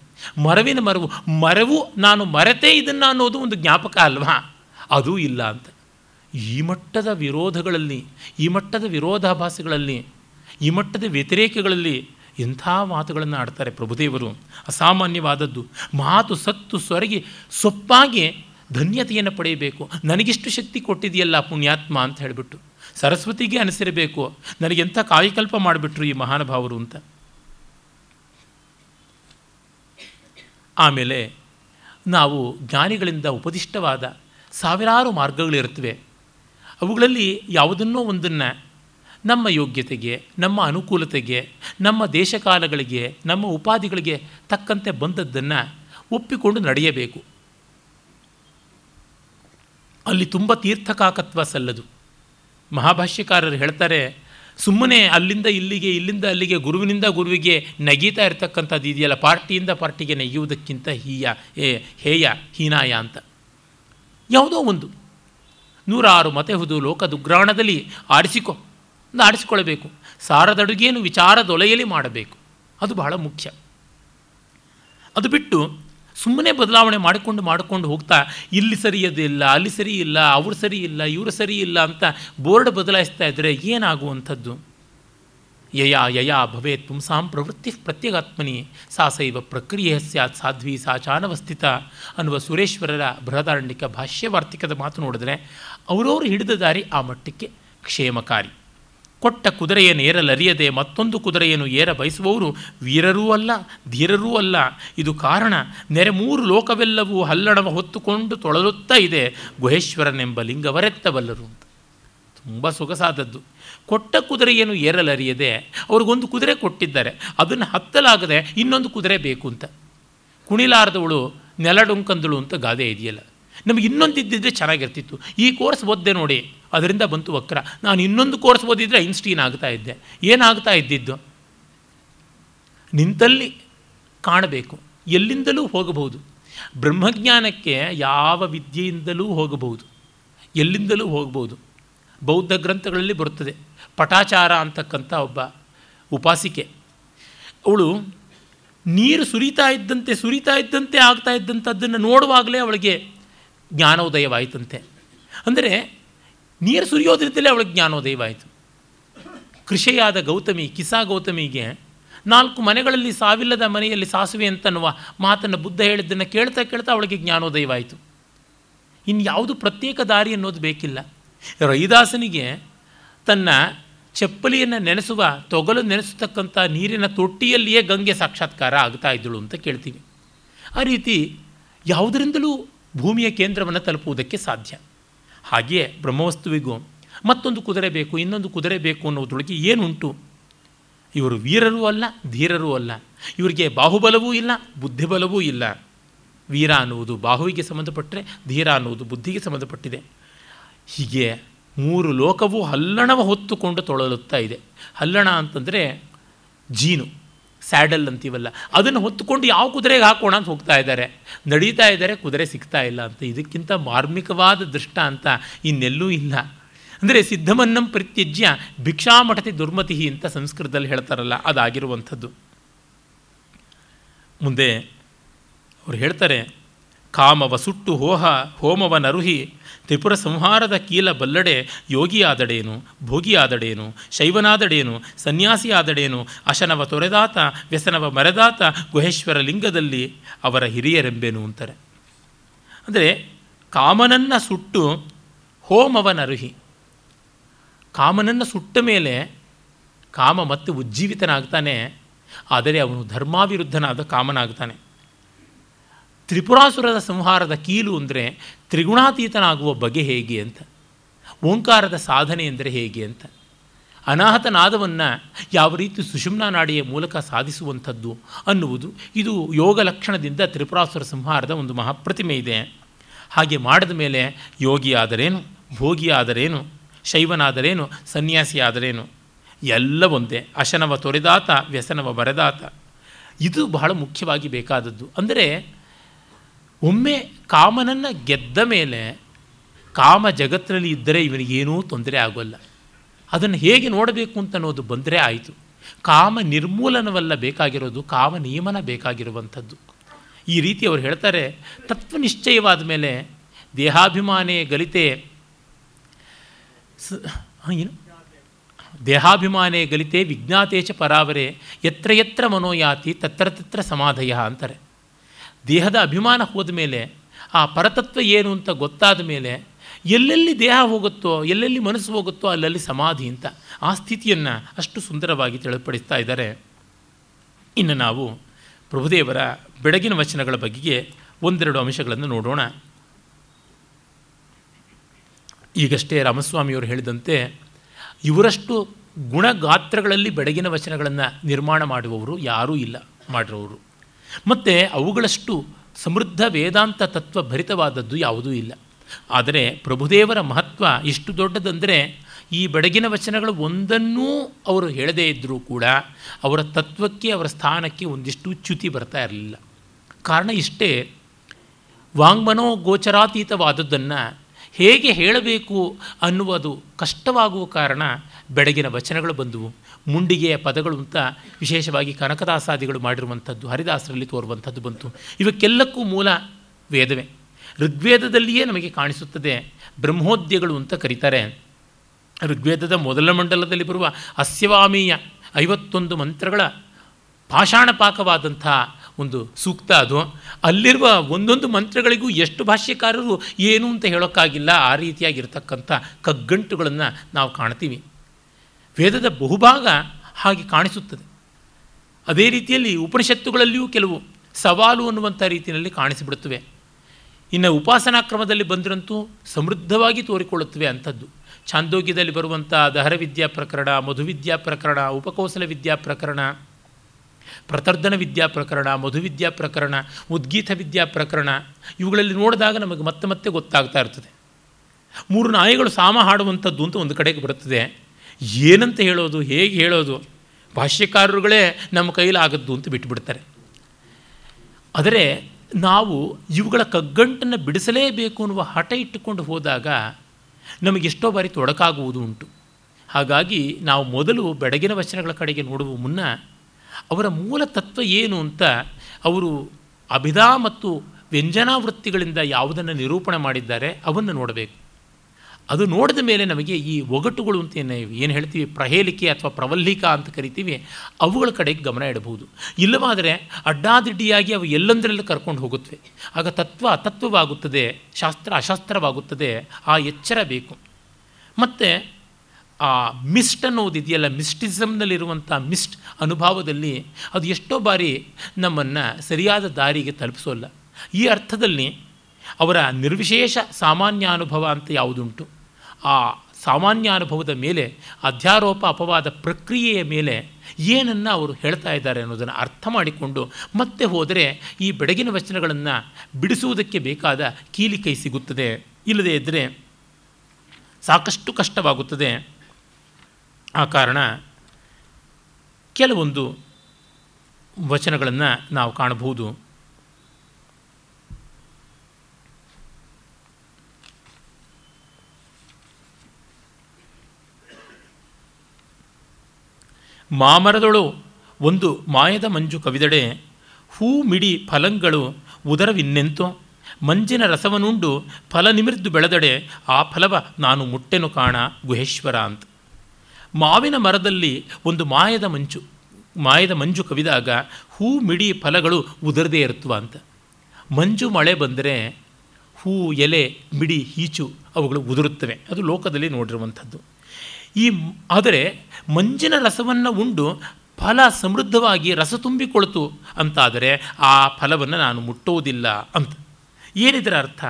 ಮರವಿನ ಮರವು, ಮರವು ನಾನು ಮರೆತೆ ಇದನ್ನು ಅನ್ನೋದು ಒಂದು ಜ್ಞಾಪಕ ಅಲ್ವಾ, ಅದೂ ಇಲ್ಲ ಅಂತ. ಈ ಮಟ್ಟದ ವಿರೋಧಗಳಲ್ಲಿ, ಈ ಮಟ್ಟದ ವಿರೋಧಾಭಾಸಗಳಲ್ಲಿ, ಈ ಮಟ್ಟದ ವ್ಯತಿರೇಕಗಳಲ್ಲಿ ಎಂಥ ಮಾತುಗಳನ್ನು ಆಡ್ತಾರೆ ಪ್ರಭುದೇವರು. ಅಸಾಮಾನ್ಯವಾದದ್ದು ಮಾತು. ಸತ್ತು ಸೊರಗಿ ಸೊಪ್ಪಾಗಿ ಧನ್ಯತೆಯನ್ನು ಪಡೆಯಬೇಕು, ನನಗಿಷ್ಟು ಶಕ್ತಿ ಕೊಟ್ಟಿದೆಯಲ್ಲ ಪುಣ್ಯಾತ್ಮ ಅಂತ ಹೇಳಿಬಿಟ್ಟು ಸರಸ್ವತಿಗೆ ಅನಿಸಿರಬೇಕು, ನನಗೆಂಥ ಕಾಯಕಲ್ಪ ಮಾಡಿಬಿಟ್ರು ಈ ಮಹಾನುಭಾವರು ಅಂತ. ಆಮೇಲೆ ನಾವು ಜ್ಞಾನಿಗಳಿಂದ ಉಪದಿಷ್ಟವಾದ ಸಾವಿರಾರು ಮಾರ್ಗಗಳಿರ್ತವೆ. ಅವುಗಳಲ್ಲಿ ಯಾವುದನ್ನೋ ಒಂದನ್ನು ನಮ್ಮ ಯೋಗ್ಯತೆಗೆ, ನಮ್ಮ ಅನುಕೂಲತೆಗೆ, ನಮ್ಮ ದೇಶಕಾಲಗಳಿಗೆ, ನಮ್ಮ ಉಪಾಧಿಗಳಿಗೆ ತಕ್ಕಂತೆ ಬಂದದ್ದನ್ನು ಒಪ್ಪಿಕೊಂಡು ನಡೆಯಬೇಕು. ಅಲ್ಲಿ ತುಂಬ ತೀರ್ಥಕಾಕತ್ವ ಸಲ್ಲದು. ಮಹಾಭಾಷ್ಯಕಾರರು ಹೇಳ್ತಾರೆ, ಸುಮ್ಮನೆ ಅಲ್ಲಿಂದ ಇಲ್ಲಿಗೆ, ಇಲ್ಲಿಂದ ಅಲ್ಲಿಗೆ, ಗುರುವಿನಿಂದ ಗುರುವಿಗೆ ನೆಗೀತಾ ಇರತಕ್ಕಂಥದ್ದು ಇದೆಯಲ್ಲ, ಪಾರ್ಟಿಯಿಂದ ಪಾರ್ಟಿಗೆ ನೆಗೆಯುವುದಕ್ಕಿಂತ ಹೇಯ ಹೀನಾಯ ಅಂತ. ಯಾವುದೋ ಒಂದು 106 ಮತೆ ಹುದು ಲೋಕ ದುಗ್ರಾಣದಲ್ಲಿ ಆಡಿಸಿಕೊ ಒಂದು ಆಡಿಸಿಕೊಳ್ಳಬೇಕು. ಸಾರದಡುಗೆಯನ್ನು ವಿಚಾರದೊಲೆಯಲ್ಲಿ ಮಾಡಬೇಕು, ಅದು ಬಹಳ ಮುಖ್ಯ. ಅದು ಬಿಟ್ಟು ಸುಮ್ಮನೆ ಬದಲಾವಣೆ ಮಾಡಿಕೊಂಡು ಹೋಗ್ತಾ ಇಲ್ಲಿ ಸರಿಯದಿಲ್ಲ, ಅಲ್ಲಿ ಸರಿ ಇಲ್ಲ, ಅವರು ಸರಿ ಇಲ್ಲ, ಇವರು ಸರಿ ಇಲ್ಲ ಅಂತ ಬೋರ್ಡ್ ಬದಲಾಯಿಸ್ತಾ ಇದ್ದರೆ ಏನಾಗುವಂಥದ್ದು? ಯಯಾ ಯಯಾ ಭವೇತ್ ಪುಂಸಾಂ ಪ್ರವೃತ್ತಿ ಪ್ರತ್ಯಗಾತ್ಮನಿ ಸಾ ಸೈವ ಪ್ರಕ್ರಿಯೆ ಸ್ಯಾತ್ ಸಾಧ್ವಿ ಸಾ ಚಾನವಸ್ಥಿತ ಅನ್ನುವ ಸುರೇಶ್ವರರ ಬೃಹದಾರಣ್ಯಕ ಭಾಷ್ಯವಾರ್ತಿಕದ ಮಾತು ನೋಡಿದ್ರೆ ಅವರವರು ಹಿಡಿದ ದಾರಿ ಆ ಮಟ್ಟಕ್ಕೆ ಕ್ಷೇಮಕಾರಿ. ಕೊಟ್ಟ ಕುದುರೆಯನ್ನು ಏರಲರಿಯದೆ ಮತ್ತೊಂದು ಕುದುರೆಯನ್ನು ಏರ ಬಯಸುವವರು ವೀರರೂ ಅಲ್ಲ, ಧೀರರೂ ಅಲ್ಲ. ಇದು ಕಾರಣ. ನೆರೆ ಮೂರು ಲೋಕವೆಲ್ಲವೂ ಹಲ್ಲಣವ ಹೊತ್ತುಕೊಂಡು ತೊಳಲುತ್ತಾ ಇದೆ, ಗುಹೇಶ್ವರನೆಂಬ ಲಿಂಗವರೆತ್ತಬಲ್ಲರು ಅಂತ. ತುಂಬ ಸೊಗಸಾದದ್ದು. ಕೊಟ್ಟ ಕುದುರೆಯನ್ನು ಏರಲರಿಯದೆ, ಅವ್ರಿಗೊಂದು ಕುದುರೆ ಕೊಟ್ಟಿದ್ದಾರೆ, ಅದನ್ನು ಹತ್ತಲಾಗದೆ ಇನ್ನೊಂದು ಕುದುರೆ ಬೇಕು ಅಂತ. ಕುಣಿಲಾರದವಳು ನೆಲಡೊಂಕಂದಳು ಅಂತ ಗಾದೆ ಇದೆಯಲ್ಲ, ನಮಗೆ ಇನ್ನೊಂದು ಇದ್ದಿದ್ದರೆ ಚೆನ್ನಾಗಿರ್ತಿತ್ತು. ಈ ಕೋರ್ಸ್ ಓದ್ದೆ ನೋಡಿ, ಅದರಿಂದ ಬಂತು ವಕ್ರ. ನಾನು ಇನ್ನೊಂದು ಕೋರ್ಸ್ ಓದಿದರೆ ಐನ್ಸ್ಟೀನ್ ಆಗ್ತಾ ಇದ್ದೆ. ಏನಾಗ್ತಾ ಇದ್ದಿದ್ದು? ನಿಂತಲ್ಲಿ ಕಾಣಬೇಕು, ಎಲ್ಲಿಂದಲೂ ಹೋಗಬಹುದು. ಬ್ರಹ್ಮಜ್ಞಾನಕ್ಕೆ ಯಾವ ವಿದ್ಯೆಯಿಂದಲೂ ಹೋಗಬಹುದು, ಎಲ್ಲಿಂದಲೂ ಹೋಗಬಹುದು. ಬೌದ್ಧ ಗ್ರಂಥಗಳಲ್ಲಿ ಬರುತ್ತದೆ. ಪಟಾಚಾರ ಅಂತಕ್ಕಂಥ ಒಬ್ಬ ಉಪಾಸಿಕೆ, ಅವಳು ನೀರು ಸುರಿತಾ ಇದ್ದಂತೆ ಆಗ್ತಾ ಇದ್ದಂಥದ್ದನ್ನು ನೋಡುವಾಗಲೇ ಅವಳಿಗೆ ಜ್ಞಾನೋದಯವಾಯಿತಂತೆ. ಅಂದರೆ ನೀರು ಸುರಿಯೋದ್ರಿಂದಲೇ ಅವಳಿಗೆ ಜ್ಞಾನೋದಯವಾಯಿತು. ಕೃಷಿಯಾದ ಗೌತಮಿ, ಕಿಸಾ ಗೌತಮಿಗೆ 4 ಮನೆಗಳಲ್ಲಿ ಸಾವಿಲ್ಲದ ಮನೆಯಲ್ಲಿ ಸಾಸುವೆ ಅಂತನ್ನುವ ಮಾತನ್ನು ಬುದ್ಧ ಹೇಳಿದ್ದನ್ನು ಕೇಳ್ತಾ ಕೇಳ್ತಾ ಅವಳಿಗೆ ಜ್ಞಾನೋದಯವಾಯಿತು. ಇನ್ಯಾವುದು ಪ್ರತ್ಯೇಕ ದಾರಿ ಅನ್ನೋದು ಬೇಕಿಲ್ಲ. ರೈದಾಸನಿಗೆ ತನ್ನ ಚಪ್ಪಲಿಯನ್ನು ನೆನೆಸುವ, ತೊಗಲು ನೆನೆಸತಕ್ಕಂಥ ನೀರಿನ ತೊಟ್ಟಿಯಲ್ಲಿಯೇ ಗಂಗೆ ಸಾಕ್ಷಾತ್ಕಾರ ಆಗ್ತಾ ಇದ್ದಳು ಅಂತ ಕೇಳ್ತೀವಿ. ಆ ರೀತಿ ಯಾವುದರಿಂದಲೂ ಭೂಮಿಯ ಕೇಂದ್ರವನ್ನು ತಲುಪುವುದಕ್ಕೆ ಸಾಧ್ಯ. ಹಾಗೆಯೇ ಬ್ರಹ್ಮವಸ್ತುವಿಗೂ ಮತ್ತೊಂದು ಕುದುರೆ ಬೇಕು, ಇನ್ನೊಂದು ಕುದುರೆ ಬೇಕು ಅನ್ನೋದ್ರೊಳಗೆ ಏನುಂಟು? ಇವರು ವೀರರೂ ಅಲ್ಲ, ಧೀರರೂ ಅಲ್ಲ. ಇವರಿಗೆ ಬಾಹುಬಲವೂ ಇಲ್ಲ, ಬುದ್ಧಿಬಲವೂ ಇಲ್ಲ. ವೀರ ಅನ್ನುವುದು ಬಾಹುವಿಗೆ ಸಂಬಂಧಪಟ್ಟರೆ, ಧೀರ ಅನ್ನುವುದು ಬುದ್ಧಿಗೆ ಸಂಬಂಧಪಟ್ಟಿದೆ. ಹೀಗೆ 3 ಲೋಕವು ಹಲ್ಲಣವ ಹೊತ್ತುಕೊಂಡು ತೊಳಲುತ್ತಾ ಇದೆ. ಹಲ್ಲಣ ಅಂತಂದರೆ ಜೀನು, ಸ್ಯಾಡಲ್ ಅಂತೀವಲ್ಲ, ಅದನ್ನು ಹೊತ್ತುಕೊಂಡು ಯಾವ ಕುದುರೆಗೆ ಹಾಕೋಣ ಅಂತ ಹೋಗ್ತಾ ಇದ್ದಾರೆ, ನಡೀತಾ ಇದ್ದಾರೆ, ಕುದುರೆ ಸಿಗ್ತಾ ಇಲ್ಲ ಅಂತ. ಇದಕ್ಕಿಂತ ಮಾರ್ಮಿಕವಾದ ದೃಷ್ಟಾಂತ ಇನ್ನೆಲ್ಲೂ ಇಲ್ಲ. ಅಂದರೆ ಸಿದ್ಧಮನ್ನಂ ಪರಿತ್ಯಜ್ಯ ಭಿಕ್ಷಾಮಠತಿ ದುರ್ಮತಿ ಅಂತ ಸಂಸ್ಕೃತದಲ್ಲಿ ಹೇಳ್ತಾರಲ್ಲ, ಅದಾಗಿರುವಂಥದ್ದು. ಮುಂದೆ ಅವ್ರು ಹೇಳ್ತಾರೆ, ಕಾಮವ ಸುಟ್ಟು ಹೋಹ ಹೋಮವ ನರುಹಿ ತ್ರಿಪುರ ಸಂಹಾರದ ಕೀಲ ಬಲ್ಲಡೆ ಯೋಗಿಯಾದಡೇನು ಭೋಗಿಯಾದಡೇನು ಶೈವನಾದಡೇನು ಸನ್ಯಾಸಿಯಾದಡೇನು ಅಶನವ ತೊರೆದಾತ ವ್ಯಸನವ ಮರೆದಾತ ಗುಹೇಶ್ವರ ಲಿಂಗದಲ್ಲಿ ಅವರ ಹಿರಿಯರೆಂಬೇನು ಅಂತಾರೆ. ಅಂದರೆ ಕಾಮನನ್ನು ಸುಟ್ಟು ಹೋಮವ ನರುಹಿ, ಕಾಮನನ್ನು ಸುಟ್ಟ ಮೇಲೆ ಕಾಮ ಮತ್ತೆ ಉಜ್ಜೀವಿತನಾಗ್ತಾನೆ, ಆದರೆ ಅವನು ಧರ್ಮಾವಿರುದ್ಧನಾದ ಕಾಮನಾಗ್ತಾನೆ. ತ್ರಿಪುರಾಸುರದ ಸಂಹಾರದ ಕೀಲು ಅಂದರೆ ತ್ರಿಗುಣಾತೀತನಾಗುವ ಬಗೆ ಹೇಗೆ ಅಂತ, ಓಂಕಾರದ ಸಾಧನೆ ಎಂದರೆ ಹೇಗೆ ಅಂತ, ಅನಾಹತನಾದವನ್ನು ಯಾವ ರೀತಿ ಸುಷುಮ್ನಾ ನಾಡಿಯ ಮೂಲಕ ಸಾಧಿಸುವಂಥದ್ದು ಅನ್ನುವುದು ಇದು ಯೋಗ ಲಕ್ಷಣದಿಂದ ತ್ರಿಪುರಾಸುರ ಸಂಹಾರದ ಒಂದು ಮಹಾಪ್ರತಿಮೆ ಇದೆ. ಹಾಗೆ ಮಾಡಿದ ಮೇಲೆ ಯೋಗಿಯಾದರೇನು, ಭೋಗಿಯಾದರೇನು, ಶೈವನಾದರೇನು, ಸನ್ಯಾಸಿಯಾದರೇನು, ಎಲ್ಲ ಒಂದೇ. ಅಶನವ ತೊರೆದಾತ ವ್ಯಸನವ ಬರೆದಾತ, ಇದು ಬಹಳ ಮುಖ್ಯವಾಗಿ ಬೇಕಾದದ್ದು. ಅಂದರೆ ಒಮ್ಮೆ ಕಾಮನನ್ನು ಗೆದ್ದ ಮೇಲೆ ಕಾಮ ಜಗತ್ತಿನಲ್ಲಿ ಇದ್ದರೆ ಇವನಿಗೇನೂ ತೊಂದರೆ ಆಗೋಲ್ಲ. ಅದನ್ನು ಹೇಗೆ ನೋಡಬೇಕು ಅಂತ ಅನ್ನೋದು ಬಂದರೆ ಆಯಿತು. ಕಾಮ ನಿರ್ಮೂಲನವಲ್ಲ ಬೇಕಾಗಿರೋದು, ಕಾಮ ನಿಯಮನ ಬೇಕಾಗಿರುವಂಥದ್ದು. ಈ ರೀತಿ ಅವರು ಹೇಳ್ತಾರೆ, ತತ್ವನಿಶ್ಚಯವಾದ ಮೇಲೆ ದೇಹಾಭಿಮಾನೇ ಗಲಿತೆ ಏನು ದೇಹಾಭಿಮಾನೇ ಗಲಿತೆ ವಿಜ್ಞಾತೇಶ ಪರಾವರೆ ಯತ್ರ ಯತ್ರ ಮನೋಯಾತಿ ತತ್ರ ತತ್ರ ಸಮಾಧಯ ಅಂತಾರೆ. ದೇಹದ ಅಭಿಮಾನ ಹೋದ ಮೇಲೆ ಆ ಪರತತ್ವ ಏನು ಅಂತ ಗೊತ್ತಾದ ಮೇಲೆ ಎಲ್ಲೆಲ್ಲಿ ದೇಹ ಹೋಗುತ್ತೋ ಎಲ್ಲೆಲ್ಲಿ ಮನಸ್ಸು ಹೋಗುತ್ತೋ ಅಲ್ಲಲ್ಲಿ ಸಮಾಧಿ ಅಂತ ಆ ಸ್ಥಿತಿಯನ್ನು ಅಷ್ಟು ಸುಂದರವಾಗಿ ತಿಳಿಪಡಿಸ್ತಾ ಇದ್ದಾರೆ. ಇನ್ನು ನಾವು ಪ್ರಭುದೇವರ ಬೆಳಗಿನ ವಚನಗಳ ಬಗೆಗೆ ಒಂದೆರಡು ಅಂಶಗಳನ್ನು ನೋಡೋಣ. ಈಗಷ್ಟೇ ರಾಮಸ್ವಾಮಿಯವರು ಹೇಳಿದಂತೆ ಇವರಷ್ಟು ಗುಣಗಾತ್ರಗಳಲ್ಲಿ ಬೆಳಗಿನ ವಚನಗಳನ್ನು ನಿರ್ಮಾಣ ಮಾಡುವವರು ಯಾರೂ ಇಲ್ಲ, ಮಾಡಿರೋರು. ಮತ್ತು ಅವುಗಳಷ್ಟು ಸಮೃದ್ಧ ವೇದಾಂತ ತತ್ವ ಭರಿತವಾದದ್ದು ಯಾವುದೂ ಇಲ್ಲ. ಆದರೆ ಪ್ರಭುದೇವರ ಮಹತ್ವ ಇಷ್ಟು ದೊಡ್ಡದಂದರೆ ಈ ಬೆಳಗಿನ ವಚನಗಳು ಒಂದನ್ನೂ ಅವರು ಹೇಳದೇ ಇದ್ದರೂ ಕೂಡ ಅವರ ತತ್ವಕ್ಕೆ ಅವರ ಸ್ಥಾನಕ್ಕೆ ಒಂದಿಷ್ಟು ಚ್ಯುತಿ ಬರ್ತಾ ಇರಲಿಲ್ಲ. ಕಾರಣ ಇಷ್ಟೇ, ವಾಂಗ್ಮನೋ ಗೋಚರಾತೀತವಾದದ್ದನ್ನು ಹೇಗೆ ಹೇಳಬೇಕು ಅನ್ನುವುದು ಕಷ್ಟವಾಗುವ ಕಾರಣ ಬೆಳಗಿನ ವಚನಗಳು ಬಂದವು. ಮುಂಡಿಗೆಯ ಪದಗಳು ಅಂತ ವಿಶೇಷವಾಗಿ ಕನಕದಾಸಾದಿಗಳು ಮಾಡಿರುವಂಥದ್ದು, ಹರಿದಾಸರಲ್ಲಿ ತೋರುವಂಥದ್ದು ಬಂತು. ಇವಕ್ಕೆಲ್ಲಕ್ಕೂ ಮೂಲ ವೇದವೇ. ಋಗ್ವೇದದಲ್ಲಿಯೇ ನಮಗೆ ಕಾಣಿಸುತ್ತದೆ. ಬ್ರಹ್ಮೋದ್ಯಗಳು ಅಂತ ಕರೀತಾರೆ. ಋಗ್ವೇದದ ಮೊದಲ ಮಂಡಲದಲ್ಲಿ ಬರುವ ಅಸ್ಯವಾಮೀಯ 51 ಮಂತ್ರಗಳ ಪಾಷಾಣಪಾಕವಾದಂಥ ಒಂದು ಸೂಕ್ತ ಅದು. ಅಲ್ಲಿರುವ ಒಂದೊಂದು ಮಂತ್ರಗಳಿಗೂ ಎಷ್ಟು ಭಾಷ್ಯಕಾರರು ಏನು ಅಂತ ಹೇಳೋಕ್ಕಾಗಿಲ್ಲ. ಆ ರೀತಿಯಾಗಿರ್ತಕ್ಕಂಥ ಕಗ್ಗಂಟುಗಳನ್ನು ನಾವು ಕಾಣ್ತೀವಿ. ವೇದದ ಬಹುಭಾಗ ಹಾಗೆ ಕಾಣಿಸುತ್ತದೆ. ಅದೇ ರೀತಿಯಲ್ಲಿ ಉಪನಿಷತ್ತುಗಳಲ್ಲಿಯೂ ಕೆಲವು ಸವಾಲು ಅನ್ನುವಂಥ ರೀತಿಯಲ್ಲಿ ಕಾಣಿಸಿಬಿಡುತ್ತವೆ. ಇನ್ನು ಉಪಾಸನಾಕ್ರಮದಲ್ಲಿ ಬಂದರಂತೂ ಸಮೃದ್ಧವಾಗಿ ತೋರಿಕೊಳ್ಳುತ್ತವೆ ಅಂಥದ್ದು. ಛಾಂದೋಗ್ಯದಲ್ಲಿ ಬರುವಂಥ ದಹರ ವಿದ್ಯಾ ಪ್ರಕರಣ, ಮಧುವಿದ್ಯಾ ಪ್ರಕರಣ, ಉಪಕೌಶಲ ವಿದ್ಯಾ ಪ್ರಕರಣ, ಪ್ರತರ್ಧನ ವಿದ್ಯಾ ಪ್ರಕರಣ, ಮಧುವಿದ್ಯಾ ಪ್ರಕರಣ, ಉದ್ಗೀತ ವಿದ್ಯಾ ಪ್ರಕರಣ, ಇವುಗಳಲ್ಲಿ ನೋಡಿದಾಗ ನಮಗೆ ಮತ್ತೆ ಮತ್ತೆ ಗೊತ್ತಾಗ್ತಾ ಇರ್ತದೆ. ಮೂರು ನಾಯಿಗಳು ಸಾಮ ಹಾಡುವಂಥದ್ದು ಅಂತ ಒಂದು ಕಡೆಗೆ ಬರುತ್ತದೆ. ಏನಂತ ಹೇಳೋದು, ಹೇಗೆ ಹೇಳೋದು, ಭಾಷ್ಯಕಾರರುಗಳೇ ನಮ್ಮ ಕೈಲಾಗದ್ದು ಅಂತ ಬಿಟ್ಟುಬಿಡ್ತಾರೆ. ಆದರೆ ನಾವು ಇವುಗಳ ಕಗ್ಗಂಟನ್ನು ಬಿಡಿಸಲೇಬೇಕು ಅನ್ನುವ ಹಠ ಇಟ್ಟುಕೊಂಡು ಹೋದಾಗ ನಮಗೆಷ್ಟೋ ಬಾರಿ ತೊಡಕಾಗುವುದು ಉಂಟು. ಹಾಗಾಗಿ ನಾವು ಮೊದಲು ಬೆಳಗಿನ ವಚನಗಳ ಕಡೆಗೆ ನೋಡುವ ಮುನ್ನ ಅವರ ಮೂಲ ತತ್ವ ಏನು ಅಂತ, ಅವರು ಅಭಿಧಾ ಮತ್ತು ವ್ಯಂಜನಾ ವೃತ್ತಿಗಳಿಂದ ಯಾವುದನ್ನು ನಿರೂಪಣೆ ಮಾಡಿದ್ದಾರೆ ಅವನ್ನು ನೋಡಬೇಕು. ಅದು ನೋಡಿದ ಮೇಲೆ ನಮಗೆ ಈ ಒಗಟುಗಳು ಅಂತ ಏನು ಹೇಳ್ತೀವಿ, ಪ್ರಹೇಲಿಕೆ ಅಥವಾ ಪ್ರವಲ್ಲಿಕಾ ಅಂತ ಕರಿತೀವಿ, ಅವುಗಳ ಕಡೆಗೆ ಗಮನ ಇಡಬಹುದು. ಇಲ್ಲವಾದರೆ ಅಡ್ಡಾದಿಡ್ಡಿಯಾಗಿ ಅವು ಎಲ್ಲಂದರಲ್ಲೂ ಕರ್ಕೊಂಡು ಹೋಗುತ್ತವೆ. ಆಗ ತತ್ವ ಅತತ್ವವಾಗುತ್ತದೆ, ಶಾಸ್ತ್ರ ಅಶಾಸ್ತ್ರವಾಗುತ್ತದೆ. ಆ ಎಚ್ಚರ ಬೇಕು. ಮತ್ತು ಆ ಮಿಸ್ಟ್ ಅನ್ನೋದಿದೆಯಲ್ಲ, ಮಿಸ್ಟಿಸಮ್ನಲ್ಲಿರುವಂಥ ಮಿಸ್ಟ್ ಅನುಭವದಲ್ಲಿ ಅದು ಎಷ್ಟೋ ಬಾರಿ ನಮ್ಮನ್ನು ಸರಿಯಾದ ದಾರಿಗೆ ತಲುಪಿಸೋಲ್ಲ. ಈ ಅರ್ಥದಲ್ಲಿ ಅವರ ನಿರ್ವಿಶೇಷ ಸಾಮಾನ್ಯ ಅನುಭವ ಅಂತ ಯಾವುದುಂಟು, ಆ ಸಾಮಾನ್ಯ ಅನುಭವದ ಮೇಲೆ ಅಧ್ಯಾರೋಪ ಅಪವಾದ ಪ್ರಕ್ರಿಯೆಯ ಮೇಲೆ ಏನನ್ನು ಅವರು ಹೇಳ್ತಾ ಇದ್ದಾರೆ ಅನ್ನೋದನ್ನು ಅರ್ಥ ಮಾಡಿಕೊಂಡು ಮತ್ತೆ ಹೋದರೆ ಈ ಬೆಳಗಿನ ವಚನಗಳನ್ನು ಬಿಡಿಸುವುದಕ್ಕೆ ಬೇಕಾದ ಕೀಲಿಕೈ ಸಿಗುತ್ತದೆ. ಇಲ್ಲದೇ ಇದ್ದರೆ ಸಾಕಷ್ಟು ಕಷ್ಟವಾಗುತ್ತದೆ. ಆ ಕಾರಣ ಕೆಲವೊಂದು ವಚನಗಳನ್ನು ನಾವು ಕಾಣಬಹುದು. ಮಾಮರದೊಳು ಒಂದು ಮಾಯದ ಮಂಜು ಕವಿದಡೆ ಹೂ ಮಿಡಿ ಫಲಂಗಳು ಉದರವಿನ್ನೆಂತೋ ಮಂಜಿನ ರಸವನುಂಡು ಫಲ ನಿಮಿರ್ದು ಬೆಳೆದಡೆ ಆ ಫಲವ ನಾನು ಮುಟ್ಟೆನು ಕಾಣ ಗುಹೇಶ್ವರ ಅಂತ. ಮಾವಿನ ಮರದಲ್ಲಿ ಒಂದು ಮಾಯದ ಮಂಜು ಕವಿದಾಗ ಹೂ ಮಿಡಿ ಫಲಗಳು ಉದರದೇ ಇರುತ್ತವ ಅಂತ. ಮಂಜು ಮಳೆ ಬಂದರೆ ಹೂ ಎಲೆ ಮಿಡಿ ಈಚು ಅವುಗಳು ಉದುರುತ್ತವೆ, ಅದು ಲೋಕದಲ್ಲಿ ನೋಡಿರುವಂಥದ್ದು. ಆದರೆ ಮಂಜಿನ ರಸವನ್ನು ಉಂಡು ಫಲ ಸಮೃದ್ಧವಾಗಿ ರಸ ತುಂಬಿಕೊಳ್ತು ಅಂತಾದರೆ ಆ ಫಲವನ್ನು ನಾನು ಮುಟ್ಟೋದಿಲ್ಲ ಅಂತ. ಏನಿದರ ಅರ್ಥ?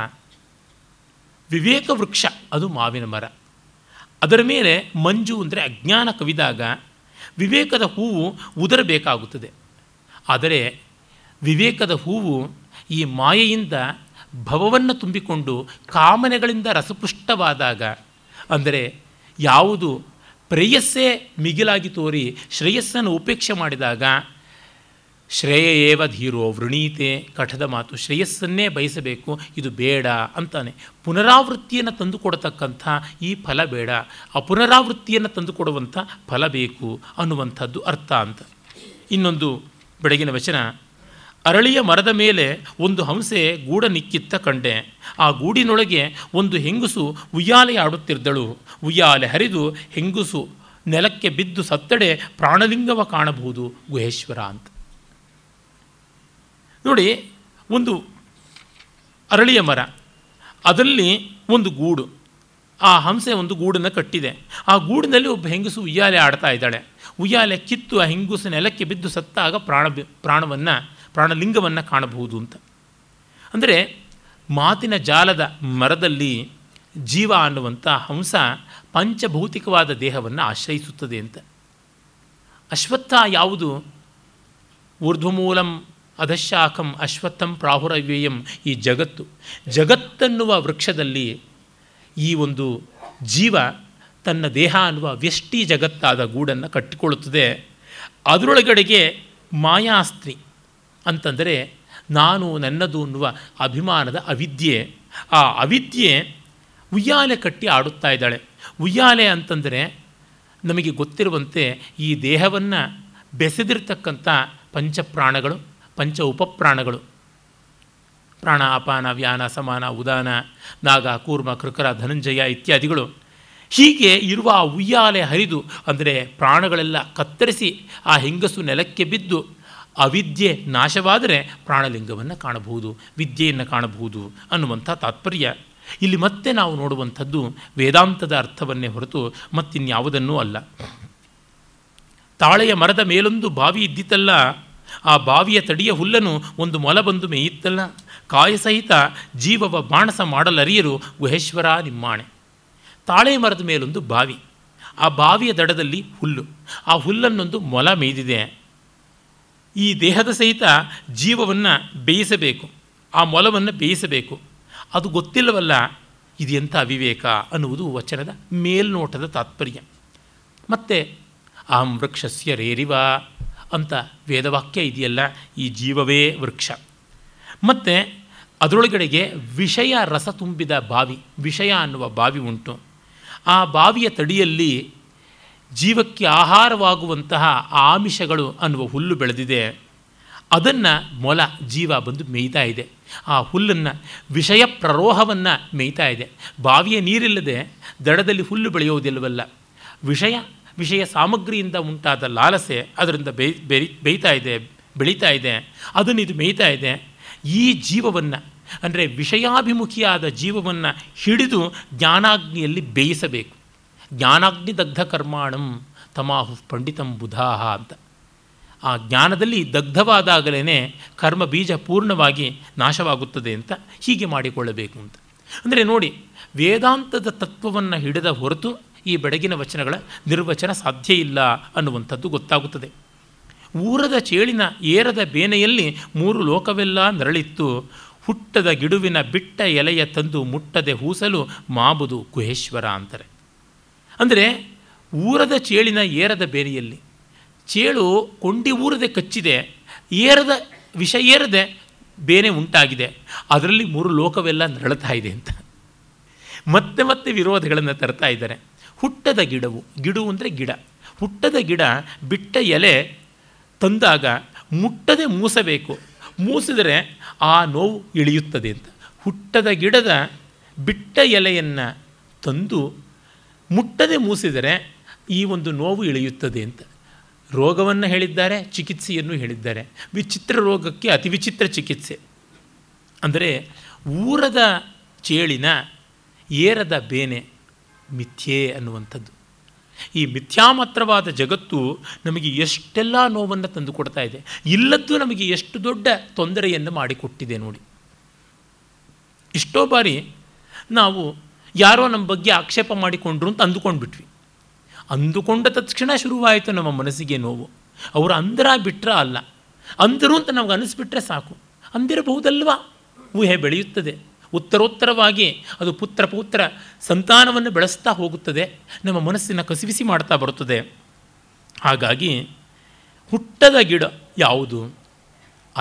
ವಿವೇಕ ವೃಕ್ಷ ಅದು ಮಾವಿನ ಮರ, ಅದರ ಮೇಲೆ ಮಂಜು ಅಂದರೆ ಅಜ್ಞಾನ ಕವಿದಾಗ ವಿವೇಕದ ಹೂವು ಉದರಬೇಕಾಗುತ್ತದೆ. ಆದರೆ ವಿವೇಕದ ಹೂವು ಈ ಮಾಯೆಯಿಂದ ಭವವನ್ನು ತುಂಬಿಕೊಂಡು ಕಾಮನೆಗಳಿಂದ ರಸಪುಷ್ಟವಾದಾಗ, ಅಂದರೆ ಯಾವುದು ಪ್ರೇಯಸ್ಸೇ ಮಿಗಿಲಾಗಿ ತೋರಿ ಶ್ರೇಯಸ್ಸನ್ನು ಉಪೇಕ್ಷೆ ಮಾಡಿದಾಗ, ಶ್ರೇಯೇವ ಧೀರೋ ವೃಣೀತೆ, ಕಠದ ಮಾತು, ಶ್ರೇಯಸ್ಸನ್ನೇ ಬಯಸಬೇಕು, ಇದು ಬೇಡ ಅಂತಾನೆ. ಪುನರಾವೃತ್ತಿಯನ್ನು ತಂದುಕೊಡತಕ್ಕಂಥ ಈ ಫಲ ಬೇಡ, ಆ ಪುನರಾವೃತ್ತಿಯನ್ನು ತಂದುಕೊಡುವಂಥ ಫಲ ಬೇಕು ಅನ್ನುವಂಥದ್ದು ಅರ್ಥ ಅಂತ. ಇನ್ನೊಂದು ಬೆಳಗಿನ ವಚನ: ಅರಳಿಯ ಮರದ ಮೇಲೆ ಒಂದು ಹಂಸೆ ಗೂಡ ನಿಕ್ಕಿತ್ತ ಕಂಡೆ, ಆ ಗೂಡಿನೊಳಗೆ ಒಂದು ಹೆಂಗುಸು ಉಯ್ಯಾಲೆ ಆಡುತ್ತಿದ್ದಳು, ಉಯ್ಯಾಲೆ ಹರಿದು ಹೆಂಗುಸು ನೆಲಕ್ಕೆ ಬಿದ್ದು ಸತ್ತಡೆ ಪ್ರಾಣಲಿಂಗವ ಕಾಣಬಹುದು ಗುಹೇಶ್ವರ ಅಂತ. ನೋಡಿ, ಒಂದು ಅರಳಿಯ ಮರ, ಅದರಲ್ಲಿ ಒಂದು ಗೂಡು, ಆ ಹಂಸೆ ಒಂದು ಗೂಡನ್ನು ಕಟ್ಟಿದೆ, ಆ ಗೂಡಿನಲ್ಲಿ ಒಬ್ಬ ಹೆಂಗಸು ಉಯ್ಯಾಲೆ ಆಡ್ತಾ ಇದ್ದಾಳೆ. ಉಯ್ಯಾಲೆ ಕಿತ್ತು ಆ ಹೆಂಗುಸು ನೆಲಕ್ಕೆ ಬಿದ್ದು ಸತ್ತಾಗ ಪ್ರಾಣಲಿಂಗವನ್ನು ಕಾಣಬಹುದು ಅಂತ. ಅಂದರೆ ಮಾತಿನ ಜಾಲದ ಮರದಲ್ಲಿ ಜೀವ ಅನ್ನುವಂಥ ಹಂಸ ಪಂಚಭೌತಿಕವಾದ ದೇಹವನ್ನು ಆಶ್ರಯಿಸುತ್ತದೆ ಅಂತ. ಅಶ್ವತ್ಥ ಯಾವುದು? ಊರ್ಧ್ವಮೂಲಂ ಅಧಶಾಖಂ ಅಶ್ವತ್ಥಂ ಪ್ರಾಹುರವ್ಯಯಂ. ಈ ಜಗತ್ತನ್ನುವ ವೃಕ್ಷದಲ್ಲಿ ಈ ಒಂದು ಜೀವ ತನ್ನ ದೇಹ ಅನ್ನುವ ವ್ಯಷ್ಟಿ ಜಗತ್ತಾದ ಗೂಡನ್ನು ಕಟ್ಟಿಕೊಳ್ಳುತ್ತದೆ. ಅದರೊಳಗಡೆಗೆ ಮಾಯಾಸ್ತ್ರಿ ಅಂತಂದರೆ ನಾನು ನನ್ನದು ಅನ್ನುವ ಅಭಿಮಾನದ ಅವಿದ್ಯೆ. ಆ ಅವಿದ್ಯೆ ಉಯ್ಯಾಲೆ ಕಟ್ಟಿ ಆಡುತ್ತಾ ಇದ್ದಾಳೆ. ಉಯ್ಯಾಲೆ ಅಂತಂದರೆ ನಮಗೆ ಗೊತ್ತಿರುವಂತೆ ಈ ದೇಹವನ್ನು ಬೆಸೆದಿರ್ತಕ್ಕಂಥ ಪಂಚಪ್ರಾಣಗಳು, ಪಂಚ ಉಪಪ್ರಾಣಗಳು, ಪ್ರಾಣ, ಅಪಾನ, ವ್ಯಾನ, ಸಮಾನ, ಉದಾನ, ನಾಗ, ಕೂರ್ಮ, ಕೃಕರ, ಧನಂಜಯ ಇತ್ಯಾದಿಗಳು. ಹೀಗೆ ಇರುವ ಆ ಉಯ್ಯಾಲೆ ಹರಿದು, ಅಂದರೆ ಪ್ರಾಣಗಳೆಲ್ಲ ಕತ್ತರಿಸಿ ಆ ಹೆಂಗಸು ನೆಲಕ್ಕೆ ಬಿದ್ದು ಅವಿದ್ಯೆ ನಾಶವಾದರೆ ಪ್ರಾಣಲಿಂಗವನ್ನು ಕಾಣಬಹುದು, ವಿದ್ಯೆಯನ್ನು ಕಾಣಬಹುದು ಅನ್ನುವಂಥ ತಾತ್ಪರ್ಯ. ಇಲ್ಲಿ ಮತ್ತೆ ನಾವು ನೋಡುವಂಥದ್ದು ವೇದಾಂತದ ಅರ್ಥವನ್ನೇ ಹೊರತು ಮತ್ತಿನ್ಯಾವುದನ್ನೂ ಅಲ್ಲ. ತಾಳೆಯ ಮರದ ಮೇಲೊಂದು ಬಾವಿ ಇದ್ದಿತಲ್ಲ, ಆ ಬಾವಿಯ ತಡಿಯ ಹುಲ್ಲನ್ನು ಒಂದು ಮೊಲ ಬಂದು ಮೇಯಿತ್ತಲ್ಲ, ಕಾಯ ಸಹಿತ ಜೀವವ ಬಾಣಸ ಮಾಡಲರಿಯರು ಗುಹೇಶ್ವರ ನಿಮ್ಮಾಣೆ. ತಾಳೆ ಮರದ ಮೇಲೊಂದು ಬಾವಿ, ಆ ಬಾವಿಯ ದಡದಲ್ಲಿ ಹುಲ್ಲು, ಆ ಹುಲ್ಲನ್ನೊಂದು ಮೊಲ ಮೇಯ್ದಿದೆ. ಈ ದೇಹದ ಸಹಿತ ಜೀವವನ್ನು ಬೇಯಿಸಬೇಕು, ಆ ಮೊಲವನ್ನು ಬೇಯಿಸಬೇಕು, ಅದು ಗೊತ್ತಿಲ್ಲವಲ್ಲ, ಇದು ಎಂಥ ಅವಿವೇಕ ಅನ್ನುವುದು ವಚನದ ಮೇಲ್ನೋಟದ ತಾತ್ಪರ್ಯ. ಮತ್ತು ಅಹಂ ವೃಕ್ಷಸ್ಯ ರೇರಿವ ಅಂತ ವೇದವಾಕ್ಯ ಇದೆಯಲ್ಲ, ಈ ಜೀವವೇ ವೃಕ್ಷ. ಮತ್ತು ಅದರೊಳಗಡೆಗೆ ವಿಷಯ ರಸ ತುಂಬಿದ ಬಾವಿ, ವಿಷಯ ಅನ್ನುವ ಬಾವಿ ಉಂಟು. ಆ ಬಾವಿಯ ತಡಿಯಲ್ಲಿ ಜೀವಕ್ಕೆ ಆಹಾರವಾಗುವಂತಹ ಆಮಿಷಗಳು ಅನ್ನುವ ಹುಲ್ಲು ಬೆಳೆದಿದೆ, ಅದನ್ನು ಮೊಲ ಜೀವ ಬಂದು ಮೇಯ್ತಾ ಇದೆ. ಆ ಹುಲ್ಲನ್ನು, ವಿಷಯ ಪ್ರರೋಹವನ್ನು ಮೇಯ್ತಾ ಇದೆ. ಬಾವಿಯ ನೀರಿಲ್ಲದೆ ದಡದಲ್ಲಿ ಹುಲ್ಲು ಬೆಳೆಯೋದಿಲ್ಲವಲ್ಲ. ವಿಷಯ ಸಾಮಗ್ರಿಯಿಂದ ಉಂಟಾದ ಲಾಲಸೆ ಅದರಿಂದ ಬೇಯ್ತಾ ಇದೆ, ಬೆಳೀತಾ ಇದೆ, ಅದನ್ನು ಇದು ಮೇಯ್ತಾ ಇದೆ. ಈ ಜೀವವನ್ನು, ಅಂದರೆ ವಿಷಯಾಭಿಮುಖಿಯಾದ ಜೀವವನ್ನು ಹಿಡಿದು ಜ್ಞಾನಾಗ್ನಿಯಲ್ಲಿ ಬೇಯಿಸಬೇಕು. ಜ್ಞಾನಾಗ್ನಿ ದಗ್ಧ ಕರ್ಮಾಣಂ ತಮಾಹು ಪಂಡಿತಂ ಬುಧಾಹ ಅಂತ. ಆ ಜ್ಞಾನದಲ್ಲಿ ದಗ್ಧವಾದಾಗಲೇ ಕರ್ಮ ಬೀಜ ಪೂರ್ಣವಾಗಿ ನಾಶವಾಗುತ್ತದೆ ಅಂತ. ಹೀಗೆ ಮಾಡಿಕೊಳ್ಳಬೇಕು ಅಂತ. ಅಂದರೆ ನೋಡಿ, ವೇದಾಂತದ ತತ್ವವನ್ನು ಹಿಡಿದ ಹೊರತು ಈ ಬೆಳಗಿನ ವಚನಗಳ ನಿರ್ವಚನ ಸಾಧ್ಯ ಇಲ್ಲ ಅನ್ನುವಂಥದ್ದು ಗೊತ್ತಾಗುತ್ತದೆ. ಊರದ ಚೇಳಿನ ಏರದ ಬೇನೆಯಲ್ಲಿ ಮೂರು ಲೋಕವೆಲ್ಲ ನರಳಿತ್ತು, ಹುಟ್ಟದ ಗಿಡುವಿನ ಬಿಟ್ಟ ಎಲೆಯ ತಂದು ಮುಟ್ಟದೆ ಹೂಸಲು ಮಾಬುದು ಗುಹೇಶ್ವರ ಅಂತಾರೆ. ಅಂದರೆ ಊರದ ಚೇಳಿನ ಏರದ ಬೇನೆಯಲ್ಲಿ, ಚೇಳು ಕೊಂಡಿ ಊರದೆ ಕಚ್ಚಿದೆ, ಏರದ ವಿಷ ಏರದೆ ಬೇರೆ ಉಂಟಾಗಿದೆ, ಅದರಲ್ಲಿ ಮೂರು ಲೋಕವೆಲ್ಲ ನರಳತಾ ಇದೆ ಅಂತ ಮತ್ತೆ ಮತ್ತೆ ವಿರೋಧಗಳನ್ನು ತರ್ತಾ ಇದ್ದಾರೆ. ಹುಟ್ಟದ ಗಿಡವು, ಗಿಡು ಅಂದರೆ ಗಿಡ, ಹುಟ್ಟದ ಗಿಡ ಬಿಟ್ಟ ಎಲೆ ತಂದಾಗ ಮುಟ್ಟದೆ ಮೂಸಬೇಕು, ಮೂಸಿದರೆ ಆ ನೋವು ಇಳಿಯುತ್ತದೆ ಅಂತ. ಹುಟ್ಟದ ಗಿಡದ ಬಿಟ್ಟ ಎಲೆಯನ್ನು ತಂದು ಮುಟ್ಟದೆ ಮೂಸಿದರೆ ಈ ಒಂದು ನೋವು ಇಳಿಯುತ್ತದೆ ಅಂತ ರೋಗವನ್ನು ಹೇಳಿದ್ದಾರೆ, ಚಿಕಿತ್ಸೆಯನ್ನು ಹೇಳಿದ್ದಾರೆ. ವಿಚಿತ್ರ ರೋಗಕ್ಕೆ ಅತಿ ವಿಚಿತ್ರ ಚಿಕಿತ್ಸೆ ಅಂದರೆ ಊರದ ಚೇಳಿನ ಏರದ ಬೇನೆ ಮಿಥ್ಯೆ ಅನ್ನುವಂಥದ್ದು. ಈ ಮಿಥ್ಯಾಮಾತ್ರವಾದ ಜಗತ್ತು ನಮಗೆ ಎಷ್ಟೆಲ್ಲ ನೋವನ್ನು ತಂದುಕೊಡ್ತಾ ಇದೆ, ಇಲ್ಲದ್ದು ನಮಗೆ ಎಷ್ಟು ದೊಡ್ಡ ತೊಂದರೆಯನ್ನು ಮಾಡಿಕೊಟ್ಟಿದೆ ನೋಡಿ. ಇಷ್ಟೋ ಬಾರಿ ನಾವು ಯಾರೋ ನಮ್ಮ ಬಗ್ಗೆ ಆಕ್ಷೇಪ ಮಾಡಿಕೊಂಡ್ರು ಅಂತ ಅಂದುಕೊಂಡ್ಬಿಟ್ವಿ, ಅಂದುಕೊಂಡ ತಕ್ಷಣ ಶುರುವಾಯಿತು ನಮ್ಮ ಮನಸ್ಸಿಗೆ ನೋವು. ಅವರು ಅಂದರ ಬಿಟ್ರ ಅಲ್ಲ, ಅಂದರು ಅಂತ ನಮ್ಗೆ ಅನಿಸ್ಬಿಟ್ರೆ ಸಾಕು, ಅಂದಿರಬಹುದಲ್ವಾ, ಊಹೆ ಬೆಳೆಯುತ್ತದೆ. ಉತ್ತರೋತ್ತರವಾಗಿ ಅದು ಪುತ್ರ ಪೌತ್ರ ಸಂತಾನವನ್ನು ಬೆಳೆಸ್ತಾ ಹೋಗುತ್ತದೆ, ನಮ್ಮ ಮನಸ್ಸಿನ ಕಸಿವಿಸಿ ಮಾಡ್ತಾ ಬರುತ್ತದೆ. ಹಾಗಾಗಿ ಹುಟ್ಟದ ಗಿಡ ಯಾವುದು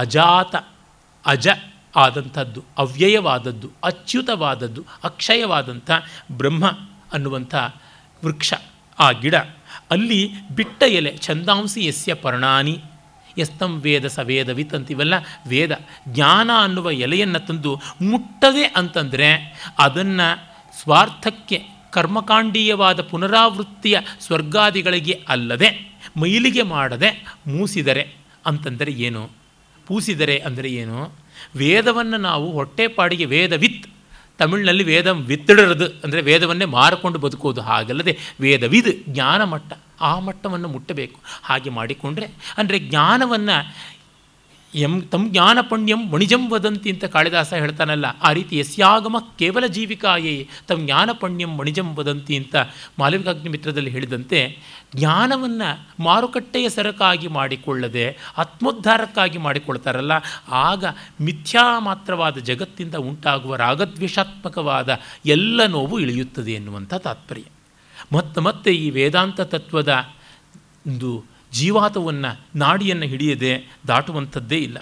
ಅಜಾತ ಅಜ ಆದಂಥದ್ದು, ಅವ್ಯಯವಾದದ್ದು, ಅಚ್ಯುತವಾದದ್ದು, ಅಕ್ಷಯವಾದಂಥ ಬ್ರಹ್ಮ ಅನ್ನುವಂಥ ವೃಕ್ಷ, ಆ ಗಿಡ ಅಲ್ಲಿ ಬಿಟ್ಟ ಎಲೆ ಛಂದಾಂಸಿ ಯಸ್ಯ ಪರ್ಣಾನಿ ಎಸ್ತಂ ವೇದ ಸ ವೇದವಿತ್ ಅಂತಿವೆಲ್ಲ ವೇದ ಜ್ಞಾನ ಅನ್ನುವ ಎಲೆಯನ್ನು ತಂದು ಮುಟ್ಟದೆ ಅಂತಂದರೆ ಅದನ್ನು ಸ್ವಾರ್ಥಕ್ಕೆ ಕರ್ಮಕಾಂಡೀಯವಾದ ಪುನರಾವೃತ್ತಿಯ ಸ್ವರ್ಗಾದಿಗಳಿಗೆ ಅಲ್ಲದೆ ಮೈಲಿಗೆ ಮಾಡದೆ ಮೂಸಿದರೆ ಅಂತಂದರೆ ಏನು, ಪೂಸಿದರೆ ಅಂದರೆ ಏನು, ವೇದವನ್ನು ನಾವು ಹೊಟ್ಟೆಪಾಡಿಗೆ ವೇದವಿತ್, ತಮಿಳಿನಲ್ಲಿ ವೇದ ವಿತ್ತಿಡರದು ಅಂದರೆ ವೇದವನ್ನೇ ಮಾರಿಕೊಂಡು ಬದುಕೋದು, ಹಾಗಲ್ಲದೆ ವೇದವಿದ್ ಜ್ಞಾನ ಮಟ್ಟ, ಆ ಮಟ್ಟವನ್ನು ಮುಟ್ಟಬೇಕು. ಹಾಗೆ ಮಾಡಿಕೊಂಡ್ರೆ ಅಂದರೆ ಜ್ಞಾನವನ್ನು ತಮ್ ಜ್ಞಾನ ಪುಣ್ಯಂ ವಣಿಜಂ ವದಂತಿ ಅಂತ ಕಾಳಿದಾಸ ಹೇಳ್ತಾನಲ್ಲ, ಆ ರೀತಿ ಯಸ್ಯಾಗಮ ಕೇವಲ ಜೀವಿಕಾಯೇ ತಮ್ ಜ್ಞಾನ ಪುಣ್ಯಂ ವಣಿಜಂ ವದಂತಿ ಅಂತ ಮಾಲವಿಕಾಗ್ನಿಮಿತ್ರದಲ್ಲಿ ಹೇಳಿದಂತೆ, ಜ್ಞಾನವನ್ನು ಮಾರುಕಟ್ಟೆಯ ಸರಕಾಗಿ ಮಾಡಿಕೊಳ್ಳದೆ ಆತ್ಮೋದ್ಧಾರಕ್ಕಾಗಿ ಮಾಡಿಕೊಳ್ತಾರಲ್ಲ, ಆಗ ಮಿಥ್ಯಾ ಮಾತ್ರವಾದ ಜಗತ್ತಿಂದ ಉಂಟಾಗುವ ರಾಗದ್ವೇಷಾತ್ಮಕವಾದ ಎಲ್ಲ ನೋವು ಇಳಿಯುತ್ತದೆ ಎನ್ನುವಂಥ ತಾತ್ಪರ್ಯ. ಮತ್ತೆ ಮತ್ತೆ ಈ ವೇದಾಂತ ತತ್ವದ ಒಂದು ಜೀವಾತವನ್ನು, ನಾಡಿಯನ್ನು ಹಿಡಿಯದೆ ದಾಟುವಂಥದ್ದೇ ಇಲ್ಲ.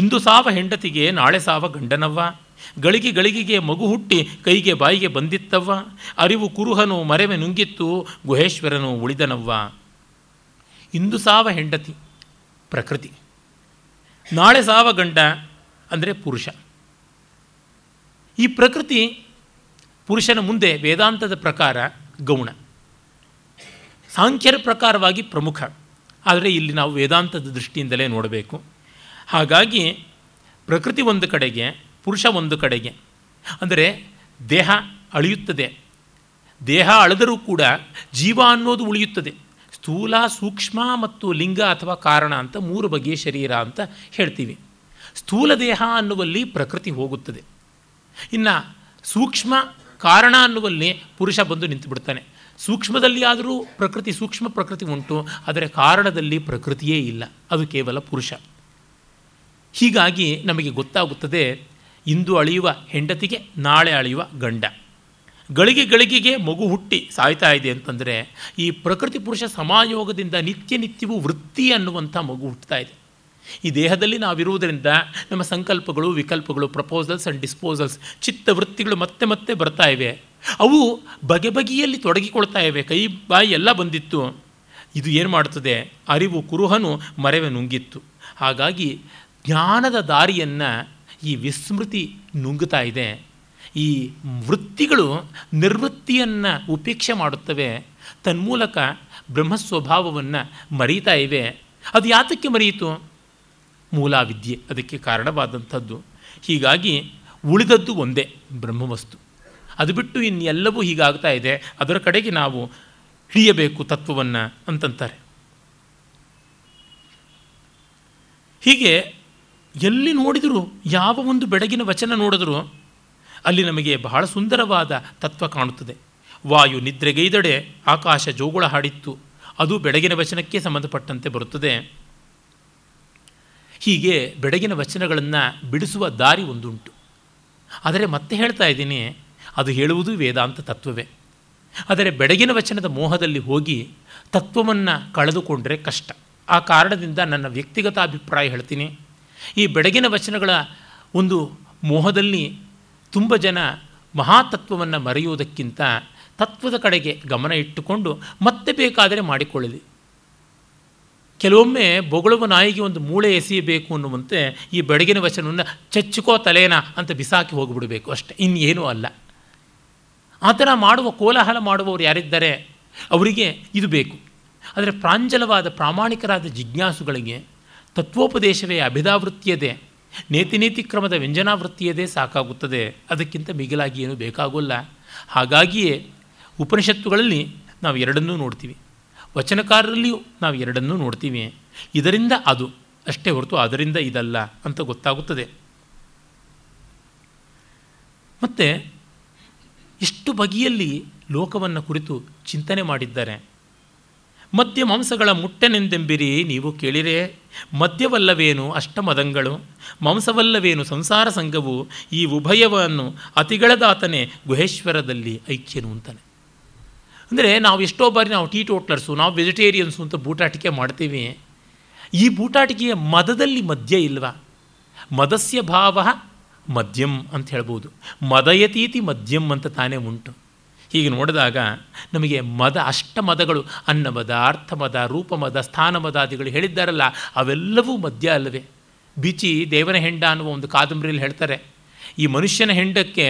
ಇಂದು ಸಾವ ಹೆಂಡತಿಗೆ ನಾಳೆ ಸಾವ ಗಂಡನವ್ವ, ಗಳಿಗೆ ಗಳಿಗೆಗೆ ಮಗು ಹುಟ್ಟಿ ಕೈಗೆ ಬಾಯಿಗೆ ಬಂದಿತ್ತವ್ವ, ಅರಿವು ಕುರುಹನು ಮರೆವೆ ನುಂಗಿತ್ತು ಗುಹೇಶ್ವರನು ಉಳಿದನವ್ವ. ಇಂದು ಸಾವ ಹೆಂಡತಿ ಪ್ರಕೃತಿ, ನಾಳೆ ಸಾವ ಗಂಡ ಅಂದರೆ ಪುರುಷ. ಈ ಪ್ರಕೃತಿ ಪುರುಷನ ಮುಂದೆ ವೇದಾಂತದ ಪ್ರಕಾರ ಗೌಣ, ಸಾಂಖ್ಯರ ಪ್ರಕಾರವಾಗಿ ಪ್ರಮುಖ. ಆದರೆ ಇಲ್ಲಿ ನಾವು ವೇದಾಂತದ ದೃಷ್ಟಿಯಿಂದಲೇ ನೋಡಬೇಕು. ಹಾಗಾಗಿ ಪ್ರಕೃತಿ ಒಂದು ಕಡೆಗೆ, ಪುರುಷ ಒಂದು ಕಡೆಗೆ. ಅಂದರೆ ದೇಹ ಅಳಿಯುತ್ತದೆ, ದೇಹ ಅಳೆದರೂ ಕೂಡ ಜೀವ ಅನ್ನೋದು ಉಳಿಯುತ್ತದೆ. ಸ್ಥೂಲ, ಸೂಕ್ಷ್ಮ ಮತ್ತು ಲಿಂಗ ಅಥವಾ ಕಾರಣ ಅಂತ ಮೂರು ಬಗೆಯ ಶರೀರ ಅಂತ ಹೇಳ್ತೀವಿ. ಸ್ಥೂಲ ದೇಹ ಅನ್ನುವಲ್ಲಿ ಪ್ರಕೃತಿ ಹೋಗುತ್ತದೆ. ಇನ್ನು ಸೂಕ್ಷ್ಮ ಕಾರಣ ಅನ್ನುವಲ್ಲಿ ಪುರುಷ ಬಂದು ನಿಂತುಬಿಡ್ತಾನೆ. ಸೂಕ್ಷ್ಮದಲ್ಲಿ ಆದರೂ ಪ್ರಕೃತಿ, ಸೂಕ್ಷ್ಮ ಪ್ರಕೃತಿ ಉಂಟು, ಆದರೆ ಕಾರಣದಲ್ಲಿ ಪ್ರಕೃತಿಯೇ ಇಲ್ಲ, ಅದು ಕೇವಲ ಪುರುಷ. ಹೀಗಾಗಿ ನಮಗೆ ಗೊತ್ತಾಗುತ್ತದೆ, ಇಂದು ಅಳೆಯುವ ಹೆಂಡತಿಗೆ ನಾಳೆ ಅಳೆಯುವ ಗಂಡ, ಗಳಿಗೆ ಗಳಿಗೆಗೆ ಮಗು ಹುಟ್ಟಿ ಸಾಯ್ತಾ ಇದೆ ಅಂತಂದರೆ ಈ ಪ್ರಕೃತಿ ಪುರುಷ ಸಮಾಯೋಗದಿಂದ ನಿತ್ಯ ನಿತ್ಯವೂ ವೃತ್ತಿ ಅನ್ನುವಂಥ ಮಗು ಹುಟ್ಟುತ್ತಾ ಇದೆ. ಈ ದೇಹದಲ್ಲಿ ನಾವಿರುವುದರಿಂದ ನಮ್ಮ ಸಂಕಲ್ಪಗಳು, ವಿಕಲ್ಪಗಳು, ಪ್ರಪೋಸಲ್ಸ್ ಆ್ಯಂಡ್ ಡಿಸ್ಪೋಸಲ್ಸ್, ಚಿತ್ತವೃತ್ತಿಗಳು ಮತ್ತೆ ಮತ್ತೆ ಬರ್ತಾ ಇವೆ. ಅವು ಬಗೆ ಬಗೆಯಲ್ಲಿ ತೊಡಗಿಕೊಳ್ತಾ ಇವೆ. ಕೈ ಬಾಯಿ ಎಲ್ಲ ಬಂದಿತ್ತು. ಇದು ಏನು ಮಾಡುತ್ತದೆ? ಅರಿವು ಕುರುಹನು ಮರೆವೆ ನುಂಗಿತ್ತು. ಹಾಗಾಗಿ ಜ್ಞಾನದ ದಾರಿಯನ್ನು ಈ ವಿಸ್ಮೃತಿ ನುಂಗುತ್ತಾ ಇದೆ. ಈ ವೃತ್ತಿಗಳು ನಿರ್ವೃತ್ತಿಯನ್ನು ಉಪೇಕ್ಷೆ ಮಾಡುತ್ತವೆ, ತನ್ಮೂಲಕ ಬ್ರಹ್ಮಸ್ವಭಾವವನ್ನು ಮರೀತಾ ಇವೆ. ಅದು ಯಾತಕ್ಕೆ ಮರೆಯಿತು? ಮೂಲಾವಿದ್ಯೆ ಅದಕ್ಕೆ ಕಾರಣವಾದಂಥದ್ದು. ಹೀಗಾಗಿ ಉಳಿದದ್ದು ಒಂದೇ ಬ್ರಹ್ಮವಸ್ತು, ಅದು ಬಿಟ್ಟು ಇನ್ನೆಲ್ಲವೂ ಹೀಗಾಗ್ತಾ ಇದೆ, ಅದರ ಕಡೆಗೆ ನಾವು ಹಿಡಿಯಬೇಕು ತತ್ವವನ್ನು ಅಂತಂತಾರೆ. ಹೀಗೆ ಎಲ್ಲಿ ನೋಡಿದರೂ, ಯಾವ ಒಂದು ಬೆಡಗಿನ ವಚನ ನೋಡಿದರೂ ಅಲ್ಲಿ ನಮಗೆ ಬಹಳ ಸುಂದರವಾದ ತತ್ವ ಕಾಣುತ್ತದೆ. ವಾಯು ನಿದ್ರೆಗೈದಡೆ ಆಕಾಶ ಜೋಗುಳ ಹಾಡಿತ್ತು, ಅದು ಬೆಡಗಿನ ವಚನಕ್ಕೆ ಸಂಬಂಧಪಟ್ಟಂತೆ ಬರುತ್ತದೆ. ಹೀಗೆ ಬೆಡಗಿನ ವಚನಗಳನ್ನು ಬಿಡಿಸುವ ದಾರಿ ಒಂದುಂಟು. ಆದರೆ ಮತ್ತೆ ಹೇಳ್ತಾ ಇದ್ದೀನಿ, ಅದು ಹೇಳುವುದು ವೇದಾಂತ ತತ್ವವೇ. ಆದರೆ ಬೆಡಗಿನ ವಚನದ ಮೋಹದಲ್ಲಿ ಹೋಗಿ ತತ್ವವನ್ನು ಕಳೆದುಕೊಂಡರೆ ಕಷ್ಟ. ಆ ಕಾರಣದಿಂದ ನನ್ನ ವ್ಯಕ್ತಿಗತ ಅಭಿಪ್ರಾಯ ಹೇಳ್ತೀನಿ. ಈ ಬೆಳಗಿನ ವಚನಗಳ ಒಂದು ಮೋಹದಲ್ಲಿ ತುಂಬ ಜನ ಮಹಾತತ್ವವನ್ನು ಮರೆಯುವುದಕ್ಕಿಂತ ತತ್ವದ ಕಡೆಗೆ ಗಮನ ಇಟ್ಟುಕೊಂಡು ಮತ್ತೆ ಬೇಕಾದರೆ ಮಾಡಿಕೊಳ್ಳಲಿ. ಕೆಲವೊಮ್ಮೆ ಬೊಗಳುವ ನಾಯಿಗೆ ಒಂದು ಮೂಳೆ ಎಸೆಯಬೇಕು ಅನ್ನುವಂತೆ ಈ ಬೆಳಗಿನ ವಚನವನ್ನು ಚಚ್ಚುಕೋ ತಲೆನಾ ಅಂತ ಬಿಸಾಕಿ ಹೋಗಿಬಿಡಬೇಕು ಅಷ್ಟೆ, ಇನ್ನೇನೂ ಅಲ್ಲ. ಆ ಥರ ಮಾಡುವ ಕೋಲಾಹಲ ಮಾಡುವವರು ಯಾರಿದ್ದಾರೆ ಅವರಿಗೆ ಇದು ಬೇಕು. ಆದರೆ ಪ್ರಾಂಜಲವಾದ ಪ್ರಾಮಾಣಿಕರಾದ ಜಿಜ್ಞಾಸುಗಳಿಗೆ ತತ್ವೋಪದೇಶವೇ ಅಭಿಧಾವೃತ್ತಿಯದೇ, ನೇತಿ ನೇತಿ ಕ್ರಮದ ವ್ಯಂಜನಾವೃತ್ತಿಯದೇ ಸಾಕಾಗುತ್ತದೆ, ಅದಕ್ಕಿಂತ ಮಿಗಿಲಾಗಿ ಏನೂ ಬೇಕಾಗೋಲ್ಲ. ಹಾಗಾಗಿಯೇ ಉಪನಿಷತ್ತುಗಳಲ್ಲಿ ನಾವು ಎರಡನ್ನೂ ನೋಡ್ತೀವಿ, ವಚನಕಾರರಲ್ಲಿಯೂ ನಾವು ಎರಡನ್ನೂ ನೋಡ್ತೀವಿ. ಇದರಿಂದ ಅದು ಅಷ್ಟೇ ಹೊರತು ಅದರಿಂದ ಇದಲ್ಲ ಅಂತ ಗೊತ್ತಾಗುತ್ತದೆ. ಮತ್ತು ಇಷ್ಟು ಬಗೆಯಲ್ಲಿ ಲೋಕವನ್ನು ಕುರಿತು ಚಿಂತನೆ ಮಾಡಿದ್ದಾರೆ. ಮದ್ಯ ಮಾಂಸಗಳ ಮುಟ್ಟನೆಂದೆಂಬಿರಿ ನೀವು ಕೇಳಿರೆ, ಮದ್ಯವಲ್ಲವೇನು ಅಷ್ಟಮದಂಗಳು, ಮಾಂಸವಲ್ಲವೇನು ಸಂಸಾರ ಸಂಘವು, ಈ ಉಭಯವನ್ನು ಅತಿಗಳದಾತನೇ ಗುಹೇಶ್ವರದಲ್ಲಿ ಐಕ್ಯನು ಅಂತಾನೆ. ಅಂದರೆ ನಾವು ಎಷ್ಟೋ ಬಾರಿ ನಾವು ಟೀ ಟೋಟ್ಲರ್ಸು, ನಾವು ವೆಜಿಟೇರಿಯನ್ಸು ಅಂತ ಬೂಟಾಟಿಕೆ ಮಾಡ್ತೀವಿ. ಈ ಬೂಟಾಟಿಕೆಯ ಮದದಲ್ಲಿ ಮದ್ಯ ಇಲ್ವಾ? ಮದಸ್ಯ ಭಾವ ಮದ್ಯಂ ಅಂತ ಹೇಳ್ಬೋದು, ಮದಯತೀತಿ ಮದ್ಯಂ ಅಂತ ತಾನೇ ಉಂಟು. ಹೀಗೆ ನೋಡಿದಾಗ ನಮಗೆ ಮದ, ಅಷ್ಟಮದಗಳು, ಅನ್ನಮದ, ಅರ್ಥಮದ, ರೂಪಮದ, ಸ್ಥಾನಮದಾದಿಗಳು ಹೇಳಿದ್ದಾರಲ್ಲ, ಅವೆಲ್ಲವೂ ಮದ್ಯ ಅಲ್ಲವೇ? ಬಿಚಿ ದೇವನ ಹೆಂಡ ಅನ್ನುವ ಒಂದು ಕಾದಂಬರಿಯಲ್ಲಿ ಹೇಳ್ತಾರೆ, ಈ ಮನುಷ್ಯನ ಹೆಂಡಕ್ಕೆ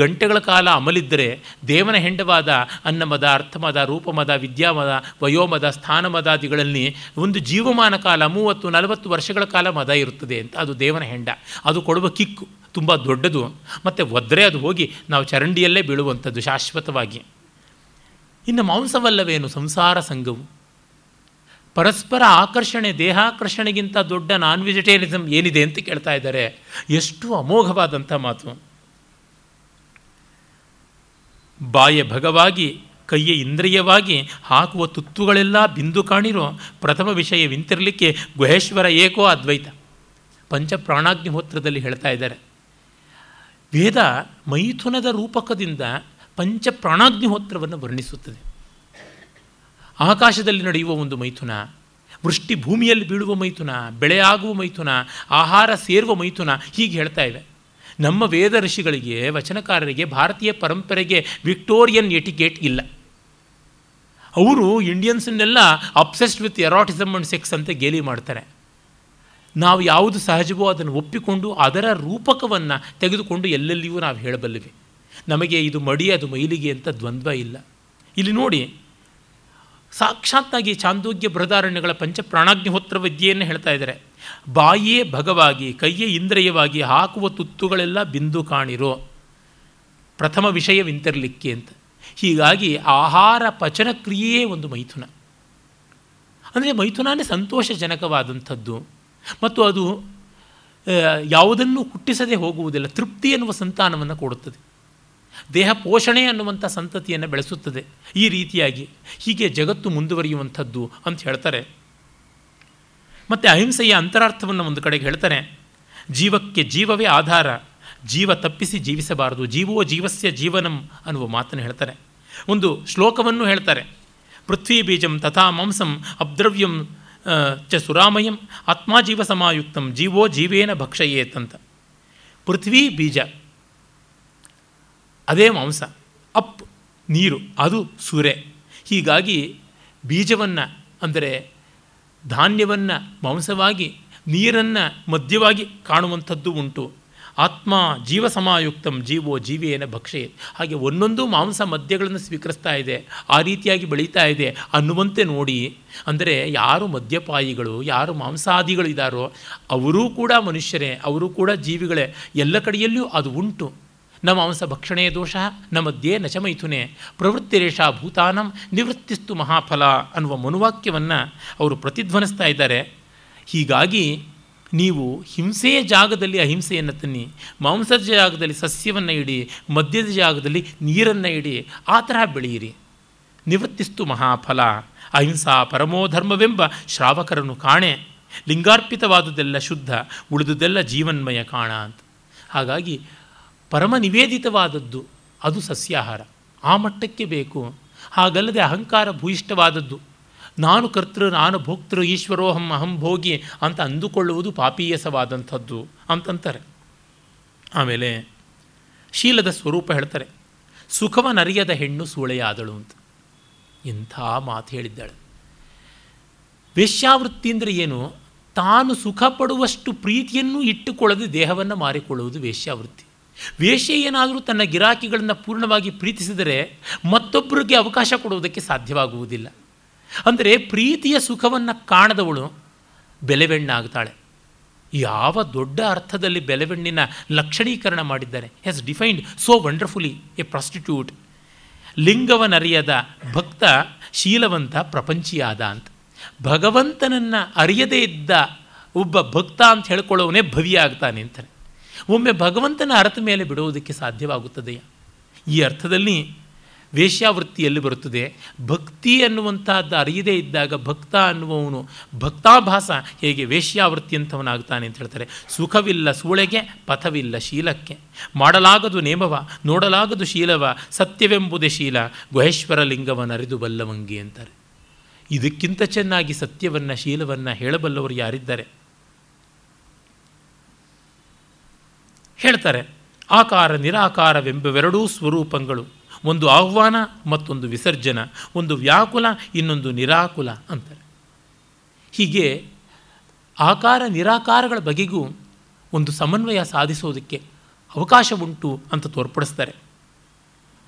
ಗಂಟೆಗಳ ಕಾಲ ಅಮಲಿದ್ದರೆ ದೇವನ ಹೆಂಡವಾದ ಅನ್ನಮದ, ಅರ್ಥಮದ, ರೂಪಮದ, ವಿದ್ಯಾಮದ, ವಯೋಮದ, ಸ್ಥಾನಮದಾದಿಗಳಲ್ಲಿ ಒಂದು ಜೀವಮಾನ ಕಾಲ 30-40 ವರ್ಷಗಳ ಕಾಲ ಮದ ಇರುತ್ತದೆ ಅಂತ. ಅದು ದೇವನ ಹೆಂಡ, ಅದು ಕೊಡುವ ಕಿಕ್ಕು ತುಂಬ ದೊಡ್ಡದು. ಮತ್ತು ಒದ್ರೆ ಅದು ಹೋಗಿ ನಾವು ಚರಂಡಿಯಲ್ಲೇ ಬೀಳುವಂಥದ್ದು ಶಾಶ್ವತವಾಗಿ. ಇನ್ನು ಮಾಂಸವಲ್ಲವೇನು ಸಂಸಾರ ಸಂಘವು, ಪರಸ್ಪರ ಆಕರ್ಷಣೆ, ದೇಹಾಕರ್ಷಣೆಗಿಂತ ದೊಡ್ಡ ನಾನ್ ವೆಜಿಟೇರಿಯನಿಸಮ್ ಏನಿದೆ ಅಂತ ಕೇಳ್ತಾ ಇದ್ದಾರೆ. ಎಷ್ಟು ಅಮೋಘವಾದಂಥ ಮಾತು! ಬಾಯ ಭಗವಾಗಿ, ಕೈಯ ಇಂದ್ರಿಯವಾಗಿ, ಹಾಕುವ ತುತ್ತುಗಳೆಲ್ಲ ಬಿಂದು ಕಾಣಿರೋ ಪ್ರಥಮ ವಿಷಯವಿಂತಿರಲಿಕ್ಕೆ ಗುಹೇಶ್ವರ ಏಕೋ ಅದ್ವೈತ. ಪಂಚಪ್ರಾಣಾಗ್ನಿಹೋತ್ರದಲ್ಲಿ ಹೇಳ್ತಾ ಇದ್ದಾರೆ. ವೇದ ಮೈಥುನದ ರೂಪಕದಿಂದ ಪಂಚಪ್ರಾಣಾಗ್ನಿಹೋತ್ರವನ್ನು ವರ್ಣಿಸುತ್ತದೆ. ಆಕಾಶದಲ್ಲಿ ನಡೆಯುವ ಒಂದು ಮೈಥುನ, ವೃಷ್ಟಿ ಭೂಮಿಯಲ್ಲಿ ಬೀಳುವ ಮೈಥುನ, ಬೆಳೆಯಾಗುವ ಮೈಥುನ, ಆಹಾರ ಸೇರುವ ಮೈಥುನ, ಹೀಗೆ ಹೇಳ್ತಾ ಇವೆ. ನಮ್ಮ ವೇದ ಋಷಿಗಳಿಗೆ, ವಚನಕಾರರಿಗೆ, ಭಾರತೀಯ ಪರಂಪರೆಗೆ ವಿಕ್ಟೋರಿಯನ್ ಎಟಿಕೇಟ್ ಇಲ್ಲ. ಅವರು ಇಂಡಿಯನ್ಸನ್ನೆಲ್ಲ obsessed with eroticism and sex ಅಂತ ಗೇಲಿ ಮಾಡ್ತಾರೆ. ನಾವು ಯಾವುದು ಸಹಜವೋ ಅದನ್ನು ಒಪ್ಪಿಕೊಂಡು ಅದರ ರೂಪಕವನ್ನು ತೆಗೆದುಕೊಂಡು ಎಲ್ಲೆಲ್ಲಿಯೂ ನಾವು ಹೇಳಬಲ್ಲಿವೆ. ನಮಗೆ ಇದು ಮಡಿ, ಅದು ಮೈಲಿಗೆ ಅಂತ ದ್ವಂದ್ವ ಇಲ್ಲ. ಇಲ್ಲಿ ನೋಡಿ, ಸಾಕ್ಷಾತ್ತಾಗಿ ಚಾಂದೋಗ್ಯ ಬೃಹದಾರಣ್ಯಗಳ ಪಂಚಪ್ರಾಣಾಗ್ನಿಹೋತ್ರ ವಿದ್ಯೆಯನ್ನು ಹೇಳ್ತಾ ಇದ್ದಾರೆ. ಬಾಯೇ ಭಗವಾಗಿ, ಕೈಯೇ ಇಂದ್ರಿಯವಾಗಿ, ಹಾಕುವ ತುತ್ತುಗಳೆಲ್ಲ ಬಿಂದು ಕಾಣಿರೋ ಪ್ರಥಮ ವಿಷಯವಿಂತಿರಲಿಕ್ಕೆ ಅಂತ. ಹೀಗಾಗಿ ಆಹಾರ ಪಚನ ಕ್ರಿಯೆಯೇ ಒಂದು ಮೈಥುನ. ಅಂದರೆ ಮೈಥುನನೇ ಸಂತೋಷಜನಕವಾದಂಥದ್ದು ಮತ್ತು ಅದು ಯಾವುದನ್ನು ಹುಟ್ಟಿಸದೆ ಹೋಗುವುದಿಲ್ಲ. ತೃಪ್ತಿ ಎನ್ನುವ ಸಂತಾನವನ್ನು ಕೊಡುತ್ತದೆ, ದೇಹ ಪೋಷಣೆ ಅನ್ನುವಂಥ ಸಂತತಿಯನ್ನು ಬೆಳೆಸುತ್ತದೆ. ಈ ರೀತಿಯಾಗಿ ಹೀಗೆ ಜಗತ್ತು ಮುಂದುವರಿಯುವಂಥದ್ದು ಅಂತ ಹೇಳ್ತಾರೆ. ಮತ್ತು ಅಹಿಂಸೆಯ ಅಂತರಾರ್ಥವನ್ನು ಒಂದು ಕಡೆಗೆ ಹೇಳ್ತಾರೆ. ಜೀವಕ್ಕೆ ಜೀವವೇ ಆಧಾರ, ಜೀವ ತಪ್ಪಿಸಿ ಜೀವಿಸಬಾರದು, ಜೀವೋ ಜೀವಸ್ಯ ಜೀವನಂ ಅನ್ನುವ ಮಾತನ್ನು ಹೇಳ್ತಾರೆ. ಒಂದು ಶ್ಲೋಕವನ್ನು ಹೇಳ್ತಾರೆ. ಪೃಥ್ವೀ ಬೀಜಂ ತಥಾ ಮಾಂಸಂ ಅಬ್ದ್ರವ್ಯಂ ಚ ಸುರಾಮಯಂ ಆತ್ಮ ಜೀವ ಸಮಾಯುಕ್ತಂ ಜೀವೋ ಜೀವೇನ ಭಕ್ಷಯೇತ್ ಅಂತ. ಪೃಥ್ವಿ ಬೀಜ, ಅದೇ ಮಾಂಸ. ಅಪ್ ನೀರು, ಅದು ಸುರೆ. ಹೀಗಾಗಿ ಬೀಜವನ್ನು ಅಂದರೆ ಧಾನ್ಯವನ್ನು ಮಾಂಸವಾಗಿ, ನೀರನ್ನು ಮದ್ಯವಾಗಿ ಕಾಣುವಂಥದ್ದು ಉಂಟು. ಆತ್ಮ ಜೀವ ಸಮಾಯುಕ್ತಂ ಜೀವೋ ಜೀವೇನ ಭಕ್ಷಯೇತ್. ಹಾಗೆ ಒಂದೊಂದು ಮಾಂಸ ಮದ್ಯಗಳನ್ನು ಸ್ವೀಕರಿಸ್ತಾ ಇದೆ, ಆ ರೀತಿಯಾಗಿ ಬೆಳೀತಾ ಇದೆ ಅನ್ನುವಂತೆ ನೋಡಿ. ಅಂದರೆ ಯಾರು ಮದ್ಯಪಾಯಿಗಳು, ಯಾರು ಮಾಂಸಾದಿಗಳು ಇದ್ದಾರೋ ಅವರೂ ಕೂಡ ಮನುಷ್ಯರೇ, ಅವರೂ ಕೂಡ ಜೀವಿಗಳೇ. ಎಲ್ಲ ಕಡೆಯಲ್ಲಿಯೂ ಅದು ಉಂಟು. ನ ಮಾಂಸ ಭಕ್ಷಣೆಯ ದೋಷ ನ ಮಧ್ಯೆ ನ ಚ ಮೈಥುನೆ ಪ್ರವೃತ್ತಿರೇಷ ಭೂತಾನಂ ನಿವೃತ್ತಿಸ್ತು ಮಹಾಫಲ ಅನ್ನುವ ಮನುವಾಕ್ಯವನ್ನು ಅವರು ಪ್ರತಿಧ್ವನಿಸ್ತಾ ಇದ್ದಾರೆ. ಹೀಗಾಗಿ ನೀವು ಹಿಂಸೆಯ ಜಾಗದಲ್ಲಿ ಅಹಿಂಸೆಯನ್ನು ತನ್ನಿ, ಮಾಂಸದ ಜಾಗದಲ್ಲಿ ಸಸ್ಯವನ್ನು ಇಡಿ, ಮದ್ಯದ ಜಾಗದಲ್ಲಿ ನೀರನ್ನು ಇಡಿ, ಆ ತರಹ ಬೆಳೆಯಿರಿ. ನಿವೃತ್ತಿಸ್ತು ಮಹಾಫಲ, ಅಹಿಂಸಾ ಪರಮೋಧರ್ಮವೆಂಬ ಶ್ರಾವಕರನ್ನು ಕಾಣೆ, ಲಿಂಗಾರ್ಪಿತವಾದುದೆಲ್ಲ ಶುದ್ಧ, ಉಳಿದುದೆಲ್ಲ ಜೀವನ್ಮಯ ಕಾಣ ಅಂತ. ಹಾಗಾಗಿ ಪರಮ ನಿವೇದಿತವಾದದ್ದು ಅದು ಸಸ್ಯಾಹಾರ, ಆ ಮಟ್ಟಕ್ಕೆ ಬೇಕು. ಹಾಗಲ್ಲದೆ ಅಹಂಕಾರ ಭೂಯಿಷ್ಠವಾದದ್ದು ನಾನು ಕರ್ತೃ, ನಾನು ಭೋಕ್ತೃ, ಈಶ್ವರೋಹಂ ಅಹಂ ಭೋಗಿ ಅಂತ ಅಂದುಕೊಳ್ಳುವುದು ಪಾಪೀಯಸವಾದಂಥದ್ದು ಅಂತಂತಾರೆ. ಆಮೇಲೆ ಶೀಲದ ಸ್ವರೂಪ ಹೇಳ್ತಾರೆ, ಸುಖವನರಿಯದ ಹೆಣ್ಣು ಸೂಳೆಯಾದಳು ಅಂತ. ಇಂಥ ಮಾತು ಹೇಳಿದ್ದಾಳೆ. ವೇಶ್ಯಾವೃತ್ತಿ ಅಂದರೆ ಏನು? ತಾನು ಸುಖ ಪಡುವಷ್ಟು ಪ್ರೀತಿಯನ್ನು ಇಟ್ಟುಕೊಳ್ಳದೆ ದೇಹವನ್ನು ಮಾರಿಕೊಳ್ಳುವುದು ವೇಶ್ಯಾವೃತ್ತಿ. ವೇಶ್ಯೆ ಏನಾದರೂ ತನ್ನ ಗಿರಾಕಿಗಳನ್ನು ಪೂರ್ಣವಾಗಿ ಪ್ರೀತಿಸಿದರೆ ಮತ್ತೊಬ್ಬರಿಗೆ ಅವಕಾಶ ಕೊಡುವುದಕ್ಕೆ ಸಾಧ್ಯವಾಗುವುದಿಲ್ಲ. ಅಂದರೆ ಪ್ರೀತಿಯ ಸುಖವನ್ನು ಕಾಣದವಳು ಬೆಲೆಬೆಣ್ಣಾಗ್ತಾಳೆ. ಯಾವ ದೊಡ್ಡ ಅರ್ಥದಲ್ಲಿ ಬೆಲೆಬೆಣ್ಣಿನ ಲಕ್ಷಣೀಕರಣ ಮಾಡಿದ್ದಾರೆ. Has defined so wonderfully a prostitute. ಲಿಂಗವನ್ನರಿಯದ ಭಕ್ತ ಶೀಲವಂತ ಪ್ರಪಂಚಿಯಾದ ಅಂತ. ಭಗವಂತನನ್ನು ಅರಿಯದೇ ಇದ್ದ ಒಬ್ಬ ಭಕ್ತ ಅಂತ ಹೇಳ್ಕೊಳ್ಳೋವನೇ ಭವಿಯಾಗ್ತಾನೆ ಅಂತಾರೆ. ಒಮ್ಮೆ ಭಗವಂತನ ಅರ್ಥ ಮೇಲೆ ಬಿಡುವುದಕ್ಕೆ ಸಾಧ್ಯವಾಗುತ್ತದೆಯಾ? ಈ ಅರ್ಥದಲ್ಲಿ ವೇಶ್ಯಾವೃತ್ತಿಯಲ್ಲಿ ಬರುತ್ತದೆ. ಭಕ್ತಿ ಅನ್ನುವಂತಹದ್ದು ಅರಿಯದೇ ಇದ್ದಾಗ ಭಕ್ತ ಅನ್ನುವವನು, ಭಕ್ತಾಭಾಸ ಹೇಗೆ ವೇಶ್ಯಾವೃತ್ತಿ ಅಂತವನಾಗ್ತಾನೆ ಅಂತ ಹೇಳ್ತಾರೆ. ಸುಖವಿಲ್ಲ ಸೂಳೆಗೆ, ಪಥವಿಲ್ಲ ಶೀಲಕ್ಕೆ, ಮಾಡಲಾಗದು ನೇಮವ, ನೋಡಲಾಗದು ಶೀಲವ, ಸತ್ಯವೆಂಬುದೇ ಶೀಲ, ಗುಹೇಶ್ವರ ಲಿಂಗವನ್ನರಿದು ಬಲ್ಲವಂಗಿ ಅಂತಾರೆ. ಇದಕ್ಕಿಂತ ಚೆನ್ನಾಗಿ ಸತ್ಯವನ್ನು, ಶೀಲವನ್ನು ಹೇಳಬಲ್ಲವರು ಯಾರಿದ್ದಾರೆ? ಹೇಳ್ತಾರೆ, ಆಕಾರ ನಿರಾಕಾರವೆಂಬವೆರಡೂ ಸ್ವರೂಪಗಳು, ಒಂದು ಆಹ್ವಾನ ಮತ್ತೊಂದು ವಿಸರ್ಜನ, ಒಂದು ವ್ಯಾಕುಲ ಇನ್ನೊಂದು ನಿರಾಕುಲ ಅಂತಾರೆ. ಹೀಗೆ ಆಕಾರ ನಿರಾಕಾರಗಳ ಬಗೆಗೂ ಒಂದು ಸಮನ್ವಯ ಸಾಧಿಸೋದಕ್ಕೆ ಅವಕಾಶ ಉಂಟು ಅಂತ ತೋರ್ಪಡಿಸ್ತಾರೆ.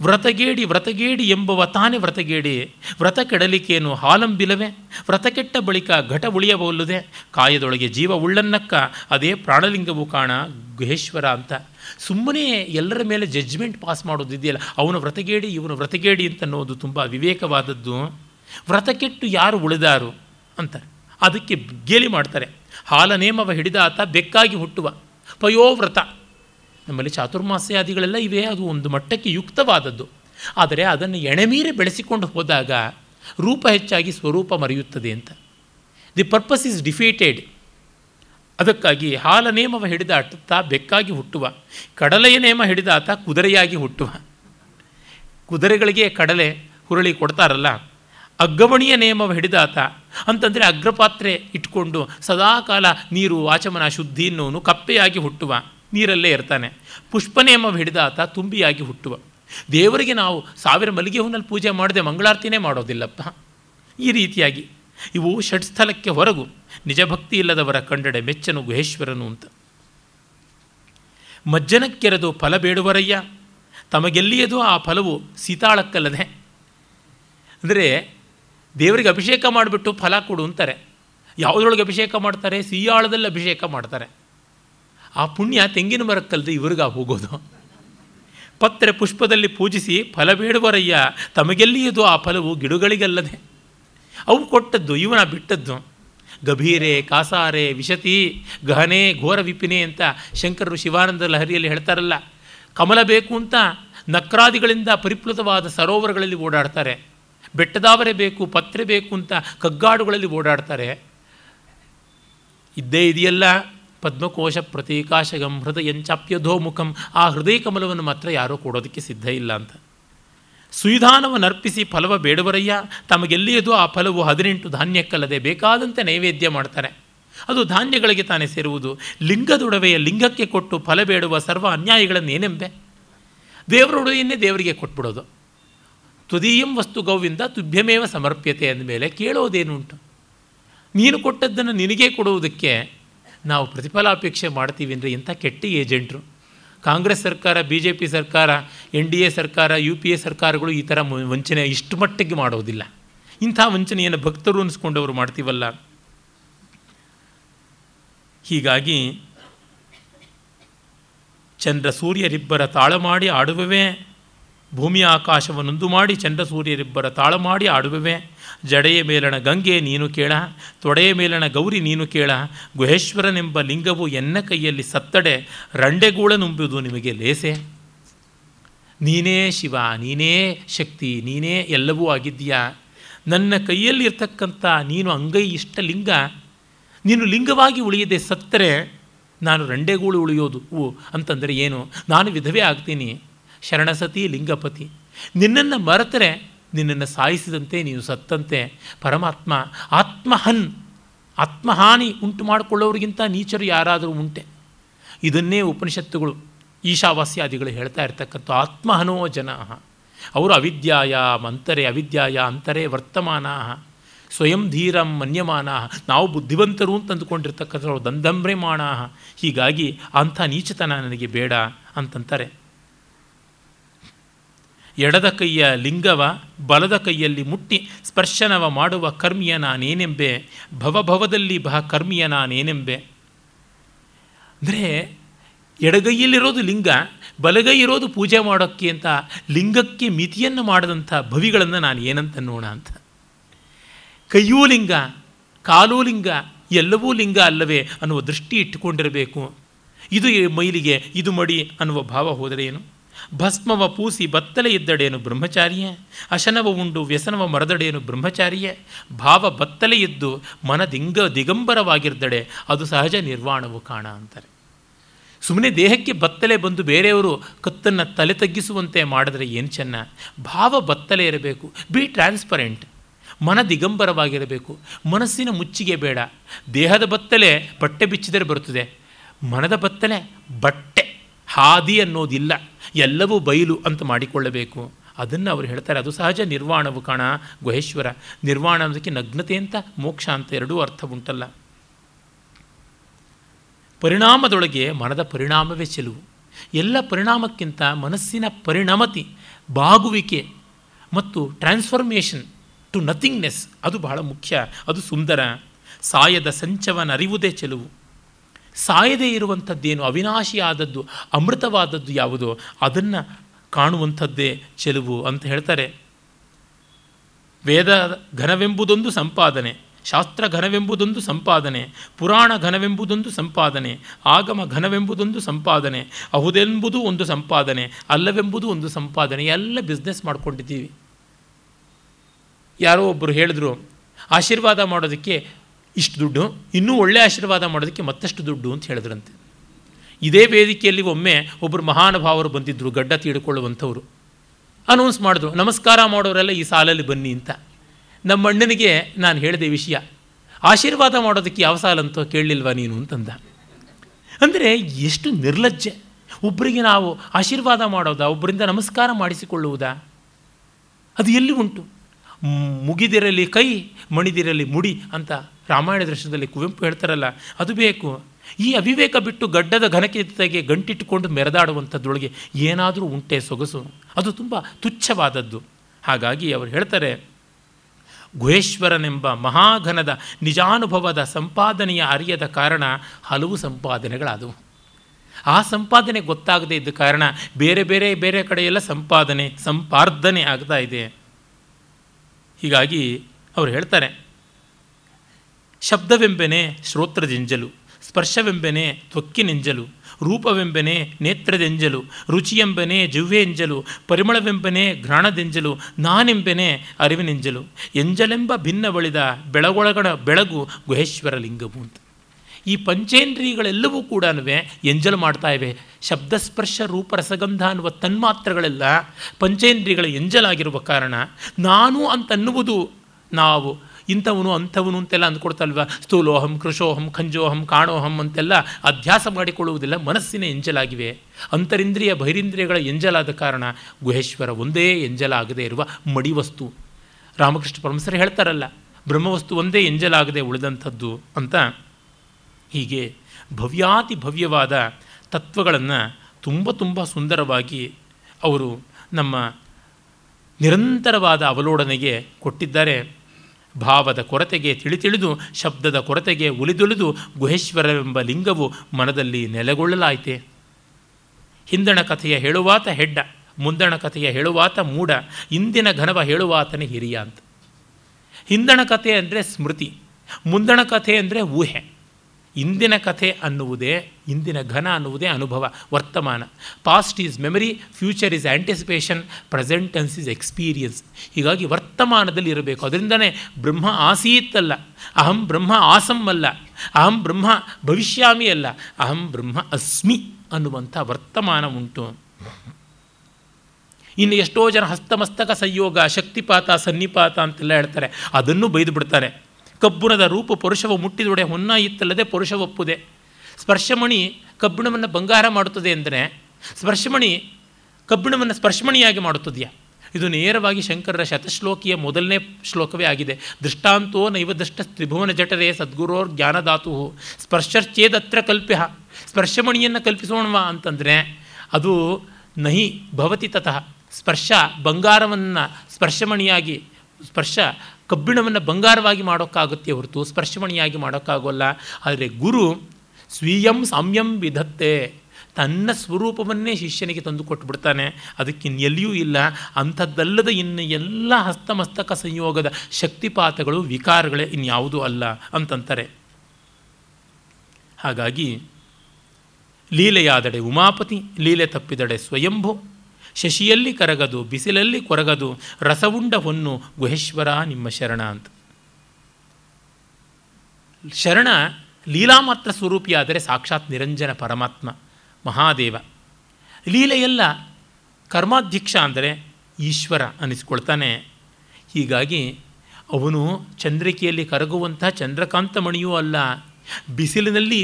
ವ್ರತಗೇಡಿ ಎಂಬುವ ತಾನೇ ವ್ರತಗೇಡಿ, ವ್ರತ ಕೆಡಲಿಕೇನು ಹಾಲಂಬಿಲವೇ, ವ್ರತ ಕೆಟ್ಟ ಬಳಿಕ ಘಟ ಉಳಿಯಬಲ್ಲುದೇ, ಕಾಯದೊಳಗೆ ಜೀವ ಉಳ್ಳನ್ನಕ್ಕ ಅದೇ ಪ್ರಾಣಲಿಂಗವು ಕಾಣ ಗುಹೇಶ್ವರ ಅಂತ. ಸುಮ್ಮನೆ ಎಲ್ಲರ ಮೇಲೆ ಜಜ್ಮೆಂಟ್ ಪಾಸ್ ಮಾಡೋದಿದೆಯಲ್ಲ, ಅವನು ವ್ರತಗೇಡಿ ಇವನು ವ್ರತಗೇಡಿ ಅಂತನ್ನೋದು ತುಂಬ ವಿವೇಕವಾದದ್ದು. ವ್ರತ ಕೆಟ್ಟು ಯಾರು ಉಳಿದಾರು ಅಂತಾರೆ. ಅದಕ್ಕೆ ಗೇಲಿ ಮಾಡ್ತಾರೆ. ಹಾಲನೇಮವ ಹಿಡಿದಾತ ಬೆಕ್ಕಾಗಿ ಹುಟ್ಟುವ ಪಯೋವ್ರತ. ನಮ್ಮಲ್ಲಿ ಚಾತುರ್ಮಾಸ್ಯಾದಿಗಳೆಲ್ಲ ಇವೆ, ಅದು ಒಂದು ಮಟ್ಟಕ್ಕೆ ಯುಕ್ತವಾದದ್ದು. ಆದರೆ ಅದನ್ನು ಎಣೆಮೀರಿ ಬೆಳೆಸಿಕೊಂಡು ಹೋದಾಗ ರೂಪ ಹೆಚ್ಚಾಗಿ ಸ್ವರೂಪ ಮರೆಯುತ್ತದೆ ಅಂತ. The purpose is defeated. ಅದಕ್ಕಾಗಿ ಹಾಲ ನೇಮವ ಹಿಡಿದ ಆತ ಬೆಕ್ಕಾಗಿ ಹುಟ್ಟುವ, ಕಡಲೆಯ ನೇಮ ಹಿಡಿದ ಆತ ಕುದುರೆಯಾಗಿ ಹುಟ್ಟುವ. ಕುದುರೆಗಳಿಗೆ ಕಡಲೆ ಹುರಳಿ ಕೊಡ್ತಾರಲ್ಲ. ಅಗ್ಗವಣಿಯ ನೇಮವ ಹಿಡಿದಾತ ಅಂತಂದರೆ ಅಗ್ರಪಾತ್ರೆ ಇಟ್ಕೊಂಡು ಸದಾಕಾಲ ನೀರು ಆಚಮನ ಶುದ್ಧಿ ಎನ್ನುವನು ಕಪ್ಪೆಯಾಗಿ ಹುಟ್ಟುವ, ನೀರಲ್ಲೇ ಇರ್ತಾನೆ. ಪುಷ್ಪನೇಮ ಹಿಡಿದಾತ ತುಂಬಿಯಾಗಿ ಹುಟ್ಟುವ. ದೇವರಿಗೆ ನಾವು 1000 ಮಲ್ಲಿಗೆ ಹೂನಲ್ಲಿ ಪೂಜೆ ಮಾಡದೆ ಮಂಗಳಾರತಿನೇ ಮಾಡೋದಿಲ್ಲಪ್ಪ. ಈ ರೀತಿಯಾಗಿ ಇವು ಷಟ್ಸ್ಥಲಕ್ಕೆ ಹೊರಗು, ನಿಜಭಕ್ತಿ ಇಲ್ಲದವರ ಕಂಡಡೆ ಮೆಚ್ಚನು ಗುಹೇಶ್ವರನು ಅಂತ. ಮಜ್ಜನಕ್ಕೆರೆದು ಫಲ ಬೇಡುವರಯ್ಯ, ತಮಗೆಲ್ಲಿಯದು ಆ ಫಲವು ಸೀತಾಳಕ್ಕಲ್ಲದೆ. ಅಂದರೆ ದೇವರಿಗೆ ಅಭಿಷೇಕ ಮಾಡಿಬಿಟ್ಟು ಫಲ ಕೊಡು ಅಂತಾರೆ. ಯಾವುದ್ರೊಳಗೆ ಅಭಿಷೇಕ ಮಾಡ್ತಾರೆ? ಸೀಯಾಳದಲ್ಲಿ ಅಭಿಷೇಕ ಮಾಡ್ತಾರೆ. ಆ ಪುಣ್ಯ ತೆಂಗಿನ ಮರಕ್ಕಲ್ಲದೆ ಇವ್ರಿಗಾ ಹೋಗೋದು. ಪತ್ರೆ ಪುಷ್ಪದಲ್ಲಿ ಪೂಜಿಸಿ ಫಲ ಬೇಡುವರಯ್ಯ, ತಮಗೆಲ್ಲಿಯದು ಆ ಫಲವು ಗಿಡಗಳಿಗಲ್ಲದೆ. ಅವು ಕೊಟ್ಟದ್ದು, ಇವನ ಬಿಟ್ಟದ್ದು. ಗಭೀರೆ ಕಾಸಾರೆ ವಿಶತಿ ಗಹನೆ ಘೋರ ವಿಪಿನೇ ಅಂತ ಶಂಕರರು ಶಿವಾನಂದ ಲಹರಿಯಲ್ಲಿ ಹೇಳ್ತಾರಲ್ಲ. ಕಮಲ ಬೇಕು ಅಂತ ನಕ್ರಾದಿಗಳಿಂದ ಪರಿಪ್ಲುತವಾದ ಸರೋವರಗಳಲ್ಲಿ ಓಡಾಡ್ತಾರೆ. ಬೆಟ್ಟದಾವರೆ ಬೇಕು, ಪತ್ರೆ ಬೇಕು ಅಂತ ಕಗ್ಗಾಡುಗಳಲ್ಲಿ ಓಡಾಡ್ತಾರೆ. ಇದ್ದೇ ಇದೆಯಲ್ಲ, ಪದ್ಮಕೋಶ ಪ್ರತೀಕಾಶಗಂ ಹೃದಯಂಚಾಪ್ಯಧೋಮುಖಂ, ಆ ಹೃದಯ ಕಮಲವನ್ನು ಮಾತ್ರ ಯಾರೂ ಕೊಡೋದಕ್ಕೆ ಸಿದ್ಧ ಇಲ್ಲ ಅಂತ. ಸುವಿಧಾನವನ್ನರ್ಪಿಸಿ ಫಲವ ಬೇಡವರಯ್ಯ, ತಮಗೆಲ್ಲಿಯದು ಆ ಫಲವು 18 ಧಾನ್ಯಕ್ಕಲ್ಲದೆ ಬೇಕಾದಂತೆ ನೈವೇದ್ಯ ಮಾಡ್ತಾರೆ. ಅದು ಧಾನ್ಯಗಳಿಗೆ ತಾನೇ ಸೇರುವುದು. ಲಿಂಗದೊಡವೆಯ ಲಿಂಗಕ್ಕೆ ಕೊಟ್ಟು ಫಲ ಬೇಡುವ ಸರ್ವ ಅನ್ಯಾಯಗಳನ್ನು ಏನೆಂಬೆ. ದೇವರೊಡವೆಯನ್ನೇ ದೇವರಿಗೆ ಕೊಟ್ಬಿಡೋದು. ತ್ವದೀಯಂ ವಸ್ತು ಗೌವಿಂದ ತುಭ್ಯಮೇವ ಸಮರ್ಪ್ಯತೆ ಅಂದಮೇಲೆ ಕೇಳೋದೇನುಂಟು? ನೀನು ಕೊಟ್ಟದ್ದನ್ನು ನಿನಗೇ ಕೊಡುವುದಕ್ಕೆ ನಾವು ಪ್ರತಿಫಲಾಪೇಕ್ಷೆ ಮಾಡ್ತೀವಿ ಅಂದರೆ ಇಂಥ ಕೆಟ್ಟ ಏಜೆಂಟ್ರು. ಕಾಂಗ್ರೆಸ್ ಸರ್ಕಾರ, ಬಿ ಜೆ ಪಿ ಸರ್ಕಾರ, NDA ಸರ್ಕಾರ, UPA ಸರ್ಕಾರಗಳು ಈ ಥರ ವಂಚನೆ ಇಷ್ಟು ಮಟ್ಟಿಗೆ ಮಾಡೋದಿಲ್ಲ. ಇಂಥ ವಂಚನೆಯನ್ನು ಭಕ್ತರು ಅನ್ನಿಸ್ಕೊಂಡವರು ಮಾಡ್ತೀವಲ್ಲ. ಹೀಗಾಗಿ ಚಂದ್ರ ಸೂರ್ಯರಿಬ್ಬರ ತಾಳ ಮಾಡಿ ಆಡುವವೇ, ಭೂಮಿ ಆಕಾಶವನ್ನೊಂದು ಮಾಡಿ ಚಂದ್ರ ಸೂರ್ಯರಿಬ್ಬರ ತಾಳ ಮಾಡಿ ಆಡುವವೇ, ಜಡೆಯ ಮೇಲಣ ಗಂಗೆ ನೀನು ಕೇಳ, ತೊಡೆಯ ಮೇಲಣ ಗೌರಿ ನೀನು ಕೇಳ, ಗುಹೇಶ್ವರನೆಂಬ ಲಿಂಗವು ಎನ್ನ ಕೈಯಲ್ಲಿ ಸತ್ತಡೆ, ರಂಡೆಗೂಳನುಂಬುದು ನಿಮಗೆ ಲೇಸೆ. ನೀನೇ ಶಿವ, ನೀನೇ ಶಕ್ತಿ, ನೀನೇ ಎಲ್ಲವೂ ಆಗಿದ್ದೀಯಾ. ನನ್ನ ಕೈಯಲ್ಲಿ ಇರ್ತಕ್ಕಂಥ ನೀನು ಅಂಗೈ ಇಷ್ಟ ಲಿಂಗ. ನೀನು ಲಿಂಗವಾಗಿ ಉಳಿಯದೆ ಸತ್ತರೆ ನಾನು ರಂಡೆಗೂಳು ಉಳಿಯೋದು ಅಂತಂದರೆ ಏನು? ನಾನು ವಿಧವೇ ಆಗ್ತೀನಿ. ಶರಣಸತಿ ಲಿಂಗಪತಿ. ನಿನ್ನನ್ನು ಮರೆತರೆ ನಿನ್ನನ್ನು ಸಾಯಿಸಿದಂತೆ, ನೀನು ಸತ್ತಂತೆ. ಪರಮಾತ್ಮ ಆತ್ಮಹಾನಿ ಉಂಟು ಮಾಡಿಕೊಳ್ಳೋರಿಗಿಂತ ನೀಚರು ಯಾರಾದರೂ ಉಂಟೆ. ಇದನ್ನೇ ಉಪನಿಷತ್ತುಗಳು ಈಶಾವಾಸ್ಯಾದಿಗಳು ಹೇಳ್ತಾ ಇರ್ತಕ್ಕಂಥ ಆತ್ಮಹನೋ ಜನ. ಅವರು ಅವಿದ್ಯಾಯ ಮಂತರೆ, ಅವಿದ್ಯಾಯ ಅಂತರೆ ವರ್ತಮಾನ, ಸ್ವಯಂ ಧೀರಂ ಮನ್ಯಮಾನ, ನಾವು ಬುದ್ಧಿವಂತರು ಅಂತಂದುಕೊಂಡಿರ್ತಕ್ಕಂಥವ್ರು ದಂಧಂಭ್ರೆಮಾಣ, ಹೀಗಾಗಿ ಅಂಥ ನೀಚತನ ನನಗೆ ಬೇಡ ಅಂತಂತಾರೆ. ಎಡದ ಕೈಯ ಲಿಂಗವ ಬಲದ ಕೈಯಲ್ಲಿ ಮುಟ್ಟಿ ಸ್ಪರ್ಶನವ ಮಾಡುವ ಕರ್ಮಿಯ ನಾನೇನೆಂಬೆ, ಭವಭವದಲ್ಲಿ ಕರ್ಮಿಯ ನಾನೇನೆಂಬೆ. ಅಂದರೆ ಎಡಗೈಯಲ್ಲಿರೋದು ಲಿಂಗ, ಬಲಗೈ ಇರೋದು ಪೂಜೆ ಮಾಡೋಕ್ಕೆ ಅಂತ ಲಿಂಗಕ್ಕೆ ಮಿತಿಯನ್ನು ಮಾಡಿದಂಥ ಭವಿಗಳನ್ನು ನಾನು ಏನಂತ ನೋಡೋಣ ಅಂತ. ಕೈಯೂ ಲಿಂಗ, ಕಾಲೂ ಲಿಂಗ, ಎಲ್ಲವೂ ಲಿಂಗ ಅಲ್ಲವೇ ಅನ್ನುವ ದೃಷ್ಟಿ ಇಟ್ಟುಕೊಂಡಿರಬೇಕು. ಇದು ಮೈಲಿಗೆ ಇದು ಮಡಿ ಅನ್ನುವ ಭಾವ ಹೋದರೆ ಏನು? ಭಸ್ಮವ ಪೂಸಿ ಬತ್ತಲೆ ಇದ್ದಡೇನು ಬ್ರಹ್ಮಚಾರಿಯೇ, ಅಶನವ ಉಂಡು ವ್ಯಸನವ ಮರದಡೇನು ಬ್ರಹ್ಮಚಾರಿಯೇ. ಭಾವ ಬತ್ತಲೆ ಇದ್ದು ಮನ ದಿಗಂಬರವಾಗಿರ್ದಡೆ ಅದು ಸಹಜ ನಿರ್ವಾಣವು ಕಾಣ ಅಂತಾರೆ. ಸುಮ್ಮನೆ ದೇಹಕ್ಕೆ ಬತ್ತಲೆ ಬಂದು ಬೇರೆಯವರು ಕತ್ತನ್ನು ತಲೆ ತಗ್ಗಿಸುವಂತೆ ಮಾಡಿದ್ರೆ ಏನು ಚೆನ್ನ? ಭಾವ ಬತ್ತಲೆ ಇರಬೇಕು, ಬಿ ಟ್ರಾನ್ಸ್ಪರೆಂಟ್, ಮನ ದಿಗಂಬರವಾಗಿರಬೇಕು, ಮನಸ್ಸಿನ ಮುಚ್ಚಿಗೆ ಬೇಡ. ದೇಹದ ಬತ್ತಲೆ ಬಟ್ಟೆ ಬಿಚ್ಚಿದರೆ ಬರುತ್ತದೆ, ಮನದ ಬತ್ತಲೆ ಬಟ್ಟೆ ಹಾದಿ ಅನ್ನೋದಿಲ್ಲ, ಎಲ್ಲವೂ ಬಯಲು ಅಂತ ಮಾಡಿಕೊಳ್ಳಬೇಕು. ಅದನ್ನು ಅವರು ಹೇಳ್ತಾರೆ, ಅದು ಸಹಜ ನಿರ್ವಾಣವು ಕಾಣ. ಗುಹೇಶ್ವರ ನಿರ್ವಾಣ ಅನ್ನೋದಕ್ಕೆ ನಗ್ನತೆ ಅಂತ ಮೋಕ್ಷ ಅಂತ ಎರಡೂ ಅರ್ಥ ಉಂಟಲ್ಲ. ಪರಿಣಾಮದೊಳಗೆ ಮನದ ಪರಿಣಾಮವೇ ಚೆಲುವು. ಎಲ್ಲ ಪರಿಣಾಮಕ್ಕಿಂತ ಮನಸ್ಸಿನ ಪರಿಣಮತಿ, ಬಾಗುವಿಕೆ ಮತ್ತು ಟ್ರಾನ್ಸ್ಫಾರ್ಮೇಷನ್ ಟು ನಥಿಂಗ್ನೆಸ್ ಅದು ಬಹಳ ಮುಖ್ಯ, ಅದು ಸುಂದರ. ಸಾಯದ ಸಂಚವನ್ನು ಅರಿವುದೇ ಚೆಲುವು. ಸಾಯದೇ ಇರುವಂಥದ್ದೇನು ಅವಿನಾಶಿಯಾದದ್ದು ಅಮೃತವಾದದ್ದು ಯಾವುದೋ ಅದನ್ನು ಕಾಣುವಂಥದ್ದೇ ಚೆಲುವು ಅಂತ ಹೇಳ್ತಾರೆ. ವೇದ ಘನವೆಂಬುದೊಂದು ಸಂಪಾದನೆ, ಶಾಸ್ತ್ರ ಘನವೆಂಬುದೊಂದು ಸಂಪಾದನೆ, ಪುರಾಣ ಘನವೆಂಬುದೊಂದು ಸಂಪಾದನೆ, ಆಗಮ ಘನವೆಂಬುದೊಂದು ಸಂಪಾದನೆ, ಅಹುದೆಂಬುದು ಒಂದು ಸಂಪಾದನೆ, ಅಲ್ಲವೆಂಬುದು ಒಂದು ಸಂಪಾದನೆ. ಎಲ್ಲ ಬಿಸ್ನೆಸ್ ಮಾಡ್ಕೊಂಡಿದ್ದೀವಿ. ಯಾರೋ ಒಬ್ಬರು ಹೇಳಿದ್ರು, ಆಶೀರ್ವಾದ ಮಾಡೋದಕ್ಕೆ ಇಷ್ಟು ದುಡ್ಡು, ಇನ್ನೂ ಒಳ್ಳೆಯ ಆಶೀರ್ವಾದ ಮಾಡೋದಕ್ಕೆ ಮತ್ತಷ್ಟು ದುಡ್ಡು ಅಂತ ಹೇಳಿದ್ರಂತೆ. ಇದೇ ವೇದಿಕೆಯಲ್ಲಿ ಒಮ್ಮೆ ಒಬ್ಬರು ಮಹಾನುಭಾವರು ಬಂದಿದ್ದರು, ಗಡ್ಡ ತೀಡಿಕೊಳ್ಳುವಂಥವ್ರು. ಅನೌನ್ಸ್ ಮಾಡಿದ್ರು, ನಮಸ್ಕಾರ ಮಾಡೋರೆಲ್ಲ ಈ ಸಾಲಲ್ಲಿ ಬನ್ನಿ ಅಂತ. ನಮ್ಮ ಅಣ್ಣನಿಗೆ ನಾನು ಹೇಳಿದೆ ವಿಷಯ, ಆಶೀರ್ವಾದ ಮಾಡೋದಕ್ಕೆ ಯಾವ ಸಾಲಂತೋ ಕೇಳಲಿಲ್ವಾ ನೀನು ಅಂತಂದ. ಅಂದರೆ ಎಷ್ಟು ನಿರ್ಲಜ್ಜೆ! ಒಬ್ಬರಿಗೆ ನಾವು ಆಶೀರ್ವಾದ ಮಾಡೋದಾ, ಒಬ್ಬರಿಂದ ನಮಸ್ಕಾರ ಮಾಡಿಸಿಕೊಳ್ಳುವುದಾ? ಅದು ಎಲ್ಲಿ ಉಂಟು? ಮುಗಿದಿರಲಿ ಕೈ, ಮಣಿದಿರಲಿ ಮುಡಿ ಅಂತ ರಾಮಾಯಣ ದರ್ಶನದಲ್ಲಿ ಕುವೆಂಪು ಹೇಳ್ತಾರಲ್ಲ, ಅದು ಬೇಕು. ಈ ಅವಿವೇಕ ಬಿಟ್ಟು ಗಡ್ಡದ ಘನತೆಗೆ ಗಂಟಿಟ್ಟುಕೊಂಡು ಮೆರೆದಾಡುವಂಥದ್ದೊಳಗೆ ಏನಾದರೂ ಉಂಟೆ ಸೊಗಸು? ಅದು ತುಂಬ ತುಚ್ಛವಾದದ್ದು. ಹಾಗಾಗಿ ಅವರು ಹೇಳ್ತಾರೆ, ಗುಹೇಶ್ವರನೆಂಬ ಮಹಾಘನದ ನಿಜಾನುಭವದ ಸಂಪಾದನೆಯ ಅರಿಯದ ಕಾರಣ ಹಲವು ಸಂಪಾದನೆಗಳಾದವು. ಆ ಸಂಪಾದನೆ ಗೊತ್ತಾಗದೇ ಇದ್ದ ಕಾರಣ ಬೇರೆ ಬೇರೆ ಬೇರೆ ಕಡೆಯೆಲ್ಲ ಸಂಪಾದನೆ ಆಗ್ತಾ ಇದೆ. ಹೀಗಾಗಿ ಅವರು ಹೇಳ್ತಾರೆ, ಶಬ್ದವೆಂಬೆನೆ ಶ್ರೋತ್ರದೆಂಜಲು, ಸ್ಪರ್ಶವೆಂಬೆನೆ ತ್ವಕ್ಕಿನೆಂಜಲು, ರೂಪವೆಂಬೆನೆ ನೇತ್ರದೆಂಜಲು, ರುಚಿಯೆಂಬೆನೆ ಜಿವ್ವೆಂಜಲು, ಪರಿಮಳವೆಂಬೆನೆ ಘ್ರಾಣದೆಂಜಲು, ನಾನೆಂಬೆನೆ ಅರಿವಿನೆಂಜಲು, ಎಂಜಲೆಂಬ ಭಿನ್ನವಳಿದ ಬೆಳಗೊಳಗಣ ಬೆಳಗು ಗುಹೇಶ್ವರ ಲಿಂಗವು ಅಂತ. ಈ ಪಂಚೇಂದ್ರಿಯಗಳೆಲ್ಲವೂ ಕೂಡ ಎಂಜಲು ಮಾಡ್ತಾ ಇವೆ. ಶಬ್ದಸ್ಪರ್ಶ ರೂಪರಸಗಂಧ ಅನ್ನುವ ತನ್ಮಾತ್ರಗಳೆಲ್ಲ ಪಂಚೇಂದ್ರಿಯಗಳ ಎಂಜಲಾಗಿರುವ ಕಾರಣ ನಾನು ಅಂತನ್ನುವುದು, ನಾವು ಇಂಥವನು ಅಂಥವನು ಅಂತೆಲ್ಲ ಅಂದ್ಕೊಡ್ತಲ್ವ, ಸ್ಥೂಲೋಹಂ ಕೃಶೋಹಂ ಖಂಜೋಹಂ ಕಾಣೋಹಂ ಅಂತೆಲ್ಲ ಅಧ್ಯಾಸ ಮಾಡಿಕೊಳ್ಳುವುದಿಲ್ಲ, ಮನಸ್ಸಿನ ಎಂಜಲಾಗಿವೆ. ಅಂತರಿಂದ್ರಿಯ ಬಹಿರಿಂದ್ರಿಯಗಳ ಎಂಜಲಾದ ಕಾರಣ ಗುಹೇಶ್ವರ ಒಂದೇ ಎಂಜಲಾಗದೇ ಇರುವ ಮಡಿವಸ್ತು. ರಾಮಕೃಷ್ಣ ಪರಮಸರು ಹೇಳ್ತಾರಲ್ಲ, ಬ್ರಹ್ಮವಸ್ತು ಒಂದೇ ಎಂಜಲಾಗದೆ ಉಳಿದಂಥದ್ದು ಅಂತ. ಹೀಗೆ ಭವ್ಯಾತಿ ಭವ್ಯವಾದ ತತ್ವಗಳನ್ನು ತುಂಬ ಸುಂದರವಾಗಿ ಅವರು ನಮ್ಮ ನಿರಂತರವಾದ ಅವಲೋಡನೆಗೆ ಕೊಟ್ಟಿದ್ದಾರೆ. ಭಾವದ ಕೊರತೆಗೆ ತಿಳಿದು ಶಬ್ದದ ಕೊರತೆಗೆ ಉಳಿದುಳಿದು ಗುಹೇಶ್ವರವೆಂಬ ಲಿಂಗವು ಮನದಲ್ಲಿ ನೆಲೆಗೊಳ್ಳಲಾಯಿತೆ. ಹಿಂದಣ ಕಥೆಯ ಹೇಳುವಾತ ಹೆಡ್ಡ, ಮುಂದಣ ಕಥೆಯ ಹೇಳುವಾತ ಮೂಢ, ಇಂದಿನ ಘನವ ಹೇಳುವಾತನೇ ಹಿರಿಯ ಅಂತ. ಹಿಂದಣ ಕಥೆ ಅಂದರೆ ಸ್ಮೃತಿ, ಮುಂದಣ ಕಥೆ ಅಂದರೆ ಊಹೆ. ಇಂದಿನ ಕಥೆ ಅನ್ನುವುದೇ, ಇಂದಿನ ಘನ ಅನ್ನುವುದೇ ಅನುಭವ, ವರ್ತಮಾನ. Past is memory, future is anticipation, presence is experience. ಹೀಗಾಗಿ ವರ್ತಮಾನದಲ್ಲಿ ಇರಬೇಕು. ಅದರಿಂದನೇ ಬ್ರಹ್ಮ ಆಸೀತಲ್ಲ, ಅಹಂ ಬ್ರಹ್ಮ ಆಸಂ ಅಲ್ಲ, ಅಹಂ ಬ್ರಹ್ಮ ಭವಿಷ್ಯಾಮಿ ಅಲ್ಲ, ಅಹಂ ಬ್ರಹ್ಮ ಅಸ್ಮಿ ಅನ್ನುವಂಥ ವರ್ತಮಾನ ಉಂಟು. ಇನ್ನು ಎಷ್ಟೋ ಜನ ಹಸ್ತಮಸ್ತಕ ಸಂಯೋಗ, ಶಕ್ತಿಪಾತ, ಸನ್ನಿಪಾತ ಅಂತೆಲ್ಲ ಹೇಳ್ತಾರೆ, ಅದನ್ನು ಬೈದು ಬಿಡ್ತಾನೆ. ಕಬ್ಬುಣದ ರೂಪು ಪುರುಷವ ಮುಟ್ಟಿದೊಡೆ ಹೊನ್ನ ಇತ್ತಲ್ಲದೆ ಪುರುಷವೊಪ್ಪುದೆ. ಸ್ಪರ್ಶಮಣಿ ಕಬ್ಬಿಣವನ್ನು ಬಂಗಾರ ಮಾಡುತ್ತದೆ ಅಂದರೆ ಸ್ಪರ್ಶಮಣಿ ಕಬ್ಬಿಣವನ್ನು ಸ್ಪರ್ಶಮಣಿಯಾಗಿ ಮಾಡುತ್ತದೆಯಾ? ಇದು ನೇರವಾಗಿ ಶಂಕರರ ಶತಶ್ಲೋಕಿಯ ಮೊದಲನೇ ಶ್ಲೋಕವೇ ಆಗಿದೆ. ದೃಷ್ಟಾಂತೋ ನೈವದೃಷ್ಟ ತ್ರಿಭುವನ ಜಠರೇ ಸದ್ಗುರೋರ್ ಜ್ಞಾನದಾತು ಸ್ಪರ್ಶಶ್ಚೇದತ್ರ ಕಲ್ಪ್ಯ. ಸ್ಪರ್ಶಮಣಿಯನ್ನು ಕಲ್ಪಿಸೋಣವಾ ಅಂತಂದರೆ ಅದು ನಹಿ ಭವತಿ ತತಃ. ಸ್ಪರ್ಶ ಬಂಗಾರವನ್ನು ಸ್ಪರ್ಶಮಣಿಯಾಗಿ, ಸ್ಪರ್ಶ ಕಬ್ಬಿಣವನ್ನು ಬಂಗಾರವಾಗಿ ಮಾಡೋಕ್ಕಾಗುತ್ತೆ ಹೊರತು ಸ್ಪರ್ಶಮಣಿಯಾಗಿ ಮಾಡೋಕ್ಕಾಗೋಲ್ಲ. ಆದರೆ ಗುರು ಸ್ವೀಯಂ ಸಾಮ್ಯಂ ವಿಧತ್ತೆ, ತನ್ನ ಸ್ವರೂಪವನ್ನೇ ಶಿಷ್ಯನಿಗೆ ತಂದು ಕೊಟ್ಟುಬಿಡ್ತಾನೆ, ಅದಕ್ಕಿನ್ನೆಲ್ಲಿಯೂ ಇಲ್ಲ. ಅಂಥದ್ದಲ್ಲದ ಇನ್ನು ಎಲ್ಲ ಹಸ್ತಮಸ್ತಕ ಸಂಯೋಗದ ಶಕ್ತಿಪಾತಗಳು ವಿಕಾರಗಳೇ, ಇನ್ಯಾವುದೂ ಅಲ್ಲ ಅಂತಂತಾರೆ. ಹಾಗಾಗಿ ಲೀಲೆಯಾದಡೆ ಉಮಾಪತಿ, ಲೀಲೆ ತಪ್ಪಿದಡೆ ಸ್ವಯಂಭು. ಶಶಿಯಲ್ಲಿ ಕರಗದು, ಬಿಸಿಲಲ್ಲಿ ಕೊರಗದು, ರಸವುಂಡ ಹೊನ್ನು ಗುಹೇಶ್ವರ ನಿಮ್ಮ ಶರಣ ಅಂತ. ಶರಣ ಲೀಲಾ ಮಾತ್ರ ಸ್ವರೂಪಿಯಾದರೆ ಸಾಕ್ಷಾತ್ ನಿರಂಜನ ಪರಮಾತ್ಮ ಮಹಾದೇವ. ಲೀಲೆಯೆಲ್ಲ ಕರ್ಮಾಧ್ಯಕ್ಷ ಅಂದರೆ ಈಶ್ವರ ಅನ್ನಿಸ್ಕೊಳ್ತಾನೆ. ಹೀಗಾಗಿ ಅವನು ಚಂದ್ರಿಕೆಯಲ್ಲಿ ಕರಗುವಂತಹ ಚಂದ್ರಕಾಂತ ಮಣಿಯೂ ಅಲ್ಲ, ಬಿಸಿಲಿನಲ್ಲಿ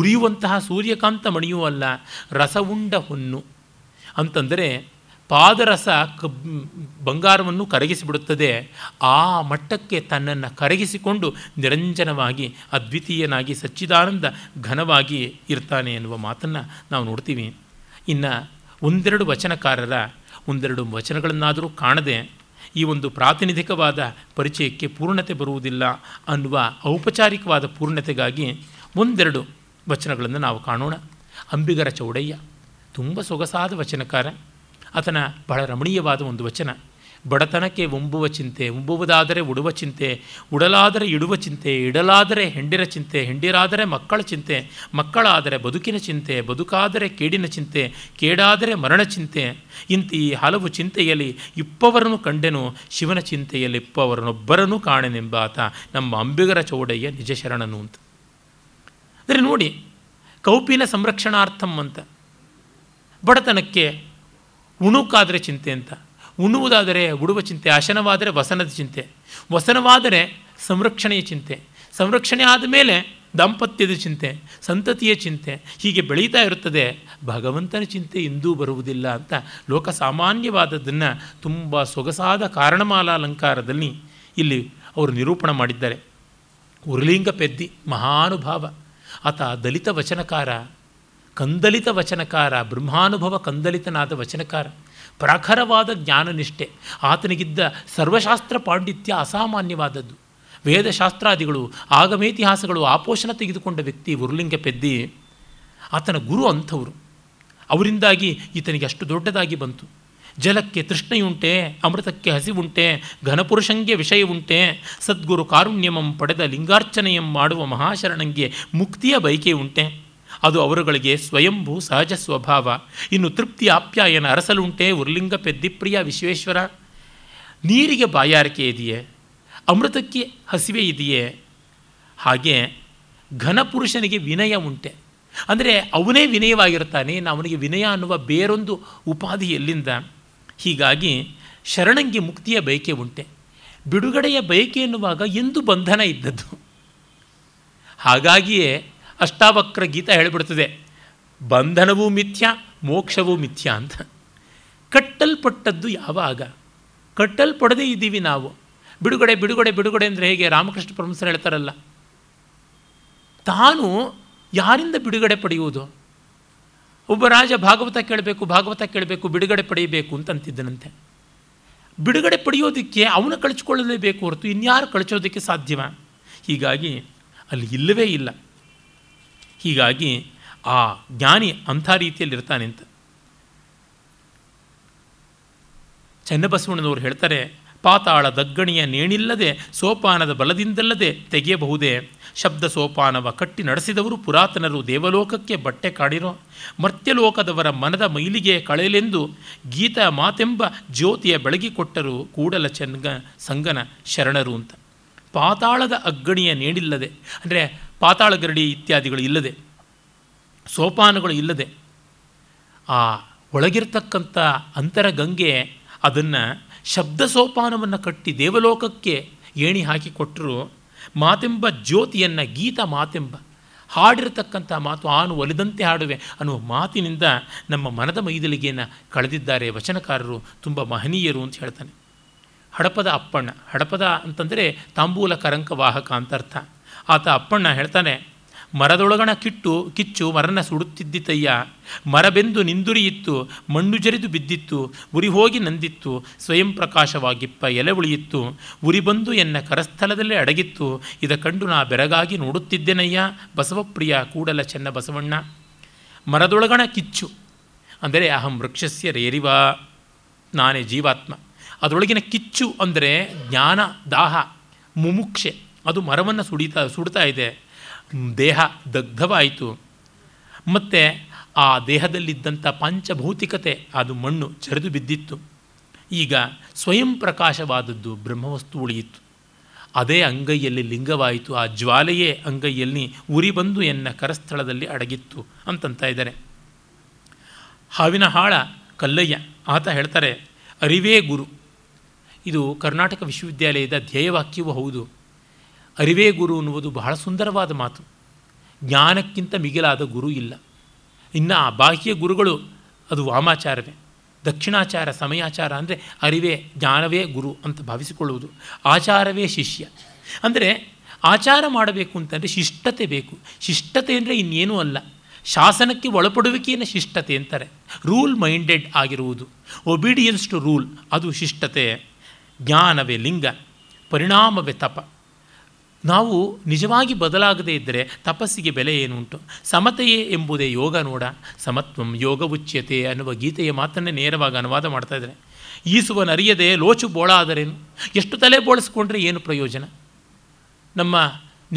ಉರಿಯುವಂತಹ ಸೂರ್ಯಕಾಂತ ಮಣಿಯೂ ಅಲ್ಲ, ರಸವುಂಡ ಹೊನ್ನು ಅಂತಂದರೆ ಪಾದರಸ ಬಂಗಾರವನ್ನು ಕರಗಿಸಿಬಿಡುತ್ತದೆ. ಆ ಮಟ್ಟಕ್ಕೆ ತನ್ನನ್ನು ಕರಗಿಸಿಕೊಂಡು ನಿರಂಜನವಾಗಿ ಅದ್ವಿತೀಯನಾಗಿ ಸಚ್ಚಿದಾನಂದ ಘನವಾಗಿ ಇರ್ತಾನೆ ಎನ್ನುವ ಮಾತನ್ನು ನಾವು ನೋಡ್ತೀವಿ. ಇನ್ನು ಒಂದೆರಡು ವಚನಕಾರರ ಒಂದೆರಡು ವಚನಗಳನ್ನಾದರೂ ಕಾಣದೆ ಈ ಒಂದು ಪ್ರಾತಿನಿಧಿಕವಾದ ಪರಿಚಯಕ್ಕೆ ಪೂರ್ಣತೆ ಬರುವುದಿಲ್ಲ ಅನ್ನುವ ಔಪಚಾರಿಕವಾದ ಪೂರ್ಣತೆಗಾಗಿ ಒಂದೆರಡು ವಚನಗಳನ್ನು ನಾವು ಕಾಣೋಣ. ಅಂಬಿಗರ ಚೌಡಯ್ಯ ತುಂಬ ಸೊಗಸಾದ ವಚನಕಾರ. ಆತನ ಬಹಳ ರಮಣೀಯವಾದ ಒಂದು ವಚನ: ಬಡತನಕ್ಕೆ ಒಂಬುವ ಚಿಂತೆ, ಒಂಬುವುದಾದರೆ ಉಡುವ ಚಿಂತೆ, ಉಡಲಾದರೆ ಇಡುವ ಚಿಂತೆ, ಇಡಲಾದರೆ ಹೆಂಡಿರ ಚಿಂತೆ, ಹೆಂಡಿರಾದರೆ ಮಕ್ಕಳ ಚಿಂತೆ, ಮಕ್ಕಳಾದರೆ ಬದುಕಿನ ಚಿಂತೆ, ಬದುಕಾದರೆ ಕೇಡಿನ ಚಿಂತೆ, ಕೇಡಾದರೆ ಮರಣ ಚಿಂತೆ. ಇಂತಿ ಹಲವು ಚಿಂತೆಯಲ್ಲಿ ಇಪ್ಪವರನ್ನು ಕಂಡೆನು, ಶಿವನ ಚಿಂತೆಯಲ್ಲಿ ಇಪ್ಪವರನ್ನೊಬ್ಬರನ್ನು ಕಾಣೆನೆಂಬಾತ ನಮ್ಮ ಅಂಬಿಗರ ಚೌಡಯ್ಯ ನಿಜ ಶರಣನು ಅಂತ. ಅಂದರೆ ನೋಡಿ, ಕೌಪಿನ ಸಂರಕ್ಷಣಾರ್ಥಂ ಅಂತ, ಬಡತನಕ್ಕೆ ಉಣುಕಾದರೆ ಚಿಂತೆ ಅಂತ, ಉಣ್ಣುವುದಾದರೆ ಉಡುವ ಚಿಂತೆ, ಆಸನವಾದರೆ ವಸನದ ಚಿಂತೆ, ವಸನವಾದರೆ ಸಂರಕ್ಷಣೆಯ ಚಿಂತೆ, ಸಂರಕ್ಷಣೆ ಆದಮೇಲೆ ದಾಂಪತ್ಯದ ಚಿಂತೆ, ಸಂತತಿಯ ಚಿಂತೆ, ಹೀಗೆ ಬೆಳೀತಾ ಇರುತ್ತದೆ. ಭಗವಂತನ ಚಿಂತೆ ಇಂದೂ ಬರುವುದಿಲ್ಲ ಅಂತ ಲೋಕಸಾಮಾನ್ಯವಾದದನ್ನು ತುಂಬ ಸೊಗಸಾದ ಕಾರಣಮಾಲಾಲಂಕಾರದಲ್ಲಿ ಇಲ್ಲಿ ಅವರು ನಿರೂಪಣೆ ಮಾಡಿದ್ದಾರೆ. ಉರ್ಲಿಂಗ ಪೆದ್ದಿ ಮಹಾನುಭಾವ, ಆತ ದಲಿತ ವಚನಕಾರ, ಕಂದಲಿತ ವಚನಕಾರ, ಬ್ರಹ್ಮಾನುಭವ ಕಂದಲಿತನಾದ ವಚನಕಾರ, ಪ್ರಖರವಾದ ಜ್ಞಾನನಿಷ್ಠೆ. ಆತನಿಗಿದ್ದ ಸರ್ವಶಾಸ್ತ್ರ ಪಾಂಡಿತ್ಯ ಅಸಾಮಾನ್ಯವಾದದ್ದು. ವೇದಶಾಸ್ತ್ರಾದಿಗಳು, ಆಗಮೇತಿಹಾಸಗಳು ಆಪೋಷಣ ತೆಗೆದುಕೊಂಡ ವ್ಯಕ್ತಿ ಉರ್ಲಿಂಗ ಪೆದ್ದಿ. ಆತನ ಗುರು ಅಂಥವರು. ಅವರಿಂದಾಗಿ ಈತನಿಗೆ ಅಷ್ಟು ದೊಡ್ಡದಾಗಿ ಬಂತು. ಜಲಕ್ಕೆ ತೃಷ್ಣೆಯುಂಟೆ, ಅಮೃತಕ್ಕೆ ಹಸಿವುಂಟೆ, ಘನಪುರುಷಂಗೆ ವಿಷಯವುಂಟೆ, ಸದ್ಗುರು ಕಾರುಣ್ಯಮಂ ಪಡೆದ ಲಿಂಗಾರ್ಚನೆಯಂ ಮಾಡುವ ಮಹಾಶರಣಂಗೆ ಮುಕ್ತಿಯ ಬಯಕೆಯುಂಟೆ. ಅದು ಅವರುಗಳಿಗೆ ಸ್ವಯಂಭೂ ಸಹಜ ಸ್ವಭಾವ. ಇನ್ನು ತೃಪ್ತಿ ಆಪ್ಯಾಯನ ಅರಸಲುಂಟೆ ಉರ್ಲಿಂಗ ಪೆದ್ದಿಪ್ರಿಯ ವಿಶ್ವೇಶ್ವರ. ನೀರಿಗೆ ಬಾಯಾರಿಕೆ ಇದೆಯೇ, ಅಮೃತಕ್ಕೆ ಹಸಿವೆ ಇದೆಯೇ, ಹಾಗೆ ಘನಪುರುಷನಿಗೆ ವಿನಯ ಉಂಟೆ. ಅಂದರೆ ಅವನೇ ವಿನಯವಾಗಿರ್ತಾನೆ, ಅವನಿಗೆ ವಿನಯ ಅನ್ನುವ ಬೇರೊಂದು ಉಪಾಧಿ ಎಲ್ಲಿಂದ? ಹೀಗಾಗಿ ಶರಣಂಗೆ ಮುಕ್ತಿಯ ಬಯಕೆ ಉಂಟೆ. ಬಿಡುಗಡೆಯ ಬಯಕೆ ಎನ್ನುವಾಗ ಎಂದು ಬಂಧನ ಇದ್ದದ್ದು. ಹಾಗಾಗಿಯೇ ಅಷ್ಟಾವಕ್ರ ಗೀತ ಹೇಳಿಬಿಡ್ತದೆ, ಬಂಧನವೂ ಮಿಥ್ಯ ಮೋಕ್ಷವೂ ಮಿಥ್ಯ ಅಂತ. ಕಟ್ಟಲ್ಪಟ್ಟದ್ದು ಯಾವಾಗ? ಕಟ್ಟಲ್ಪಡದೇ ಇದ್ದೀವಿ ನಾವು. ಬಿಡುಗಡೆ ಬಿಡುಗಡೆ ಬಿಡುಗಡೆ ಅಂದರೆ ಹೇಗೆ ರಾಮಕೃಷ್ಣ ಪರಮಹಂಸರು ಹೇಳ್ತಾರಲ್ಲ, ತಾನು ಯಾರಿಂದ ಬಿಡುಗಡೆ ಪಡೆಯುವುದು? ಒಬ್ಬ ರಾಜ ಭಾಗವತ ಕೇಳಬೇಕು, ಭಾಗವತ ಕೇಳಬೇಕು, ಬಿಡುಗಡೆ ಪಡೆಯಬೇಕು ಅಂತಂತಿದ್ದನಂತೆ. ಬಿಡುಗಡೆ ಪಡೆಯೋದಕ್ಕೆ ಅವನು ಕಳಚಿಕೊಳ್ಳಲೇಬೇಕು ಹೊರತು ಇನ್ಯಾರು ಕಳಚೋದಕ್ಕೆ ಸಾಧ್ಯವ? ಹೀಗಾಗಿ ಅಲ್ಲಿ ಇಲ್ಲವೇ ಇಲ್ಲ. ಹೀಗಾಗಿ ಆ ಜ್ಞಾನಿ ಅಂಥ ರೀತಿಯಲ್ಲಿರ್ತಾನೆ ಅಂತ ಚನ್ನಬಸವಣ್ಣನವರು ಹೇಳ್ತಾರೆ. ಪಾತಾಳ ದಗ್ಗಣಿಯ ನೇಣಿಲ್ಲದೆ, ಸೋಪಾನದ ಬಲದಿಂದಲ್ಲದೆ ತೆಗೆಯಬಹುದೇ? ಶಬ್ದ ಸೋಪಾನವ ಕಟ್ಟಿ ನಡೆಸಿದವರು ಪುರಾತನರು, ದೇವಲೋಕಕ್ಕೆ ಬಟ್ಟೆ ಕಾಡಿರೋ. ಮರ್ತ್ಯಲೋಕದವರ ಮನದ ಮೈಲಿಗೆ ಕಳೆಯಲೆಂದು ಗೀತಾ ಮಾತೆಂಬ ಜ್ಯೋತಿಯ ಬೆಳಗಿ ಕೊಟ್ಟರು ಕೂಡಲ ಸಂಗನ ಶರಣರು ಅಂತ. ಪಾತಾಳದ ಅಗ್ಗಣಿಯ ನೇಣಿಲ್ಲದೆ ಅಂದರೆ ಪಾತಾಳ ಗರಡಿ ಇತ್ಯಾದಿಗಳು ಇಲ್ಲದೆ, ಸೋಪಾನಗಳು ಇಲ್ಲದೆ, ಆ ಒಳಗಿರ್ತಕ್ಕಂಥ ಅಂತರಗಂಗೆ ಅದನ್ನು ಶಬ್ದ ಸೋಪಾನವನ್ನು ಕಟ್ಟಿ ದೇವಲೋಕಕ್ಕೆ ಏಣಿ ಹಾಕಿಕೊಟ್ಟರು. ಮಾತೆಂಬ ಜ್ಯೋತಿಯನ್ನು ಗೀತ ಮಾತೆಂಬ ಹಾಡಿರತಕ್ಕಂಥ ಮಾತು ಆನು ಒಲಿದಂತೆ ಹಾಡುವೆ ಅನ್ನುವ ಮಾತಿನಿಂದ ನಮ್ಮ ಮನದ ಮೈದಲಿಗೆಯನ್ನು ಕಳೆದಿದ್ದಾರೆ ವಚನಕಾರರು, ತುಂಬ ಮಹನೀಯರು ಅಂತ ಹೇಳ್ತಾನೆ. ಹಡಪದ ಅಪ್ಪಣ್ಣ, ಹಡಪದ ಅಂತಂದರೆ ತಾಂಬೂಲ ಕರಂಕವಾಹಕ ಅಂತ ಅರ್ಥ. ಆತ ಅಪ್ಪಣ್ಣ ಹೇಳ್ತಾನೆ, ಮರದೊಳಗಣ ಕಿಚ್ಚು ಮರನ ಸುಡುತ್ತಿದ್ದಿತಯ್ಯ, ಮರಬೆಂದು ನಿಂದುರಿಯಿತ್ತು, ಮಣ್ಣು ಜರಿದು ಬಿದ್ದಿತ್ತು, ಉರಿ ಹೋಗಿ ನಂದಿತ್ತು, ಸ್ವಯಂ ಪ್ರಕಾಶವಾಗಿಪ್ಪ ಎಲೆ ಉಳಿಯಿತ್ತು, ಉರಿ ಬಂದು ಎನ್ನ ಕರಸ್ಥಲದಲ್ಲೇ ಅಡಗಿತ್ತು, ಇದ ಕಂಡು ನಾ ಬೆರಗಾಗಿ ನೋಡುತ್ತಿದ್ದೆನಯ್ಯ ಬಸವಪ್ರಿಯ ಕೂಡಲ ಚೆನ್ನ ಬಸವಣ್ಣ. ಮರದೊಳಗಣ ಕಿಚ್ಚು ಅಂದರೆ ಅಹಂ ವೃಕ್ಷಸ್ಯ ರೇರಿವ, ನಾನೇ ಜೀವಾತ್ಮ. ಅದರೊಳಗಿನ ಕಿಚ್ಚು ಅಂದರೆ ಜ್ಞಾನ ದಾಹ ಮುಮುಕ್ಷೆ, ಅದು ಮರವನ್ನು ಸುಡ್ತಾ ಇದೆ. ದೇಹ ದಗ್ಧವಾಯಿತು, ಮತ್ತು ಆ ದೇಹದಲ್ಲಿದ್ದಂಥ ಪಂಚಭೌತಿಕತೆ ಅದು ಮಣ್ಣು ಜರಿದು ಬಿದ್ದಿತ್ತು. ಈಗ ಸ್ವಯಂ ಪ್ರಕಾಶವಾದದ್ದು ಬ್ರಹ್ಮವಸ್ತು ಉಳಿಯಿತು, ಅದೇ ಅಂಗೈಯಲ್ಲಿ ಲಿಂಗವಾಯಿತು, ಆ ಜ್ವಾಲೆಯೇ ಅಂಗೈಯಲ್ಲಿ ಉರಿ ಬಂದು ಎನ್ನ ಕರಸ್ಥಳದಲ್ಲಿ ಅಡಗಿತ್ತು ಅಂತಂತ ಇದ್ದಾರೆ. ಹಾವಿನ ಹಾಳ ಕಲ್ಲಯ್ಯ ಆತ ಹೇಳ್ತಾರೆ, ಅರಿವೇ ಗುರು, ಇದು ಕರ್ನಾಟಕ ವಿಶ್ವವಿದ್ಯಾಲಯದ ಧ್ಯೇಯವಾಕ್ಯವೂ ಹೌದು. ಅರಿವೇ ಗುರು ಅನ್ನುವುದು ಬಹಳ ಸುಂದರವಾದ ಮಾತು. ಜ್ಞಾನಕ್ಕಿಂತ ಮಿಗಿಲಾದ ಗುರು ಇಲ್ಲ. ಇನ್ನು ಆ ಬಾಹ್ಯ ಗುರುಗಳು ಅದು ವಾಮಾಚಾರವೇ, ದಕ್ಷಿಣಾಚಾರ, ಸಮಯಾಚಾರ ಅಂದರೆ ಅರಿವೇ ಜ್ಞಾನವೇ ಗುರು ಅಂತ ಭಾವಿಸಿಕೊಳ್ಳುವುದು, ಆಚಾರವೇ ಶಿಷ್ಯ. ಅಂದರೆ ಆಚಾರ ಮಾಡಬೇಕು ಅಂತಂದರೆ ಶಿಷ್ಟತೆ ಬೇಕು. ಶಿಷ್ಟತೆ ಅಂದರೆ ಇನ್ನೇನೂ ಅಲ್ಲ, ಶಾಸನಕ್ಕೆ ಒಳಪಡುವಿಕೆಯನ್ನು ಶಿಷ್ಟತೆ ಅಂತಾರೆ. ರೂಲ್ ಮೈಂಡೆಡ್ ಆಗಿರುವುದು, ಒಬಿಡಿಯನ್ಸ್ ಟು ರೂಲ್, ಅದು ಶಿಷ್ಟತೆ. ಜ್ಞಾನವೇ ಲಿಂಗ, ಪರಿಣಾಮವೇ ತಪ. ನಾವು ನಿಜವಾಗಿ ಬದಲಾಗದೇ ಇದ್ದರೆ ತಪಸ್ಸಿಗೆ ಬೆಲೆ ಏನುಂಟು? ಸಮತೆಯೇ ಎಂಬುದೇ ಯೋಗ ನೋಡ, ಸಮತ್ವಂ ಯೋಗ ಉಚ್ಯತೆ ಅನ್ನುವ ಗೀತೆಯ ಮಾತನ್ನೇ ನೇರವಾಗಿ ಅನುವಾದ ಮಾಡ್ತಾ ಇದ್ದಾರೆ. ಈಸುವನರಿಯದೆ ಲೋಚು ಬೋಳಾದರೇನು? ಎಷ್ಟು ತಲೆ ಬೋಳಿಸ್ಕೊಂಡ್ರೆ ಏನು ಪ್ರಯೋಜನ? ನಮ್ಮ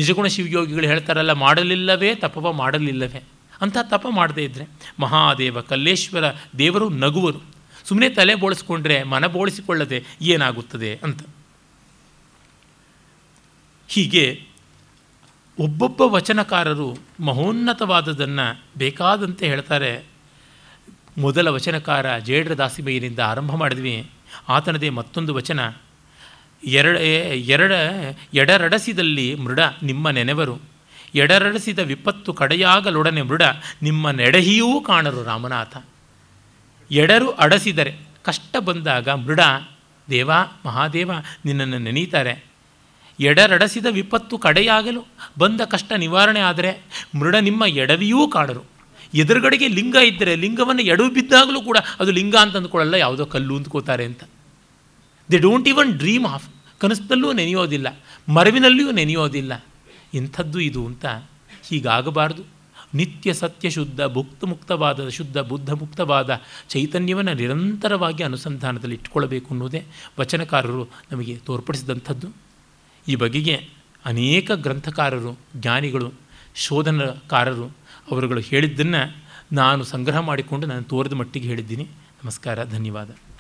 ನಿಜಗುಣ ಶಿವಯೋಗಿಗಳು ಹೇಳ್ತಾರಲ್ಲ, ಮಾಡಲಿಲ್ಲವೇ ತಪವ ಮಾಡಲಿಲ್ಲವೇ ಅಂತ. ತಪ ಮಾಡದೇ ಇದ್ದರೆ ಮಹಾದೇವ ಕಲ್ಲೇಶ್ವರ ದೇವರು ನಗುವರು. ಸುಮ್ಮನೆ ತಲೆ ಬೋಳಿಸ್ಕೊಂಡ್ರೆ ಮನ ಬೋಳಿಸಿಕೊಳ್ಳದೆ ಏನಾಗುತ್ತದೆ ಅಂತ. ಹೀಗೆ ಒಬ್ಬೊಬ್ಬ ವಚನಕಾರರು ಮಹೋನ್ನತವಾದದನ್ನು ಬೇಕಾದಂತೆ ಹೇಳ್ತಾರೆ. ಮೊದಲ ವಚನಕಾರ ಜೇಡ್ರ ದಾಸಿಮಯ್ಯನಿಂದ ಆರಂಭ ಮಾಡಿದ್ವಿ. ಆತನದೇ ಮತ್ತೊಂದು ವಚನ, ಎಡರಡಸಿದಲ್ಲಿ ಮೃಡ ನಿಮ್ಮ ನೆನೆವರು, ಎಡರಡಸಿದ ವಿಪತ್ತು ಕಡೆಯಾಗಲೊಡನೆ ಮೃಡ ನಿಮ್ಮ ನೆಡಹಿಯೂ ಕಾಣರು ರಾಮನಾಥ. ಎಡರು ಅಡಸಿದರೆ ಕಷ್ಟ ಬಂದಾಗ ಮೃಡ ದೇವ ಮಹಾದೇವ ನಿನ್ನನ್ನು ನೆನೀತಾರೆ. ಎಡರಡಸಿದ ವಿಪತ್ತು ಕಡೆಯಾಗಲು ಬಂದ ಕಷ್ಟ ನಿವಾರಣೆ ಆದರೆ ಮೃಡ ನಿಮ್ಮ ಎಡವಿಯೂ ಕಾಣರು. ಎದುರುಗಡೆಗೆ ಲಿಂಗ ಇದ್ದರೆ ಲಿಂಗವನ್ನು ಎಡವು ಬಿದ್ದಾಗಲೂ ಕೂಡ ಅದು ಲಿಂಗ ಅಂತ ಅಂದ್ಕೊಳ್ಳಲ್ಲ, ಯಾವುದೋ ಕಲ್ಲು ಅಂದ್ಕೋತಾರೆ ಅಂತ. They don't even dream of, ಕನಸಲ್ಲೂ ನೆನೆಯೋದಿಲ್ಲ, ಮರವಿನಲ್ಲಿಯೂ ನೆನೆಯೋದಿಲ್ಲ. ಇಂಥದ್ದು ಇದು ಅಂತ. ಹೀಗಾಗಬಾರ್ದು. ನಿತ್ಯ ಸತ್ಯ ಶುದ್ಧ ಭುಕ್ತಮುಕ್ತವಾದ ಶುದ್ಧ ಬುದ್ಧಮುಕ್ತವಾದ ಚೈತನ್ಯವನ್ನು ನಿರಂತರವಾಗಿ ಅನುಸಂಧಾನದಲ್ಲಿ ಇಟ್ಕೊಳ್ಬೇಕು ಅನ್ನೋದೇ ವಚನಕಾರರು ನಮಗೆ ತೋರ್ಪಡಿಸಿದಂಥದ್ದು. ಈ ಬಗೆಗೆ ಅನೇಕ ಗ್ರಂಥಕಾರರು, ಜ್ಞಾನಿಗಳು, ಶೋಧನಕಾರರು ಅವರುಗಳು ಹೇಳಿದ್ದನ್ನು ನಾನು ಸಂಗ್ರಹ ಮಾಡಿಕೊಂಡು ನಾನು ತೋರಿದ ಮಟ್ಟಿಗೆ ಹೇಳಿದ್ದೀನಿ. ನಮಸ್ಕಾರ, ಧನ್ಯವಾದ.